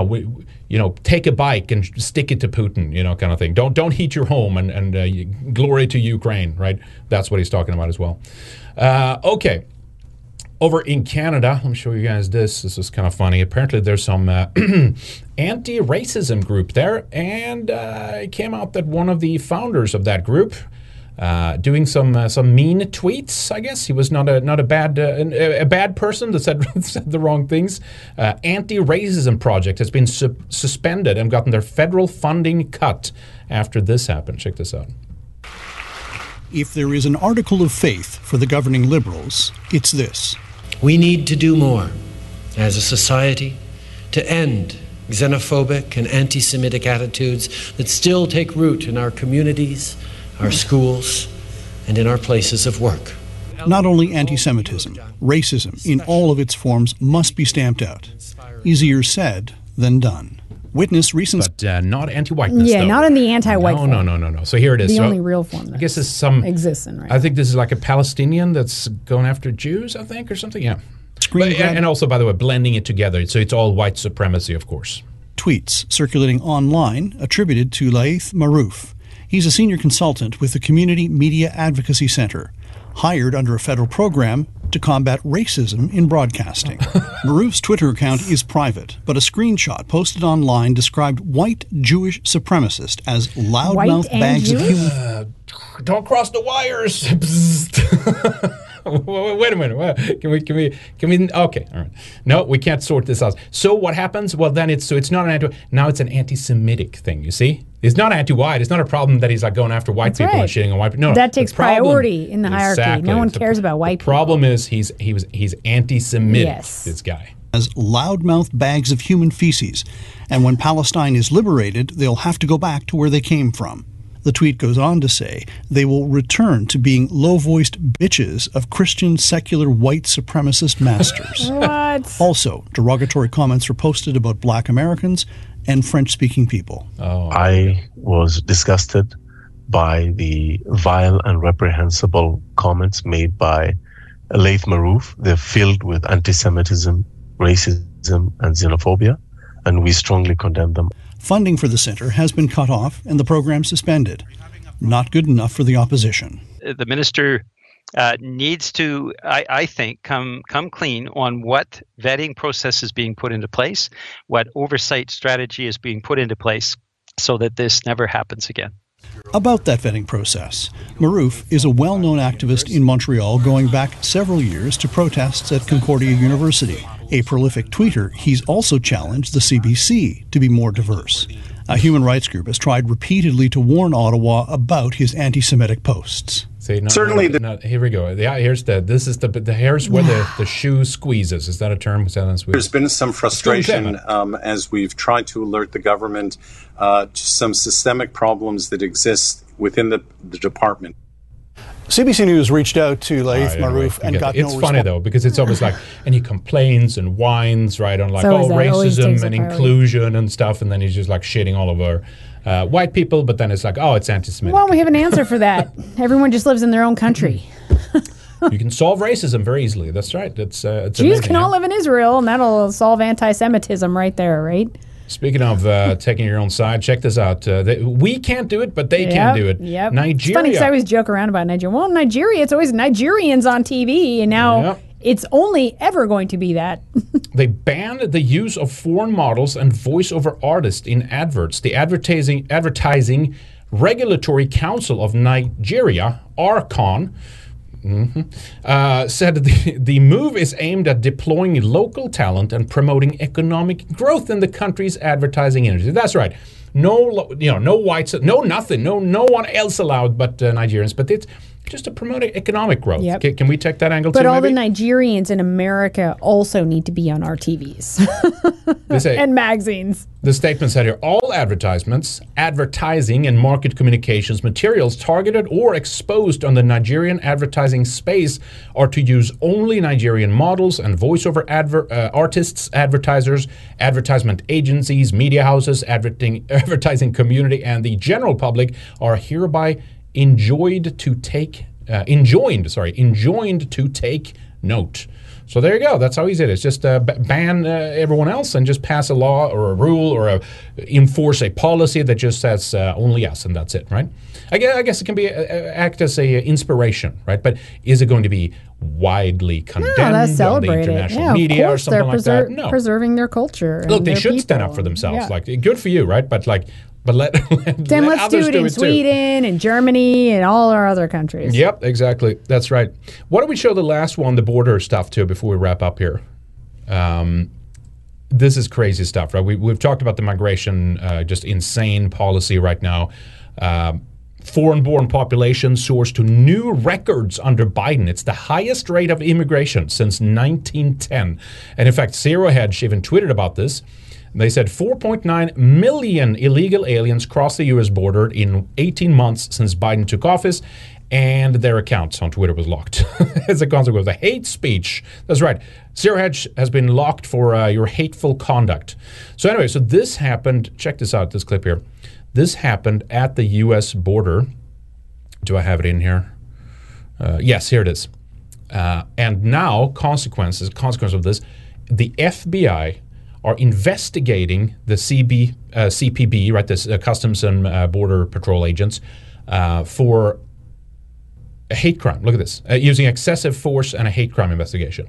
know, take a bike and stick it to Putin, you know, kind of thing. Don't heat your home and glory to Ukraine, right? That's what he's talking about as well. Okay, over in Canada, let me show you guys this. This is kind of funny. Apparently, there's some anti-racism group there, and it came out that one of the founders of that group. Doing some mean tweets, I guess. He was not a bad person that said the wrong things. Anti-racism project has been suspended and gotten their federal funding cut after this happened. Check this out. If there is an article of faith for the governing liberals, it's this. We need to do more as a society to end xenophobic and anti-Semitic attitudes that still take root in our communities, our schools, and in our places of work. Not only anti-Semitism, racism in all of its forms must be stamped out. Easier said than done. Witness recent... But not anti-whiteness, though. Yeah, not in the anti-white form. No. So here it is. The only real form that exists in right now. I think this is like a Palestinian that's going after Jews, I think, or something, yeah. And also, by the way, blending it together. So it's all white supremacy, of course. Tweets circulating online attributed to Laith Marouf. He's a senior consultant with the Community Media Advocacy Center, hired under a federal program to combat racism in broadcasting. Marouf's Twitter account is private, but a screenshot posted online described white Jewish supremacists as loudmouth bags of human... don't cross the wires! Wait a minute. Can we? Okay. All right. No, we can't sort this out. So what happens? Well, then it's not an anti. Now it's an anti-Semitic thing. You see, it's not anti-white. It's not a problem that he's like going after white people and shitting on white people. No, that takes priority in the hierarchy. Exactly. No one cares about white people. The problem is he's anti-Semitic. Yes. This guy. As loudmouth bags of human feces, and when Palestine is liberated, they'll have to go back to where they came from. The tweet goes on to say they will return to being low-voiced bitches of Christian secular white supremacist masters. What? Also, derogatory comments were posted about black Americans and French-speaking people. Oh, I was disgusted by the vile and reprehensible comments made by Laith Marouf. They're filled with anti-Semitism, racism, and xenophobia, and we strongly condemn them. Funding for the center has been cut off and the program suspended. Not good enough for the opposition. The minister needs to, I think, come clean on what vetting process is being put into place, what oversight strategy is being put into place so that this never happens again. About that vetting process, Marouf is a well-known activist in Montreal going back several years to protests at Concordia University. A prolific tweeter, he's also challenged the CBC to be more diverse. A human rights group has tried repeatedly to warn Ottawa about his anti-Semitic posts. See, here we go. Yeah, here's where the shoe squeezes. Is that a term? There's been some frustration as we've tried to alert the government to some systemic problems that exist within the department. CBC News reached out to Laith Marouf and got no response. It's funny, though, because it's always like, and he complains and whines, right, on like, racism and inclusion and stuff, and then he's just like shitting all over white people, but then it's like, oh, it's anti-Semitic. Well, we have an answer for that. Everyone just lives in their own country. You can solve racism very easily. That's right. That's Jews can all live in Israel, and that'll solve anti-Semitism right there, right? Speaking of taking your own side, check this out. We can't do it, but they can do it. Yep. Nigeria. It's funny because I always joke around about Nigeria. Well, Nigeria, it's always Nigerians on TV, and now it's only ever going to be that. They banned the use of foreign models and voiceover artists in adverts. The Advertising Regulatory Council of Nigeria, ARCON, said the move is aimed at deploying local talent and promoting economic growth in the country's advertising industry. That's right. No, you know, no whites, no nothing, no one else allowed but Nigerians. But it's just to promote economic growth. Yep. Can we take that angle too? But all the Nigerians in America also need to be on our TVs and magazines. The statement said here, all advertisements, advertising and market communications materials targeted or exposed on the Nigerian advertising space are to use only Nigerian models and voiceover artists, advertisers, advertisement agencies, media houses, advertising community, and the general public are hereby enjoined to take note. So there you go. That's how easy it is. Just ban everyone else and just pass a law or a rule or enforce a policy that just says only us, and that's it, right? I guess it can be act as a inspiration, right? But is it going to be widely condemned on the international media or something like that? No, preserving their culture. Look, they should stand up for themselves. Yeah. Like, good for you, right? But like. But let's do it in Sweden and Germany and all our other countries. Yep, exactly. That's right. Why don't we show the last one, the border stuff, too, before we wrap up here? This is crazy stuff, right? We've talked about the migration, just insane policy right now. Foreign-born population soars to new records under Biden. It's the highest rate of immigration since 1910. And in fact, Zero Hedge even tweeted about this. They said 4.9 million illegal aliens crossed the U.S. border in 18 months since Biden took office, and their accounts on Twitter was locked as a consequence of hate speech. That's right. Zero Hedge has been locked for your hateful conduct. So anyway, so this happened. Check this out, this clip here. This happened at the U.S. border. Do I have it in here? Yes, here it is. And now, consequence of this, the FBI are investigating the CPB, right, this Customs and Border Patrol agents, for a hate crime. Look at this. Using excessive force and a hate crime investigation.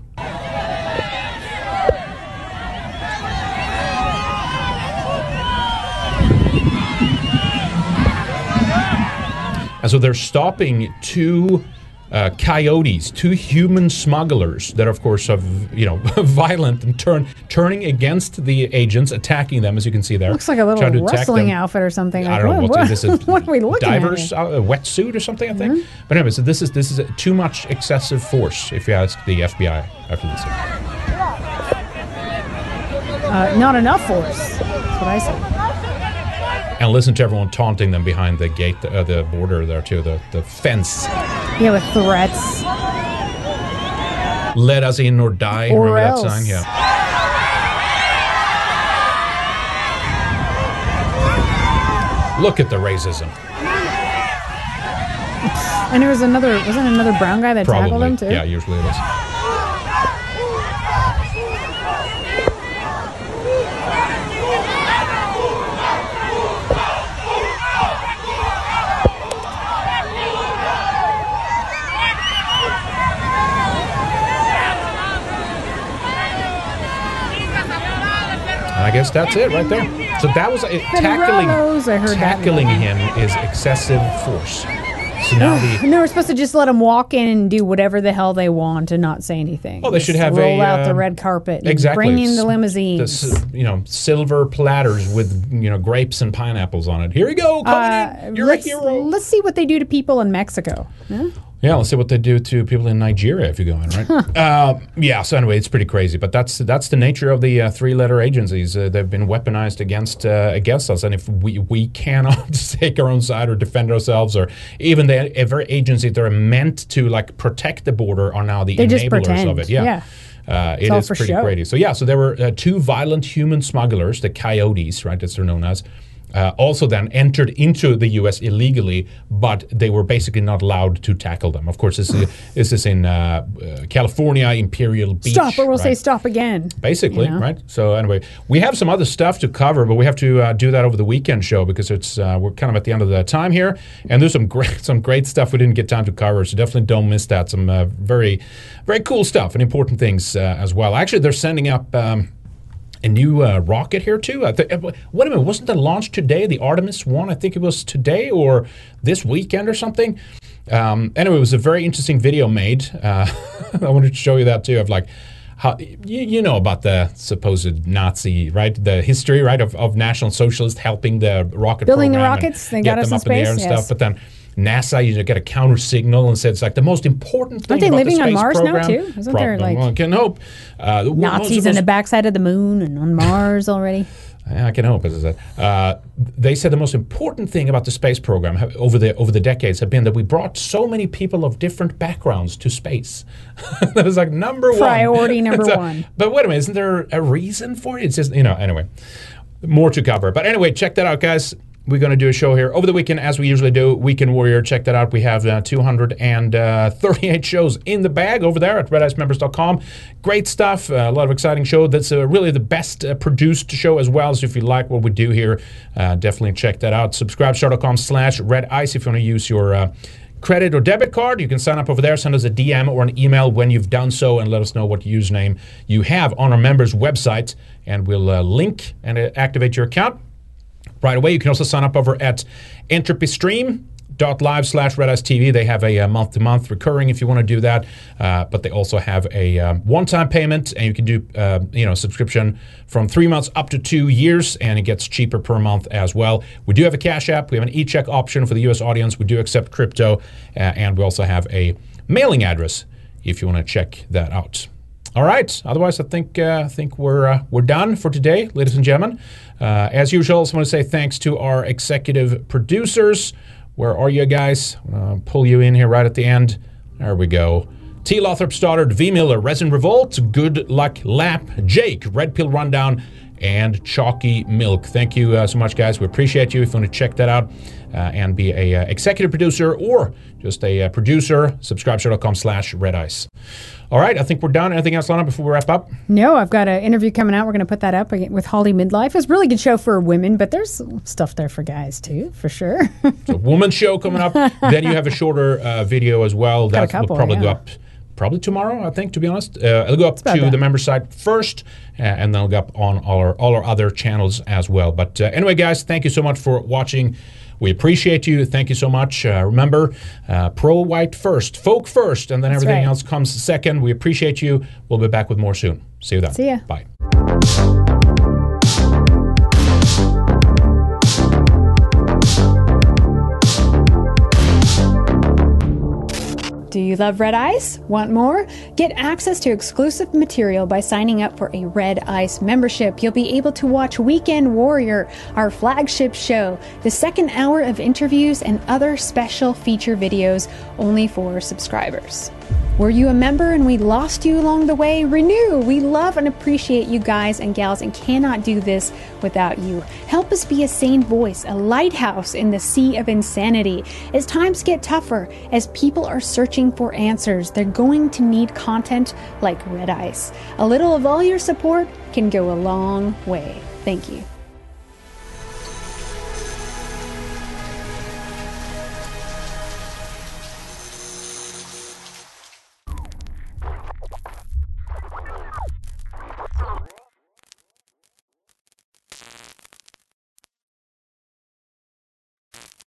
And so they're stopping two coyotes, two human smugglers that, of course, are violent and turning against the agents, attacking them, as you can see there. Looks like a little wrestling outfit or something. I don't know what this is. What are we looking at? Divers, a wetsuit or something, I think. Mm-hmm. But anyway, so this is too much excessive force, if you ask the FBI after this. Not enough force. That's what I said. And listen to everyone taunting them behind the gate, the border there too, the fence. Yeah, with threats. Let us in or die. Or remember else. That sign? Yeah. Look at the racism. And there was wasn't another brown guy that tackled him too? Yeah, usually it is. I guess that's it right there. So that was tackling him is excessive force. So now no, we're supposed to just let him walk in and do whatever the hell they want and not say anything. Oh, they should have roll out the red carpet. And bring in the limousines. The, silver platters with grapes and pineapples on it. Here you go, coming in. You're a hero. Let's see what they do to people in Mexico. Huh? Yeah, let's see what they do to people in Nigeria if you go in, right? Yeah, so anyway, it's pretty crazy. But that's the nature of the three-letter agencies. They've been weaponized against us. And if we cannot take our own side or defend ourselves, or even the every agency that are meant to protect the border are now the enablers of it. Yeah. It is pretty crazy. So there were two violent human smugglers, the coyotes, right, as they're known as. also then entered into the U.S. illegally, but they were basically not allowed to tackle them. Of course, this is in California, Imperial Beach. Stop, or we'll say stop again. Basically, you know? Right? So anyway, we have some other stuff to cover, but we have to do that over the weekend show because it's we're kind of at the end of the time here, and there's some great stuff we didn't get time to cover, so definitely don't miss that. Some very, very cool stuff and important things as well. Actually, they're sending up... a new rocket here, too. Wait a minute. Wasn't that launched today? The Artemis one, I think it was today or this weekend or something. Anyway, it was a very interesting video made. I wanted to show you that, too, of like how you know about the supposed Nazi, right? The history, right, of National Socialists helping the rocket building program. Building the rockets. They got us in space. Get them up in the air and stuff. But then... NASA, you know, get a counter signal and said it's like the most important thing about the space program. Aren't they living on Mars now, too? Isn't there like... Well, I can hope. Nazis on the backside of the moon and on Mars already. I can hope. They said the most important thing about the space program over the decades have been that we brought so many people of different backgrounds to space. That was like priority number one. But wait a minute, isn't there a reason for it? It's just, you know, anyway, more to cover. But anyway, check that out, guys. We're going to do a show here over the weekend, as we usually do. Weekend Warrior, check that out. We have 238 shows in the bag over there at redicemembers.com. Great stuff. A lot of exciting show. That's really the best produced show as well. So if you like what we do here, definitely check that out. Subscribestar.com/redice if you want to use your credit or debit card. You can sign up over there. Send us a DM or an email when you've done so, and let us know what username you have on our members' website, and we'll link and activate your account right away. You can also sign up over at entropystream.live/redicetv. They have a month-to-month recurring if you want to do that, but they also have a one-time payment, and you can do subscription from 3 months up to 2 years, and it gets cheaper per month as well. We do have a Cash App. We have an e-check option for the U.S. audience. We do accept crypto, and we also have a mailing address if you want to check that out. All right. Otherwise, I think we're done for today, ladies and gentlemen. As usual, I just want to say thanks to our executive producers. Where are you guys? I'm going to pull you in here right at the end. There we go. T. Lothrop Stoddard, V. Miller, Resin Revolt, Good Luck Lap, Jake, Red Pill Rundown, and Chalky Milk. Thank you so much, guys. We appreciate you. If you want to check that out and be a executive producer or just a producer, subscribestar.com/redice. All right, I think we're done. Anything else, Lana, before we wrap up? No, I've got an interview coming out. We're going to put that up with Holly Midlife. It's a really good show for women, but there's stuff there for guys, too, for sure. It's a woman's show coming up. Then you have a shorter video as well. That will probably go up probably tomorrow, I think, to be honest. It'll go up to the member site first, and then it'll go up on all our other channels as well. But anyway, guys, thank you so much for watching. We appreciate you. Thank you so much. Remember, pro-white first, folk first, and then that's everything else comes second. We appreciate you. We'll be back with more soon. See you then. See ya. Bye. Do you love Red Ice? Want more? Get access to exclusive material by signing up for a Red Ice membership. You'll be able to watch Weekend Warrior, our flagship show, the second hour of interviews, and other special feature videos only for subscribers. Were you a member and we lost you along the way? Renew! We love and appreciate you guys and gals and cannot do this without you. Help us be a sane voice, a lighthouse in the sea of insanity. As times get tougher, as people are searching for answers, they're going to need content like Red Ice. A little of all your support can go a long way. Thank you.